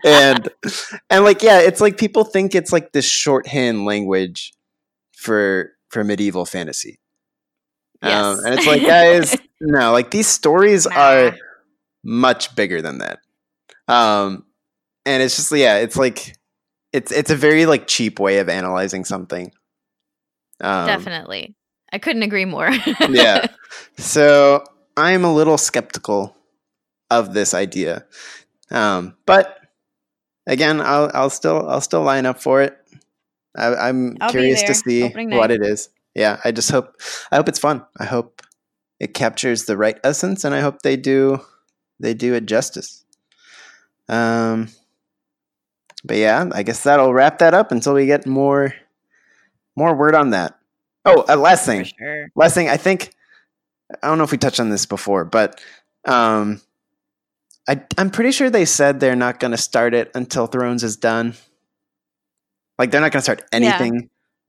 and and like, yeah, it's like people think it's like this shorthand language for for medieval fantasy. Yes. Um, and it's like, guys, no, like these stories are much bigger than that. Um, and it's just, yeah, it's like... It's it's a very like cheap way of analyzing something. Um, Definitely, I couldn't agree more. Yeah, so I'm a little skeptical of this idea, um, but again, I'll I'll still I'll still line up for it. I, I'm I'll curious to see what it is. Yeah, I just hope I hope it's fun. I hope it captures the right essence, and I hope they do they do it justice. Um. But yeah, I guess that'll wrap that up until we get more more word on that. Oh, uh, last thing. Sure. Last thing, I think, I don't know if we touched on this before, but um, I, I'm pretty sure they said they're not going to start it until Thrones is done. Like, they're not going to start anything yeah.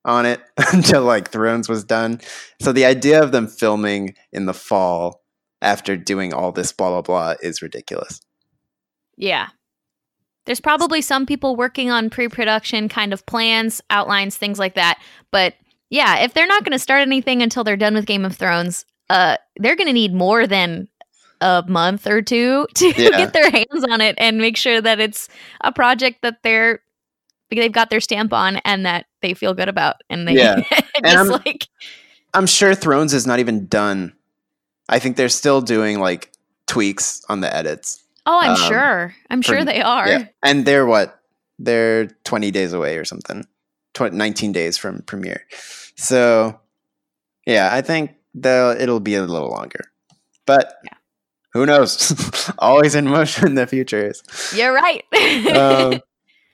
on it until, like, Thrones was done. So the idea of them filming in the fall after doing all this blah, blah, blah is ridiculous. Yeah. There's probably some people working on pre-production kind of plans, outlines, things like that. But yeah, if they're not going to start anything until they're done with Game of Thrones, uh, they're going to need more than a month or two to yeah. get their hands on it and make sure that it's a project that they're they've got their stamp on and that they feel good about. And they yeah. just and I'm, like, I'm sure Thrones is not even done. I think they're still doing like tweaks on the edits. Oh, I'm um, sure. I'm for, sure they are. Yeah. And they're what? They're twenty days away or something. Tw- nineteen days from premiere. So, yeah, I think it'll be a little longer. But yeah. who knows? Always in motion in the future is. You're right. um,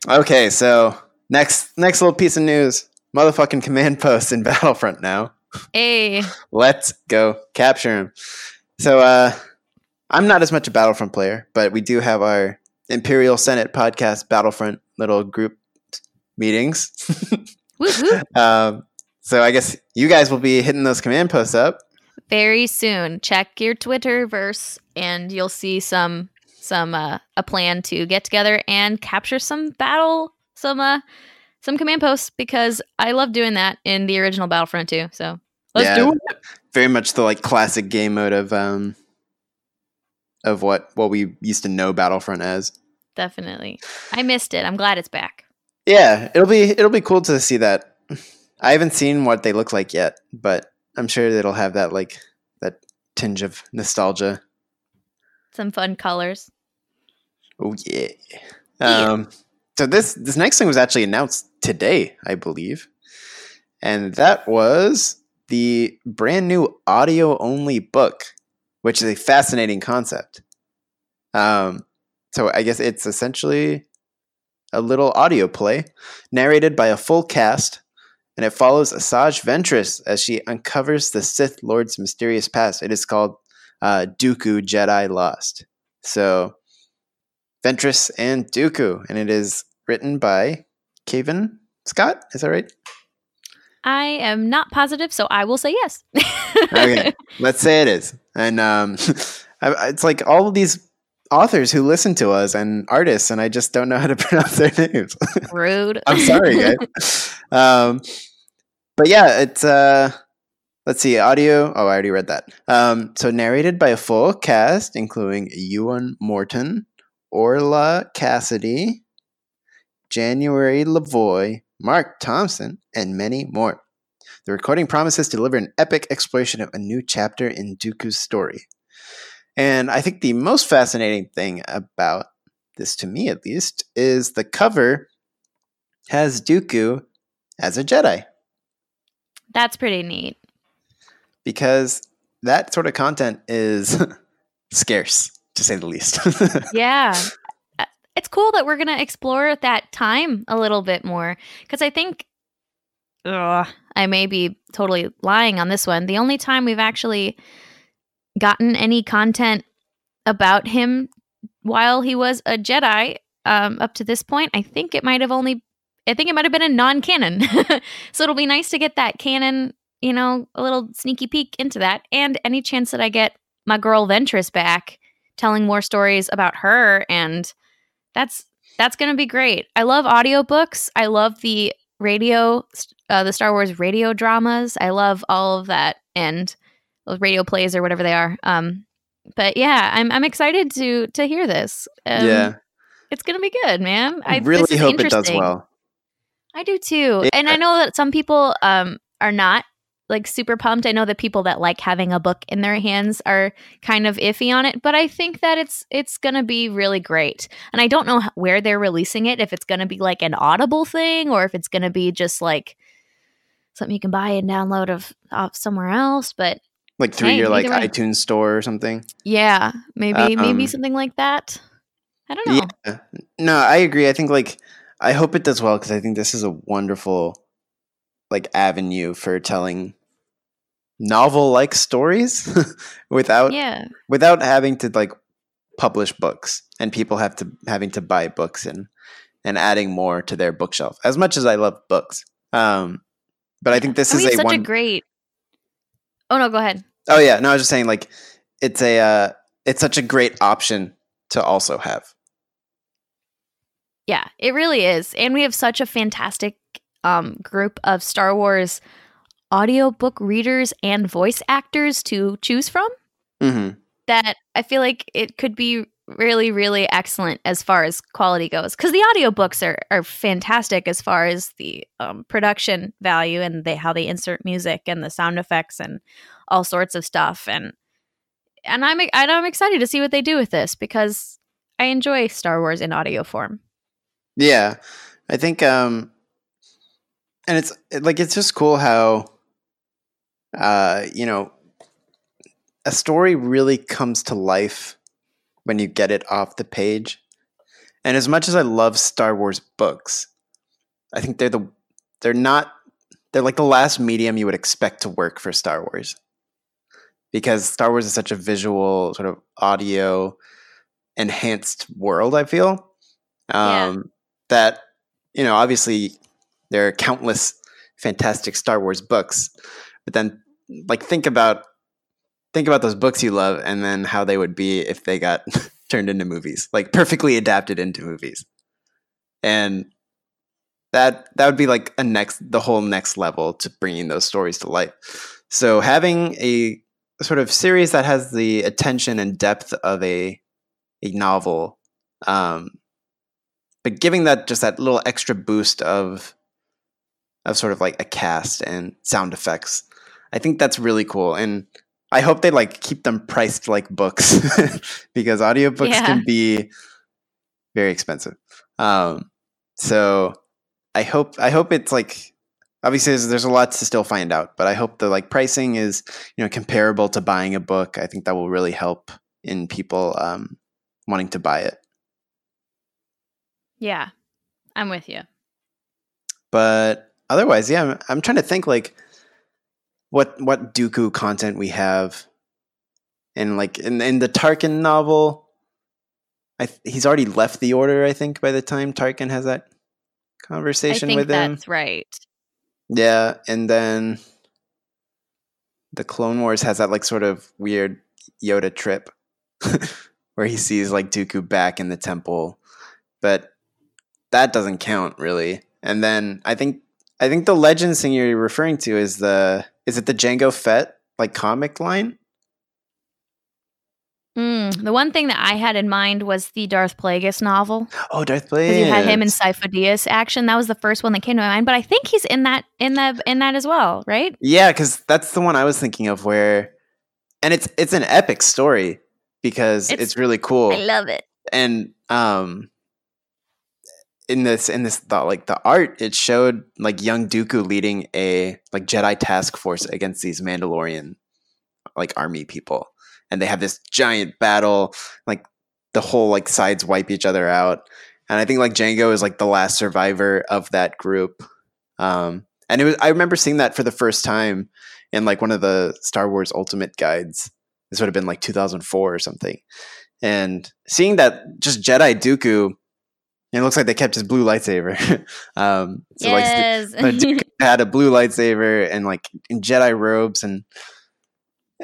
okay, so next next little piece of news. Motherfucking command posts in Battlefront now. Hey. Let's go capture him. So, uh... I'm not as much a Battlefront player, but we do have our Imperial Senate Podcast Battlefront little group meetings. um, so I guess you guys will be hitting those command posts up very soon. Check your Twitterverse, and you'll see some some uh, a plan to get together and capture some battle some uh, some command posts because I love doing that in the original Battlefront too. So let's yeah, do it. Very much the like classic game mode of. Um, of what, what we used to know Battlefront as. Definitely. I missed it. I'm glad it's back. Yeah, it'll be it'll be cool to see that. I haven't seen what they look like yet, but I'm sure it'll have that like that tinge of nostalgia. Some fun colors. Oh yeah. yeah. Um so this this next thing was actually announced today, I believe. And that was the brand new audio only book, which is a fascinating concept. Um so I guess it's essentially a little audio play narrated by a full cast, and it follows Asajj Ventress as she uncovers the Sith Lord's mysterious past. It is called uh, Dooku Jedi Lost. So Ventress and Dooku, and it is written by Kevin Scott. Is that right? I am not positive, so I will say yes. Okay, let's say it is. And um, it's like all of these authors who listen to us and artists, and I just don't know how to pronounce their names. Rude. I'm sorry, guys. Um, but yeah, it's uh, let's see, audio. Oh, I already read that. Um, so narrated by a full cast, including Ewan Morton, Orla Cassidy, January Lavoie, Mark Thompson, and many more. The recording promises to deliver an epic exploration of a new chapter in Dooku's story. And I think the most fascinating thing about this, to me at least, is the cover has Dooku as a Jedi. That's pretty neat. Because that sort of content is scarce, to say the least. Yeah. It's cool that we're going to explore that time a little bit more. Because I think, ugh, I may be totally lying on this one. The only time we've actually gotten any content about him while he was a Jedi um, up to this point, I think it might have only, I think it might have been a non-canon. So it'll be nice to get that canon, you know, a little sneaky peek into that. And any chance that I get my girl Ventress back, telling more stories about her, and that's that's going to be great. I love audiobooks. I love the radio, uh, the Star Wars radio dramas. I love all of that, and radio plays or whatever they are. Um, but yeah, I'm I'm excited to to hear this. Um, yeah. It's going to be good, man. I, I really hope it does well. I do too. Yeah. And I know that some people um, are not like super pumped. I know that people that like having a book in their hands are kind of iffy on it, but I think that it's it's going to be really great. And I don't know where they're releasing it, if it's going to be like an Audible thing or if it's going to be just like something you can buy and download of, of somewhere else, but like through hey, your like way. iTunes store or something. Yeah, maybe um, maybe something like that. I don't know. Yeah. No, I agree. I think like I hope it does well because I think this is a wonderful like avenue for telling novel like stories without yeah. without having to like publish books and people have to having to buy books and and adding more to their bookshelf. As much as I love books, um, but I think this I mean, is a such one- a great. Oh, no, go ahead. Oh, yeah. No, I was just saying, like, it's a uh, it's such a great option to also have. Yeah, it really is. And we have such a fantastic um, group of Star Wars audiobook readers and voice actors to choose from mm-hmm. that I feel like it could be really, really excellent as far as quality goes. Because the audiobooks are, are fantastic as far as the um, production value and they, how they insert music and the sound effects and all sorts of stuff. And and I'm and I'm excited to see what they do with this because I enjoy Star Wars in audio form. Yeah, I think, um, and it's like it's just cool how, uh, you know, a story really comes to life when you get it off the page. And as much as I love Star Wars books, I think they're the they're not they're like the last medium you would expect to work for Star Wars, because Star Wars is such a visual sort of audio enhanced world, I feel um, yeah. that, you know, obviously there are countless fantastic Star Wars books, but then like think about Think about those books you love and then how they would be if they got turned into movies, like perfectly adapted into movies. And that that would be like a next the whole next level to bringing those stories to life. So having a sort of series that has the attention and depth of a a novel, um, but giving that just that little extra boost of of sort of like a cast and sound effects. I think that's really cool, and I hope they like keep them priced like books because audiobooks yeah. can be very expensive. Um, so I hope I hope it's like, obviously there's, there's a lot to still find out, but I hope the like pricing is, you know, comparable to buying a book. I think that will really help in people um, wanting to buy it. Yeah, I'm with you. But otherwise, yeah, I'm, I'm trying to think like what what Dooku content we have, and like in in the Tarkin novel, I th- he's already left the Order. I think by the time Tarkin has that conversation with him, I think that's right. Yeah, and then the Clone Wars has that like sort of weird Yoda trip where he sees like Dooku back in the temple, but that doesn't count really. And then I think I think the Legends thing you're referring to is the is it the Jango Fett like comic line? Mm, the one thing that I had in mind was the Darth Plagueis novel. Oh, Darth Plagueis! You had him in Sifo Dyas action. That was the first one that came to my mind. But I think he's in that in the in that as well, right? Yeah, because that's the one I was thinking of. Where, and it's it's an epic story because it's, it's really cool. I love it. And um, in this in this the, like the art, it showed like young Dooku leading a like Jedi task force against these Mandalorian like army people. And they have this giant battle, like the whole like sides wipe each other out. And I think like Jango is like the last survivor of that group. Um, and it was, I remember seeing that for the first time in like one of the Star Wars Ultimate guides. This would have been like two thousand four or something. And seeing that just Jedi Dooku, it looks like they kept his blue lightsaber. um, so yes. like Dooku had a blue lightsaber and like in Jedi robes. And,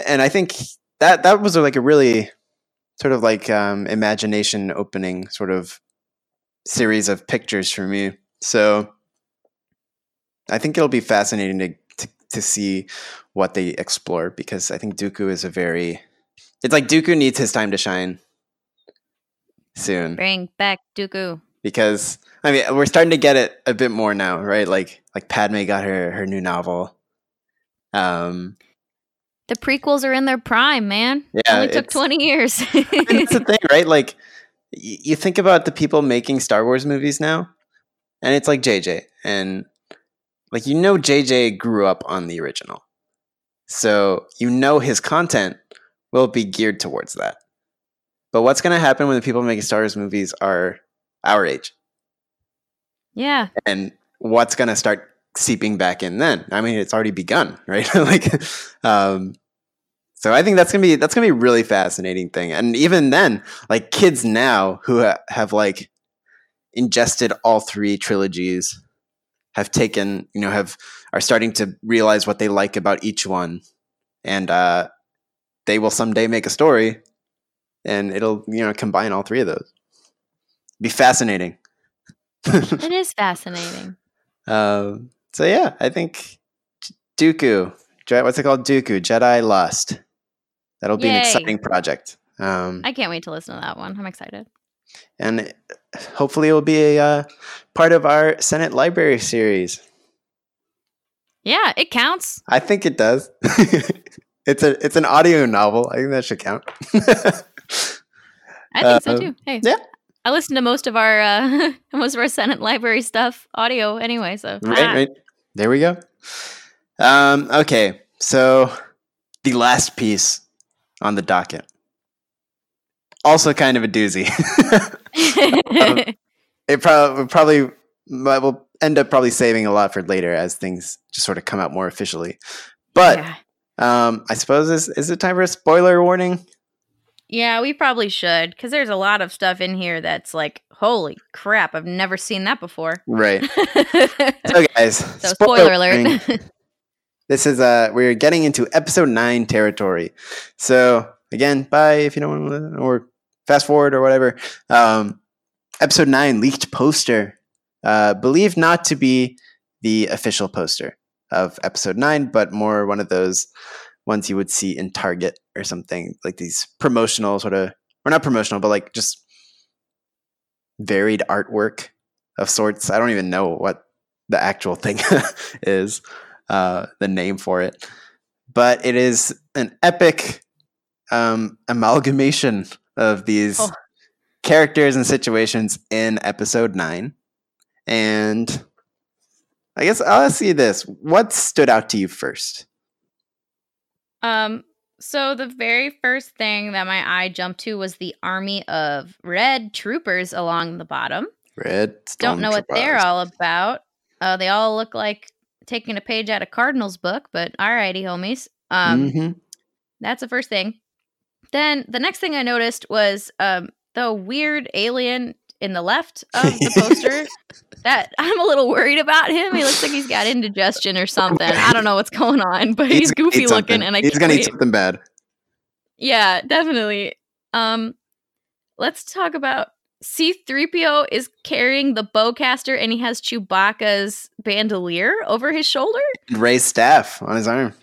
and I think That that was like a really sort of like um, imagination opening sort of series of pictures for me. So I think it'll be fascinating to, to to see what they explore, because I think Dooku is a very it's like Dooku needs his time to shine soon. Bring back Dooku, because I mean we're starting to get it a bit more now, right? Like like Padme got her her new novel. Um. The prequels are in their prime, man. Yeah, it only took twenty years. I mean, that's the thing, right? Like, y- you think about the people making Star Wars movies now, and it's like J J. And, like, you know J J grew up on the original. So, you know his content will be geared towards that. But what's going to happen when the people making Star Wars movies are our age? Yeah. And what's going to start seeping back in then? I mean, it's already begun, right? like, um, so I think that's gonna be that's gonna be a really fascinating thing. And even then, like kids now who ha- have like ingested all three trilogies, have taken, you know, have are starting to realize what they like about each one, and uh, they will someday make a story, and it'll you know combine all three of those. Be fascinating. It is fascinating. Um. So yeah, I think Dooku, what's it called? Dooku, Jedi Lost. That'll be Yay. An exciting project. Um, I can't wait to listen to that one. I'm excited. And hopefully it will be a uh, part of our Senate Library series. Yeah, it counts. I think it does. it's a it's an audio novel. I think that should count. I think uh, so too. Hey. Yeah. I listen to most of our uh, most of our Senate Library stuff audio anyway, so right, ah. right. There we go. Um, okay, so the last piece on the docket, also kind of a doozy. um, it probably probably will end up probably saving a lot for later as things just sort of come out more officially. But yeah. um, I suppose this is it time for a spoiler warning. Yeah, we probably should, because there's a lot of stuff in here that's like, holy crap, I've never seen that before. Right. So, guys. So, spoiler, spoiler alert. This is, uh, we're getting into episode nine territory. So, again, bye if you don't want to, or fast forward or whatever. Um, episode nine leaked poster, uh, believed not to be the official poster of episode nine, but more one of those ones you would see in Target or something, like these promotional sort of, or not promotional, but like just varied artwork of sorts. I don't even know what the actual thing is, uh, the name for it, but it is an epic um, amalgamation of these oh. characters and situations in Episode Nine. And I guess I'll ask you this. What stood out to you first? Um, so the very first thing that my eye jumped to was the army of red troopers along the bottom. Red Don't know troopers. What they're all about. Uh, they all look like taking a page out of Cardinal's book, but all righty, homies. Um, mm-hmm. That's the first thing. Then the next thing I noticed was um, the weird alien in the left of the poster that I'm a little worried about him. He looks like he's got indigestion or something. I don't know what's going on, but he's, he's goofy looking and I he's gonna wait. Eat something bad. Yeah, definitely. Um, let's talk about C three P O is carrying the bowcaster and he has Chewbacca's bandolier over his shoulder. And Rey's staff on his arm.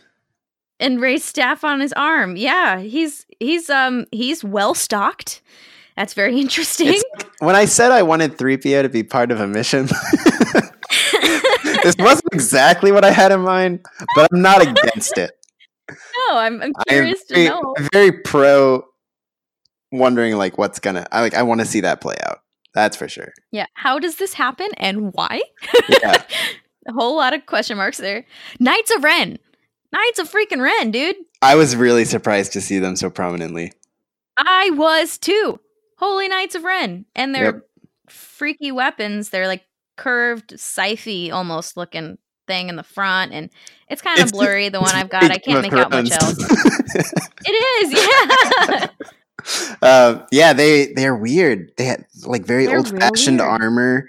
And Rey's staff on his arm. Yeah, he's he's um he's well stocked. That's very interesting. It's, when I said I wanted three P O to be part of a mission, this wasn't exactly what I had in mind, but I'm not against it. No, I'm, I'm curious I'm very, to know. I'm very pro wondering like what's gonna I like I want to see that play out. That's for sure. Yeah. How does this happen and why? Yeah. A whole lot of question marks there. Knights of Ren. Knights of freaking Ren, dude. I was really surprised to see them so prominently. I was too. Holy Knights of Ren. And they're yep. freaky weapons. They're like curved, scythe-y almost looking thing in the front. And it's kind of blurry, the one I've got. I can't make out much else. It is, yeah. Uh, yeah, they, they're weird. They had like very they're old-fashioned armor.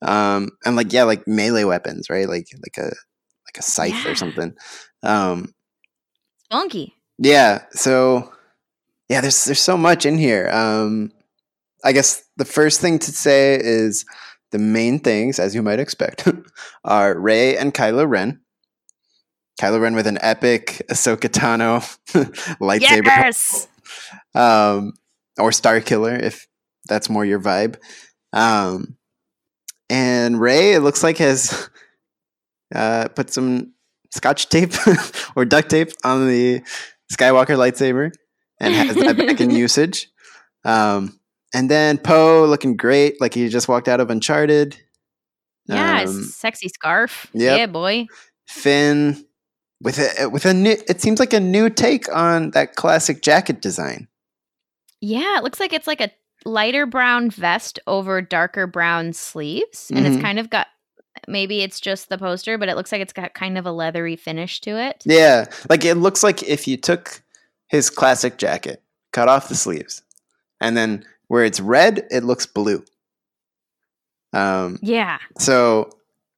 Um, and like, yeah, like melee weapons, right? Like like a like a scythe yeah. or something. Um, funky. Yeah, so... Yeah, there's there's so much in here. Um, I guess the first thing to say is the main things, as you might expect, are Rey and Kylo Ren. Kylo Ren with an epic Ahsoka Tano lightsaber. Yes! Um, or Starkiller, if that's more your vibe. Um, and Rey, it looks like, has uh, put some scotch tape or duct tape on the Skywalker lightsaber. And has that back in usage. Um, and then Poe looking great, like he just walked out of Uncharted. Yeah, um, sexy scarf. Yep. Yeah, boy. Finn with a with a new. It seems like a new take on that classic jacket design. Yeah, it looks like it's like a lighter brown vest over darker brown sleeves, and mm-hmm. it's kind of got. Maybe it's just the poster, but it looks like it's got kind of a leathery finish to it. Yeah, like it looks like if you took. His classic jacket, cut off the sleeves. And then where it's red, it looks blue. Um, yeah. So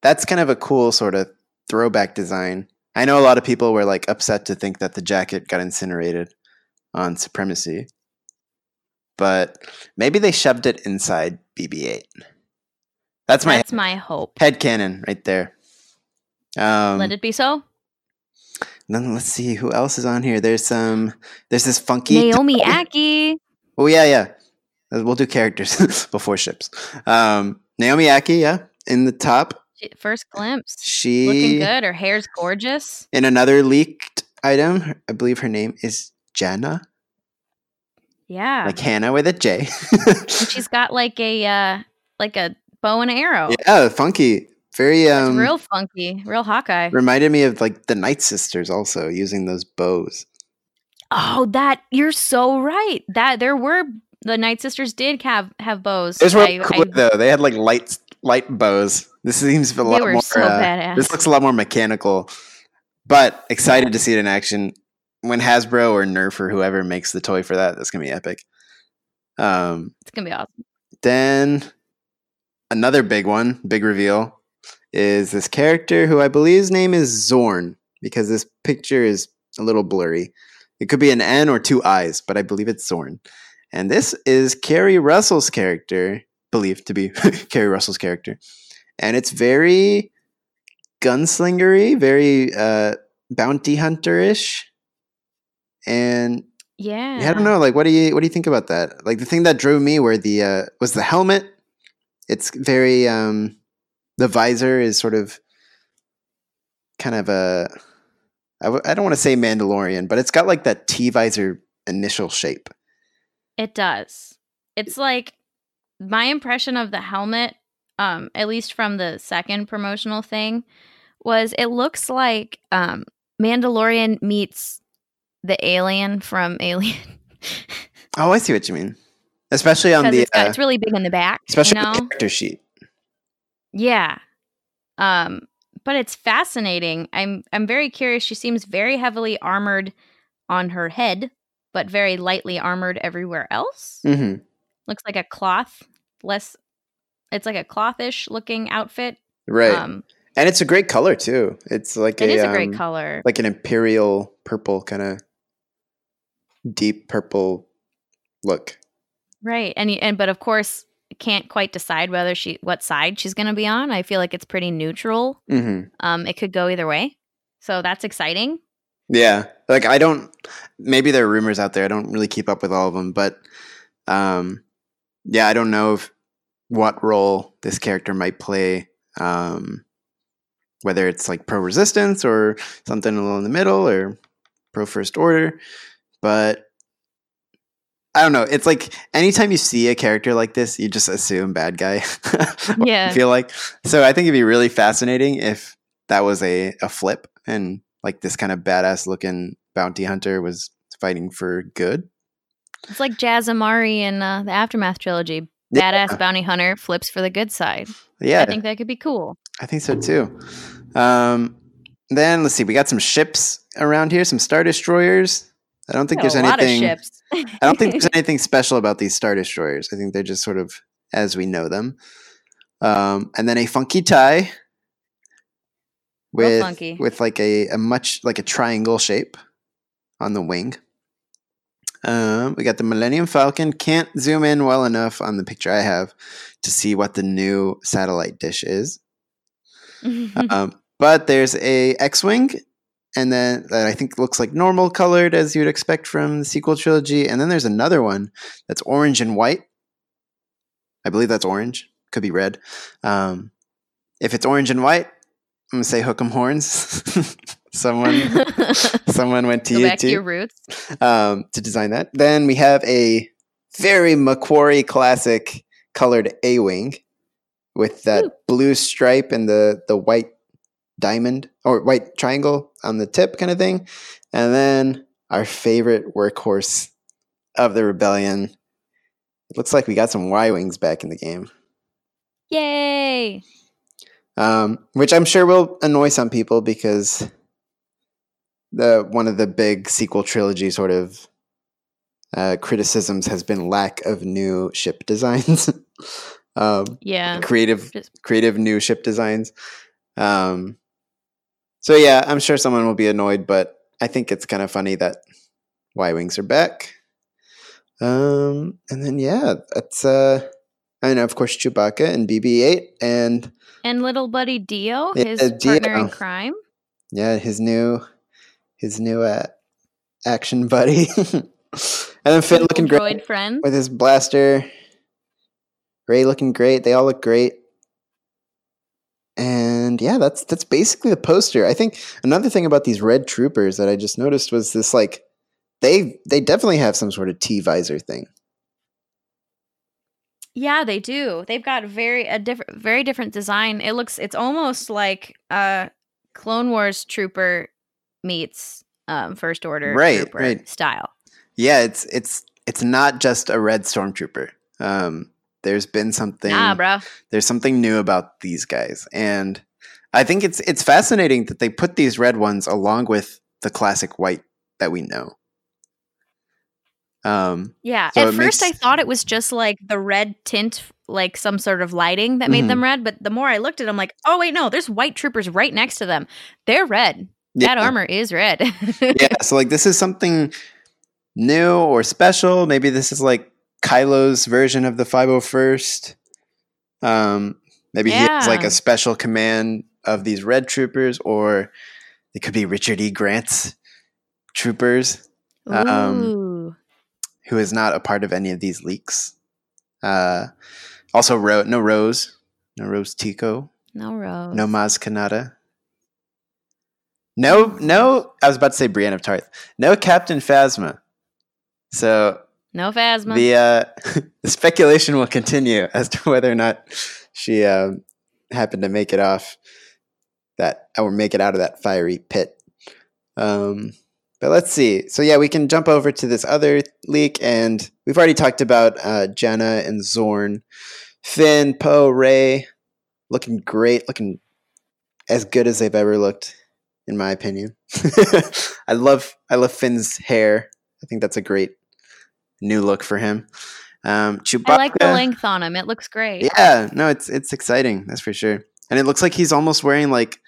that's kind of a cool sort of throwback design. I know a lot of people were like upset to think that the jacket got incinerated on Supremacy. But maybe they shoved it inside B B eight. That's my, that's head- my hope. Headcanon right there. Um, Let it be so. Then let's see who else is on here. There's some. Um, there's this funky Naomi t- Aki. Oh yeah, yeah. We'll do characters before ships. Um, Naomi Aki, yeah, in the top. First glimpse. She looking good. Her hair's gorgeous. In another leaked item, I believe her name is Jannah. Yeah, like Hannah with a J. And she's got like a uh, like a bow and arrow. Yeah, funky. Very um, real funky, real Hawkeye. Reminded me of like the Night Sisters also using those bows. Oh, that you're so right. That there were the Night Sisters did have, have bows. Those were cool though. They had like light light bows. This seems a lot more. They were so uh, badass. This looks a lot more mechanical, but excited yeah. to see it in action. When Hasbro or Nerf or whoever makes the toy for that, that's gonna be epic. Um, it's gonna be awesome. Then another big one, big reveal. Is this character who I believe his name is Zorn, because this picture is a little blurry. It could be an N or two I's, but I believe it's Zorn. And this is Kerry Russell's character, believed to be Kerry Russell's character. And it's very gunslingery, very uh, bounty hunter-ish. And yeah, yeah I don't know. Like, what do you what do you think about that? Like, the thing that drew me were the uh, was the helmet. It's very um, the visor is sort of kind of a I, w- I don't want to say Mandalorian, but it's got like that T visor initial shape. It does. It's like my impression of the helmet, um, at least from the second promotional thing, was it looks like um, Mandalorian meets the alien from Alien. Oh, I see what you mean. Especially on the... It's, got, uh, it's really big in the back. Especially you know? The character sheet. Yeah. Um, but it's fascinating. I'm I'm very curious. She seems very heavily armored on her head, but very lightly armored everywhere else. Mm-hmm. Looks like a cloth. Less. It's like a clothish looking outfit. Right. Um, and it's a great color, too. It's like it a... It is a great um, color. Like an imperial purple kind of deep purple look. Right, and and but of course can't quite decide whether she what side she's going to be on. I feel like it's pretty neutral. Mm-hmm. Um, it could go either way, so that's exciting. Yeah, like I don't. Maybe there are rumors out there. I don't really keep up with all of them, but um, yeah, I don't know if what role this character might play. Um, whether it's like pro resistance or something a little in the middle or pro first order, but. I don't know. It's like anytime you see a character like this, you just assume bad guy. Yeah. I feel like. So I think it'd be really fascinating if that was a, a flip and like this kind of badass looking bounty hunter was fighting for good. It's like Jaz Amari in uh, the Aftermath trilogy. Badass yeah. bounty hunter flips for the good side. Yeah. I think that could be cool. I think so too. Um, then let's see. We got some ships around here, some Star Destroyers. I don't think there's anything. I don't think there's anything special about these Star Destroyers. I think they're just sort of as we know them. Um, and then a funky tie with funky. with like a, a much like a triangle shape on the wing. Um, we got the Millennium Falcon. Can't zoom in well enough on the picture I have to see what the new satellite dish is. um, but there's a X-wing. And then that I think looks like normal colored as you'd expect from the sequel trilogy. And then there's another one that's orange and white. I believe that's orange. Could be red. Um, if it's orange and white, I'm gonna say hook 'em horns. someone, someone went to Go you back too, to your roots um, to design that. Then we have a very Macquarie classic colored A-wing with that Ooh. blue stripe and the the white. Diamond or white triangle on the tip kind of thing. And then our favorite workhorse of the rebellion. It looks like we got some Y-wings back in the game. Yay! Um, which I'm sure will annoy some people because the one of the big sequel trilogy sort of uh, criticisms has been lack of new ship designs. um, yeah. Creative, creative new ship designs. Um, So yeah, I'm sure someone will be annoyed, but I think it's kind of funny that Y-wings are back. Um, and then yeah, that's uh, I know of course Chewbacca and B B eight and and little buddy Dio, yeah, his Dio. partner in crime. Yeah, his new his new uh, action buddy, and then Finn looking great friend. with his blaster. Rey looking great. They all look great. And yeah, that's that's basically the poster. I think another thing about these red troopers that I just noticed was this like they they definitely have some sort of T visor thing. Yeah, they do. They've got very a different very different design. It looks it's almost like uh Clone Wars trooper meets um First Order right, trooper right. style. Yeah, it's it's it's not just a red stormtrooper. Um There's been something. Nah, bro. There's something new about these guys, and I think it's it's fascinating that they put these red ones along with the classic white that we know. Um, yeah. So At first, makes... I thought it was just like the red tint, like some sort of lighting that made mm-hmm. them red. But the more I looked at them, like, oh wait, no, there's white troopers right next to them. They're red. Yeah. That armor is red. Yeah. So like, this is something new or special. Maybe this is like. Kylo's version of the five oh first. Um, maybe yeah. he has like a special command of these red troopers, or it could be Richard E. Grant's troopers. um, who is not a part of any of these leaks. Uh, also, Ro- no Rose, no Rose Tico, no Rose, no Maz Kanata, no, no. I was about to say Brienne of Tarth, no Captain Phasma. So no Phasma. The uh, the speculation will continue as to whether or not she uh, happened to make it off that or make it out of that fiery pit. Um, but let's see. So yeah, we can jump over to this other leak, and we've already talked about uh, Jannah and Zorn, Finn, Poe, Rey, looking great, looking as good as they've ever looked, in my opinion. I love I love Finn's hair. I think that's a great new look for him. Um, Chewbacca, I like the length on him. It looks great. Yeah, no, it's it's exciting. That's for sure. And it looks like he's almost wearing like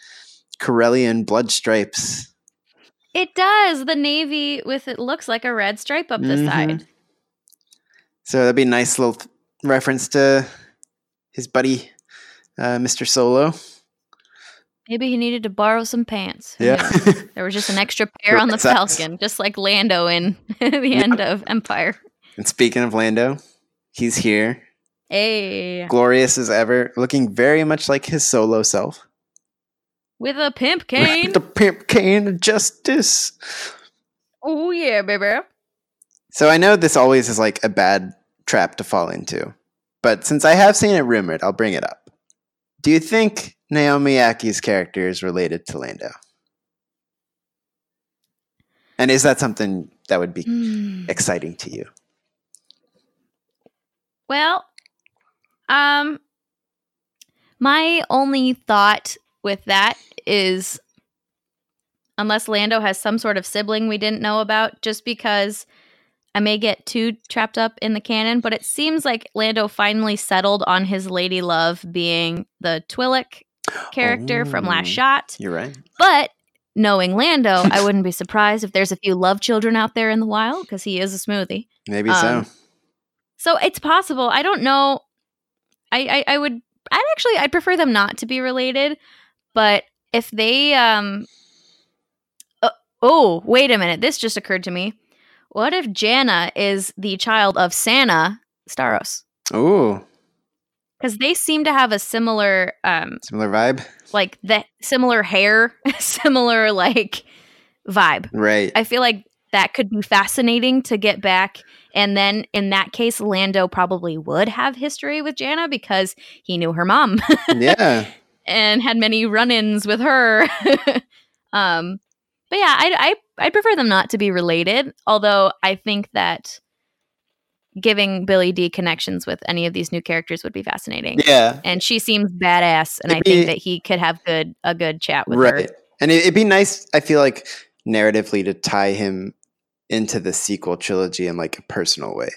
Corellian blood stripes. It does. The navy with it looks like a red stripe up the mm-hmm. side. So that'd be a nice little th- reference to his buddy, uh, Mister Solo. Maybe he needed to borrow some pants. Yeah. There was just an extra pair on the Falcon, just like Lando in the end yeah. of Empire. And speaking of Lando, he's here. Hey. Glorious as ever, looking very much like his Solo self. With a pimp cane. With a pimp cane of justice. Oh, yeah, baby. So I know this always is like a bad trap to fall into, but since I have seen it rumored, I'll bring it up. Do you think Naomi Aki's character is related to Lando? And is that something that would be mm. exciting to you? Well, um, my only thought with that is, unless Lando has some sort of sibling we didn't know about, just because I may get too trapped up in the canon, but it seems like Lando finally settled on his lady love being the Twi'lek character oh, from Last Shot. You're right. But knowing Lando, I wouldn't be surprised if there's a few love children out there in the wild, because he is a smoothie. Maybe um, so. So it's possible. I don't know. I, I, I would, I'd actually, I'd prefer them not to be related. But if they, um, uh, oh, wait a minute. This just occurred to me. What if Jannah is the child of Sanna Staros? Ooh. Because they seem to have a similar, um, similar vibe, like the similar hair, similar like vibe. Right. I feel like that could be fascinating to get back. And then in that case, Lando probably would have history with Jannah because he knew her mom. Yeah. And had many run-ins with her. um, but yeah, I'd, I, I'd prefer them not to be related, although I think that giving Billy D connections with any of these new characters would be fascinating. Yeah. And she seems badass, and it'd I be, think that he could have good a good chat with right. her. Right. And it, it'd be nice, I feel like, narratively to tie him into the sequel trilogy in like a personal way.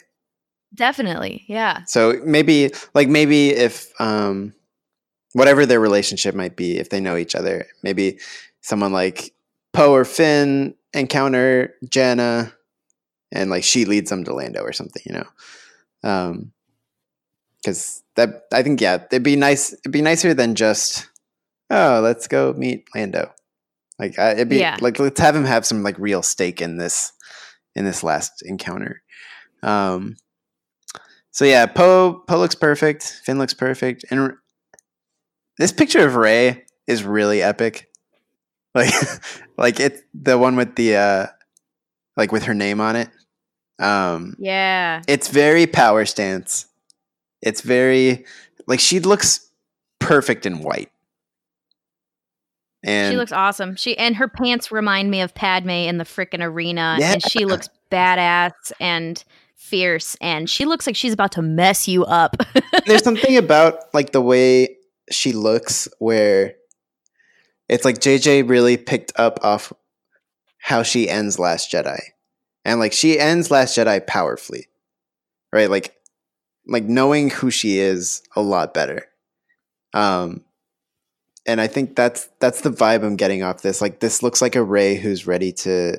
Definitely, yeah. So maybe, like maybe if... um. Whatever their relationship might be, if they know each other, maybe someone like Poe or Finn encounter Jannah, and like she leads them to Lando or something, you know? Um, because that I think yeah, it'd be nice. It'd be nicer than just oh, let's go meet Lando. Like I, it'd be yeah. like let's have him have some like real stake in this in this last encounter. Um, so yeah, Poe Poe looks perfect. Finn looks perfect, and. This picture of Rey is really epic. Like, like it, the one with the, uh, like with her name on it. Um, yeah. It's very power stance. It's very, like, she looks perfect in white. And she looks awesome. She, and her pants remind me of Padme in the frickin' arena. Yeah. And she looks badass and fierce. And she looks like she's about to mess you up. There's something about, like, the way she looks where it's like J J really picked up off how she ends Last Jedi, and like she ends Last Jedi powerfully, right? Like, like knowing who she is a lot better. Um, and I think that's, that's the vibe I'm getting off this. Like this looks like a Rey who's ready to,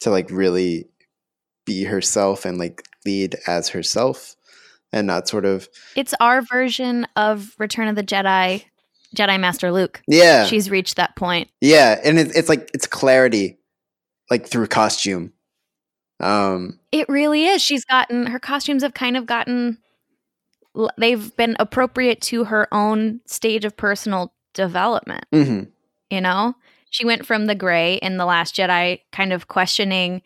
to like really be herself and like lead as herself. And not sort of... It's our version of Return of the Jedi, Jedi Master Luke. Yeah. She's reached that point. Yeah. And it, it's like, it's clarity, like through costume Um, it really is. She's gotten, her costumes have kind of gotten, they've been appropriate to her own stage of personal development. Mm-hmm. You know, she went from the gray in The Last Jedi, kind of questioning,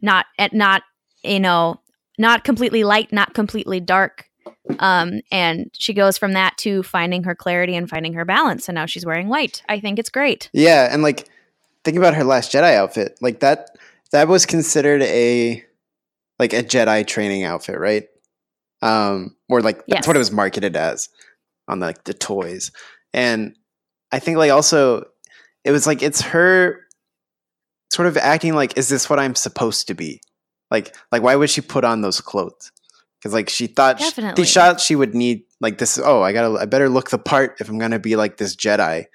not at not, you know, not completely light, not completely dark. Um, and she goes from that to finding her clarity and finding her balance. And now she's wearing white. I think it's great. Yeah. And like, think about her Last Jedi outfit. Like that, that was considered a, like a Jedi training outfit, right? Um, or like, that's yes. what it was marketed as on the, like the toys. And I think like also it was like, it's her sort of acting like, is this what I'm supposed to be? Like, like why would she put on those clothes? Because like she thought she, she thought she would need like this. Oh, I gotta, I better look the part if I'm gonna be like this Jedi.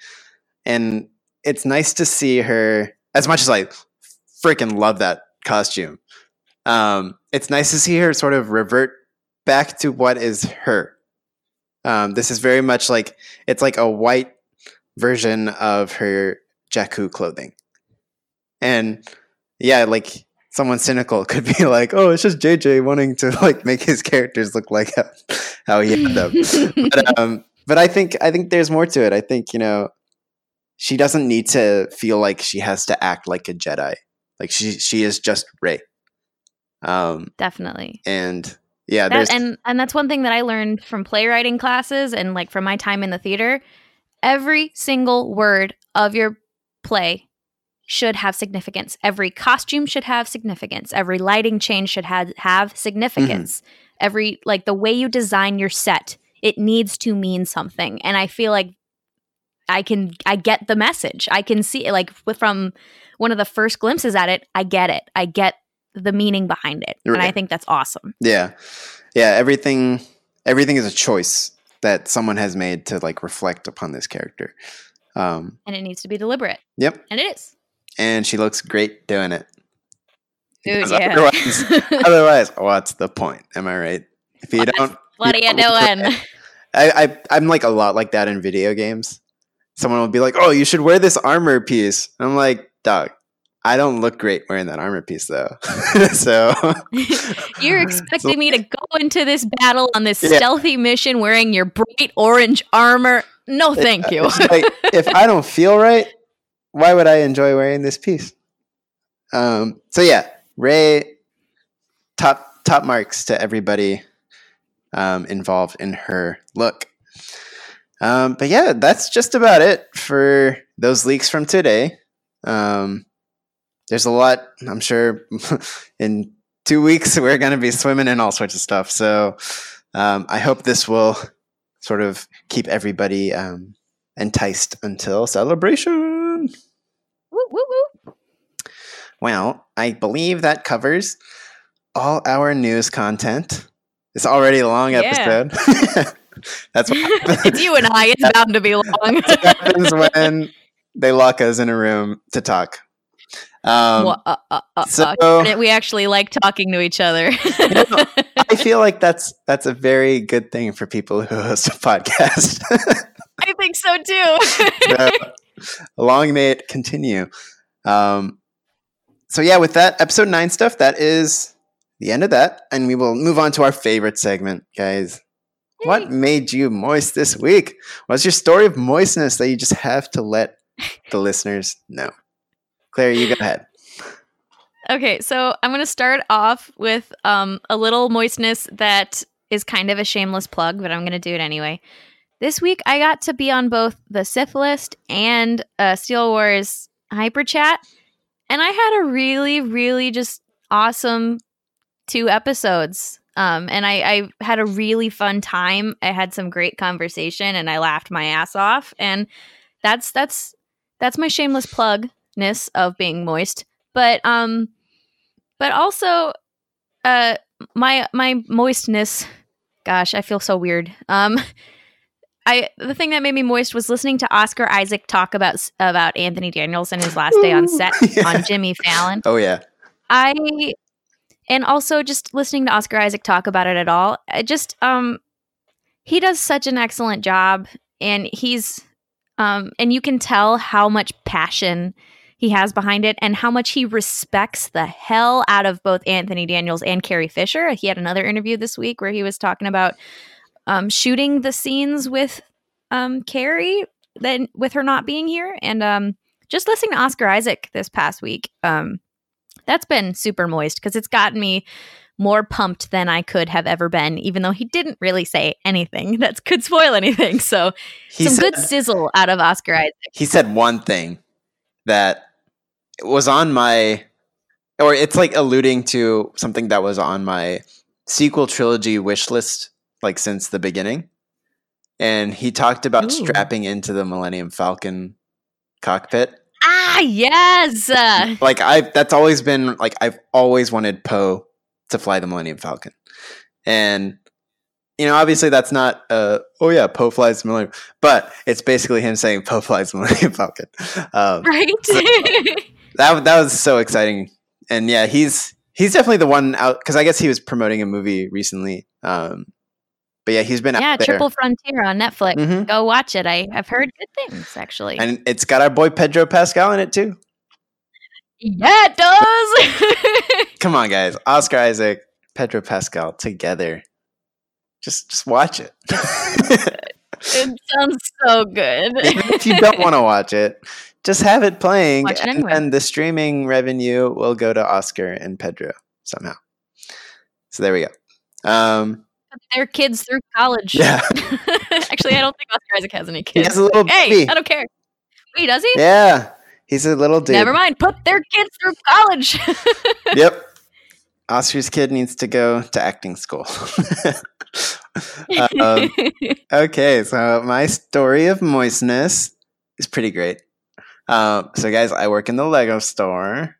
And it's nice to see her. As much as I freaking love that costume, um, it's nice to see her sort of revert back to what is her. Um, this is very much like it's like a white version of her Jakku clothing, and yeah, like. Someone cynical could be like, "Oh, it's just J J wanting to like make his characters look like how, how he had them." but, um, but I think I think there's more to it. I think you know, she doesn't need to feel like she has to act like a Jedi. Like she she is just Rey. Um, Definitely. And yeah, that, and and that's one thing that I learned from playwriting classes and like from my time in the theater. Every single word of your play should have significance. Every costume should have significance. Every lighting change should have, have significance. Mm-hmm. Every, like the way you design your set, it needs to mean something. And I feel like I can, I get the message. I can see it like from one of the first glimpses at it. I get it. I get the meaning behind it. Right. And I think that's awesome. Yeah. Yeah. Everything, everything is a choice that someone has made to like reflect upon this character. Um, and it needs to be deliberate. Yep. And it is. And she looks great doing it. Dude, yeah. Otherwise, otherwise, what's the point? Am I right? If you what, don't, what you are don't you doing? I, I, I'm like a lot like that in video games. Someone will be like, "Oh, you should wear this armor piece." And I'm like, "Dog, I don't look great wearing that armor piece, though." So you're expecting so, me to go into this battle on this yeah. stealthy mission wearing your bright orange armor? No, thank it, you. Like, if I don't feel right. Why would I enjoy wearing this piece? Um, so yeah, Rey, top top marks to everybody um, involved in her look. Um, but yeah, that's just about it for those leaks from today. Um, there's a lot, I'm sure, in two weeks we're going to be swimming in all sorts of stuff. So um, I hope this will sort of keep everybody um, enticed until Celebration. Woo, woo, woo. Well, I believe that covers all our news content. It's already a long yeah. episode. That's what happens. It's you and I. It's that, bound to be long. That's what happens when they lock us in a room to talk. Um, well, uh, uh, uh, so, uh, we actually like talking to each other. You know, I feel like that's that's a very good thing for people who host a podcast. I think so too. So, long may it continue. Um, so yeah, with that episode nine stuff, that is the end of that. And we will move on to our favorite segment, guys. Yay. What made you moist this week? What's your story of moistness that you just have to let the listeners know? Claire, you go ahead. Okay, so I'm going to start off with um, a little moistness that is kind of a shameless plug, but I'm going to do it anyway. This week, I got to be on both the Sith List and uh, Steel Wars Hyper Chat, and I had a really, really just awesome two episodes, um, and I, I had a really fun time. I had some great conversation, and I laughed my ass off, and that's that's that's my shameless plugness of being moist, but um, but also uh, my my moistness. Gosh, I feel so weird. Um. I, the thing that made me moist was listening to Oscar Isaac talk about about Anthony Daniels and his last day on set yeah. on Jimmy Fallon. Oh, yeah. I and also just listening to Oscar Isaac talk about it at all. I just um, he does such an excellent job, and he's um, and you can tell how much passion he has behind it and how much he respects the hell out of both Anthony Daniels and Carrie Fisher. He had another interview this week where he was talking about um, shooting the scenes with um, Carrie, then with her not being here. And um, just listening to Oscar Isaac this past week, um, that's been super moist because it's gotten me more pumped than I could have ever been, even though he didn't really say anything that could spoil anything. So he some said, good sizzle out of Oscar Isaac. He said one thing that was on my, or it's like alluding to something that was on my sequel trilogy wish list, like since the beginning. And he talked about Ooh. strapping into the Millennium Falcon cockpit. Ah, yes. Like I, that's always been like, I've always wanted Poe to fly the Millennium Falcon. And, you know, obviously that's not, uh, oh yeah, Poe flies the Millennium, but it's basically him saying Poe flies the Millennium Falcon. Um, right. So that, that was so exciting. And yeah, he's, he's definitely the one out. Cause I guess he was promoting a movie recently. Um, but yeah, he's been yeah, out there. Yeah, Triple Frontier on Netflix. Mm-hmm. Go watch it. I, I've heard good things actually. And it's got our boy Pedro Pascal in it too. Yeah, it does. Come on, guys. Oscar Isaac, Pedro Pascal together. Just just watch it. It sounds so good. Even if you don't want to watch it, just have it playing. Watch it and anyway. Then the streaming revenue will go to Oscar and Pedro somehow. So there we go. Um, Their kids through college. Yeah. Actually, I don't think Oscar Isaac has any kids. He has a little hey, baby. I don't care. Wait, does he? Yeah. He's a little dude. Never mind. Put their kids through college. Yep. Oscar's kid needs to go to acting school. um, okay. So my story of moistness is pretty great. Uh, so guys, I work in the Lego store.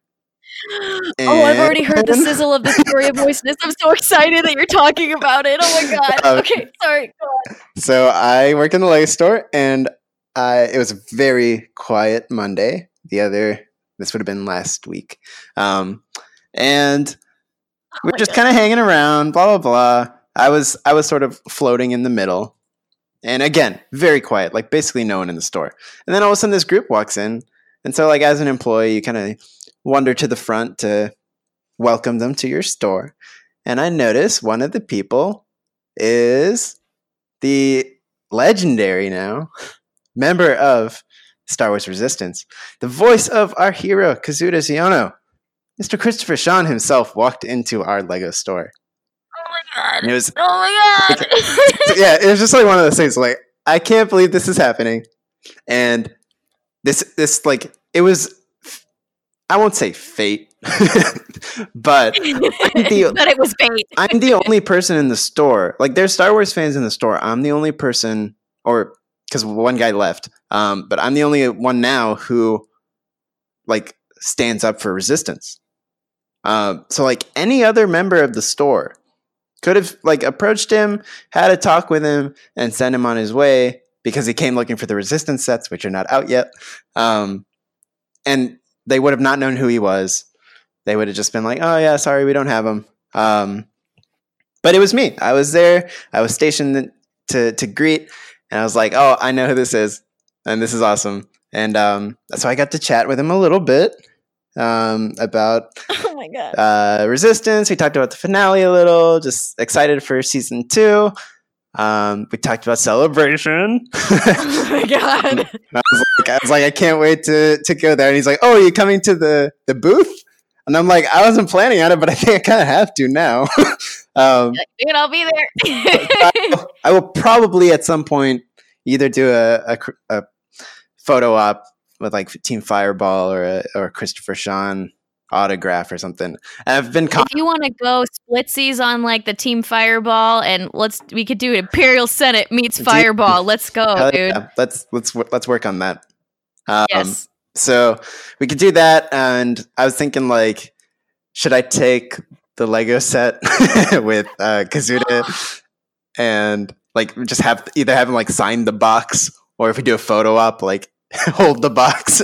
And... Oh, I've already heard the sizzle of the story of moistness. I'm so excited that you're talking about it. Oh my God. Um, okay. Sorry. Go on. So I work in the Lego store and uh, it was a very quiet Monday. The other, this would have been last week. Um, and oh we're just kind of hanging around, blah, blah, blah. I was, I was sort of floating in the middle. And again, very quiet, like basically no one in the store. And then all of a sudden this group walks in. And so like as an employee, you kind of wander to the front to welcome them to your store. And I notice one of the people is the legendary now member of Star Wars Resistance, the voice of our hero, Kazuto Ziono. Mister Christopher Sean himself walked into our Lego store. Oh my God. And it was, oh my God. Like, yeah, it was just like one of those things like, I can't believe this is happening. And this, this like, it was, I won't say fate, but I'm the, but it was fate. I'm the only person in the store. Like, there's Star Wars fans in the store. I'm the only person, or because one guy left, um, but I'm the only one now who, like, stands up for Resistance. Um, so, like, any other member of the store could have, like, approached him, had a talk with him, and sent him on his way because he came looking for the Resistance sets, which are not out yet. Um, and they would have not known who he was. They would have just been like, oh, yeah, sorry, we don't have them. Um, but it was me. I was there. I was stationed to to greet. And I was like, oh, I know who this is. And this is awesome. And um, so I got to chat with him a little bit um, about oh my God. Uh, Resistance. We talked about the finale a little, just excited for season two. Um, we talked about Celebration. Oh my God. I, was like, I was like, I can't wait to, to go there. And he's like, oh, are you coming to the, the booth? And I'm like, I wasn't planning on it, but I think I kind of have to now. um, Dude, I'll be there. I, will, I will probably at some point either do a, a, a photo op with like Team Fireball or a, or Christopher Sean autograph or something. And I've been. Con- if you want to go splitsies on like the Team Fireball, and let's we could do it. Imperial Senate meets Fireball. Let's go, Hell dude. Yeah. Let's let's let's work on that. Um, yes. So we could do that, and I was thinking, like, should I take the Lego set with uh, Kazuta and, like, just have either have him, like, sign the box or if we do a photo op, like, hold the box.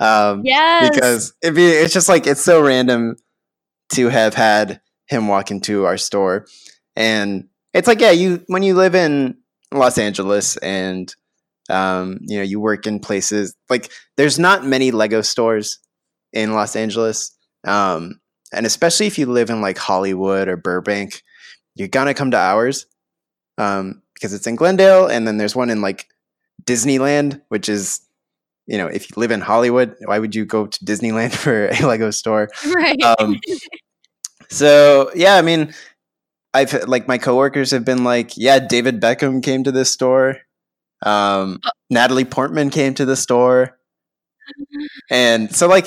um, yes! Because it'd be, it's just, like, it's so random to have had him walk into our store. And it's like, yeah, you when you live in Los Angeles and... Um, you know, you work in places like there's not many Lego stores in Los Angeles. Um, and especially if you live in like Hollywood or Burbank, you're going to come to ours um, because it's in Glendale. And then there's one in like Disneyland, which is, you know, if you live in Hollywood, why would you go to Disneyland for a Lego store? Right. Um, so, yeah, I mean, I've like my coworkers have been like, yeah, David Beckham came to this store. Um, oh. Natalie Portman came to the store. And so like,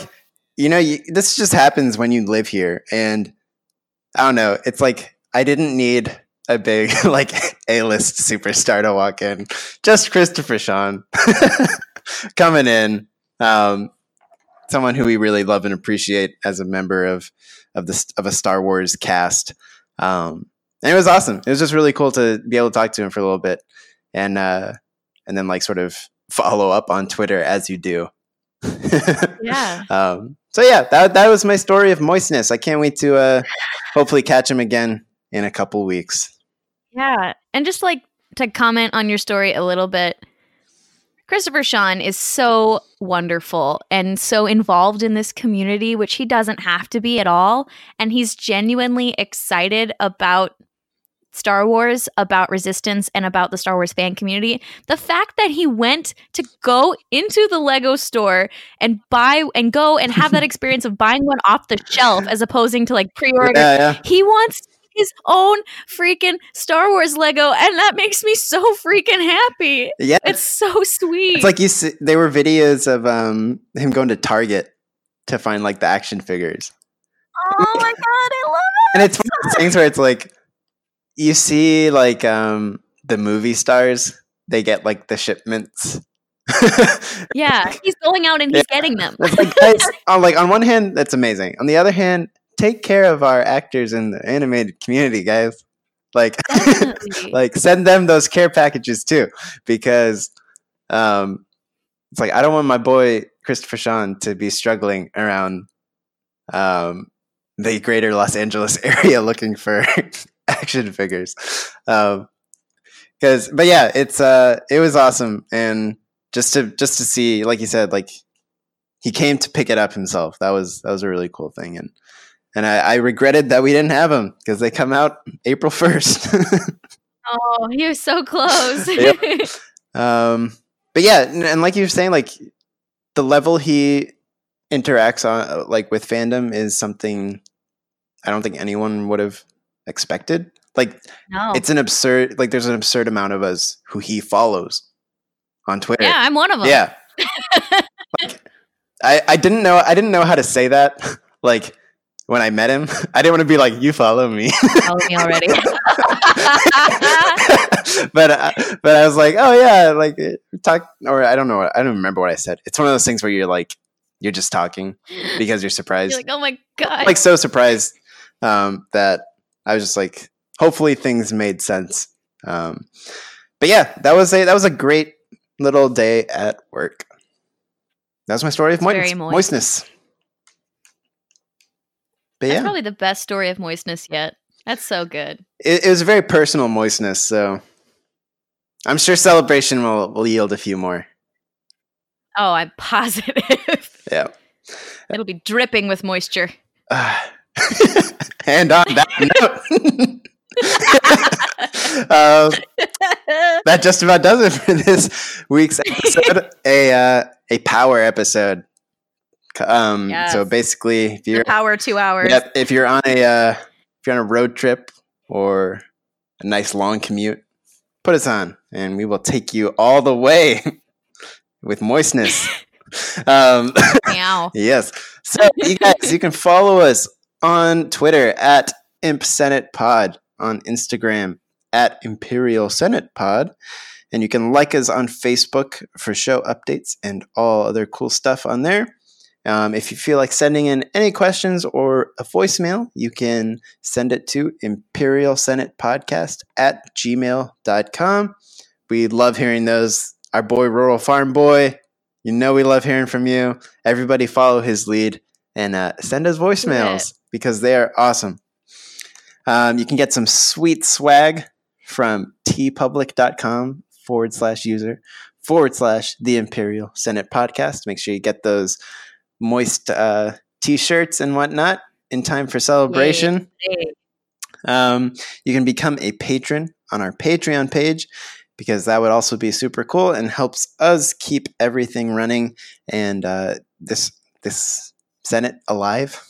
you know, you, this just happens when you live here. And I don't know. It's like, I didn't need a big like A-list superstar to walk in. Just Christopher Sean coming in. Um, someone who we really love and appreciate as a member of, of the, of a Star Wars cast. Um, and it was awesome. It was just really cool to be able to talk to him for a little bit. And, uh, and then like sort of follow up on Twitter as you do. Yeah. Um, so yeah, that that was my story of Moistness. I can't wait to uh, hopefully catch him again in a couple weeks. Yeah. And just like to comment on your story a little bit, Christopher Sean is so wonderful and so involved in this community, which he doesn't have to be at all. And he's genuinely excited about Star Wars, about Resistance, and about the Star Wars fan community. The fact that he went to go into the Lego store and buy and go and have that experience of buying one off the shelf as opposing to like pre-order. Yeah, yeah. He wants his own freaking Star Wars Lego, and that makes me so freaking happy. Yeah, it's so sweet. It's like you see, there were videos of um him going to Target to find like the action figures. Oh my god, I love it! And it's one of those things where it's like, you see, like, um, the movie stars, they get, like, the shipments. Yeah, he's going out and he's yeah. getting them. Like, guys, on, like, on one hand, that's amazing. On the other hand, take care of our actors in the animated community, guys. Like, like send them those care packages, too. Because um, it's like, I don't want my boy, Christopher Sean, to be struggling around um, the greater Los Angeles area looking for... action figures. Um, because, but yeah, it's, uh, it was awesome. And just to, just to see, like you said, like he came to pick it up himself. That was, that was a really cool thing. And, and I, I regretted that we didn't have him because they come out April first. Oh, he was so close. Yep. Um, but yeah. And, and like you were saying, like the level he interacts on, like with fandom is something I don't think anyone would have expected. Like no. It's an absurd like there's an absurd amount of us who he follows on Twitter. Yeah, I'm one of them. Yeah. Like, I I didn't know I didn't know how to say that like when I met him. I didn't want to be like, you follow me. Follow me already. But uh, but I was like, oh yeah, like talk or I don't know I don't remember what I said. It's one of those things where you're like you're just talking because you're surprised. You're like, oh my god. I'm, like so surprised um that I was just like, hopefully things made sense. Um, but yeah, that was a that was a great little day at work. That was my story of moist- moist. moistness. But That's yeah. probably the best story of moistness yet. That's so good. It, it was a very personal moistness, so I'm sure Celebration will, will yield a few more. Oh, I'm positive. Yeah. It'll be dripping with moisture. And on that note, uh, that just about does it for this week's episode. A uh, a power episode. Um, yes. So basically, if you're the power two hours. Yep, if you're on a uh, if you're on a road trip or a nice long commute, put us on, and we will take you all the way with moistness. um, Meow. Yes. So you guys, you can follow us on Twitter at Imp Senate Pod, on Instagram at Imperial Senate Pod, and you can like us on Facebook for show updates and all other cool stuff on there. Um, if you feel like sending in any questions or a voicemail, you can send it to Imperial Senate Podcast at gmail dot com. We love hearing those. Our boy Rural Farm Boy, you know we love hearing from you. Everybody follow his lead and uh, send us voicemails. Yeah. Because they are awesome. Um, you can get some sweet swag from tpublic.com forward slash user forward slash the Imperial Senate Podcast. Make sure you get those moist uh, t-shirts and whatnot in time for celebration. Yay, yay. Um, you can become a patron on our Patreon page, because that would also be super cool and helps us keep everything running and uh, this this Senate alive.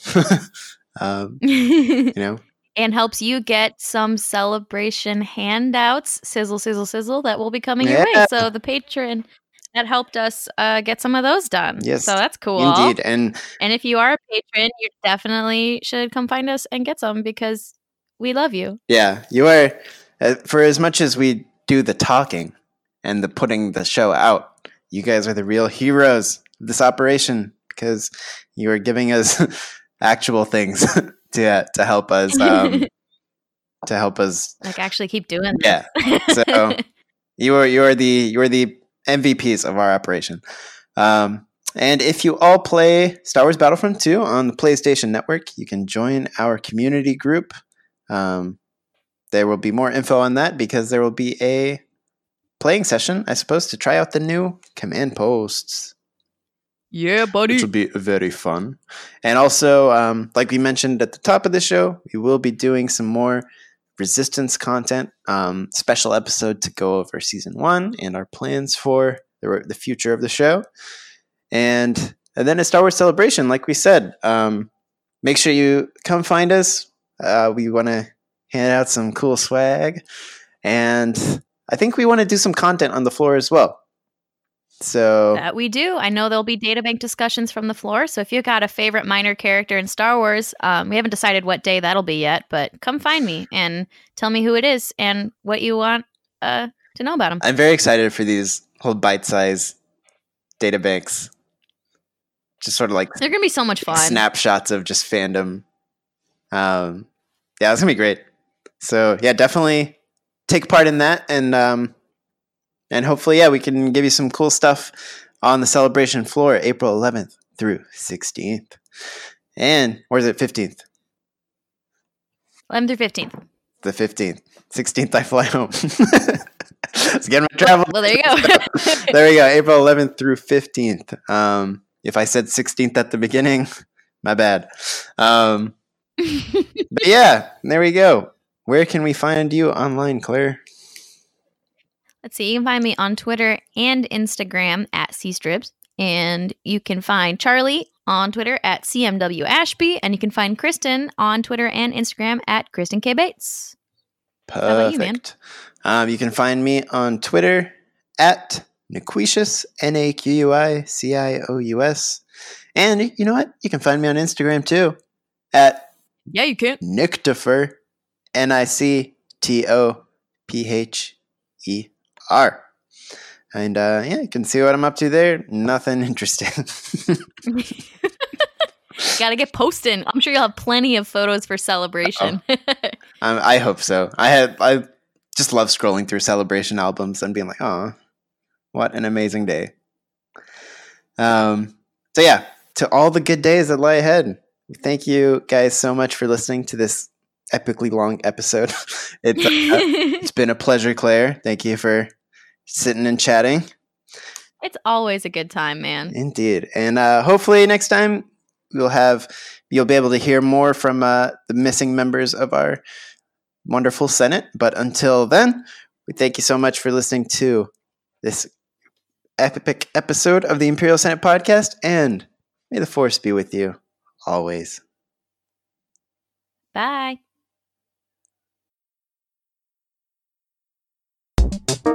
um, you know, and helps you get some celebration handouts, sizzle, sizzle, sizzle, that will be coming yeah. your way. So the patron that helped us uh, get some of those done. Yes, so that's cool. Indeed, and and if you are a patron, you definitely should come find us and get some, because we love you. Yeah, you are. Uh, for as much as we do the talking and the putting the show out, you guys are the real heroes of this operation, because you are giving us actual things to uh, to help us um, to help us like actually keep doing yeah. this. So you are you are the you are the M V Ps of our operation. Um, and if you all play Star Wars Battlefront two on the PlayStation Network, you can join our community group. Um, There will be more info on that, because there will be a playing session, I suppose, to try out the new command posts. Yeah, buddy. Which will be very fun. And also, um, like we mentioned at the top of the show, we will be doing some more Resistance content, um, special episode to go over season one and our plans for the, the future of the show. And, and then a Star Wars Celebration, like we said. Um, make sure you come find us. Uh, we want to hand out some cool swag. And I think we want to do some content on the floor as well. So that we do. I know there'll be data bank discussions from the floor. So if you got a favorite minor character in Star Wars, um, we haven't decided what day that'll be yet, but come find me and tell me who it is and what you want uh, to know about them. I'm very excited for these whole bite-sized data banks. Just sort of like, they're going to be so much fun. Snapshots of just fandom. Um, yeah, it's going to be great. So, yeah, definitely take part in that, and um, and hopefully, yeah, we can give you some cool stuff on the celebration floor April eleventh through sixteenth. And, or is it fifteenth? eleventh through fifteenth. The fifteenth. sixteenth, I fly home. It's getting my travel. Well, there you go. So, there we go, April eleventh through fifteenth. Um, if I said sixteenth at the beginning, my bad. Um, but, yeah, there we go. Where can we find you online, Claire? Let's see. You can find me on Twitter and Instagram at C Strips. And you can find Charlie on Twitter at C M W Ashby. And you can find Kristen on Twitter and Instagram at Kristen K. Bates. Perfect. How about you, man? Um, you can find me on Twitter at Naquicious, N A Q U I C I O U S. And you know what? You can find me on Instagram, too, at yeah, you can. Nictifer. N I C T O P H E R. And uh, yeah, you can see what I'm up to there. Nothing interesting. Gotta get posting. I'm sure you'll have plenty of photos for celebration. um, I hope so. I have. I just love scrolling through celebration albums and being like, oh, what an amazing day. Um. So yeah, to all the good days that lie ahead, thank you guys so much for listening to this epically long episode. It's, uh, it's been a pleasure, Claire. Thank you for sitting and chatting. It's always a good time, man. Indeed. And uh, hopefully next time we'll have you'll be able to hear more from uh, the missing members of our wonderful Senate. But until then, we thank you so much for listening to this epic episode of the Imperial Senate Podcast, and may the Force be with you always. Bye. Thank you.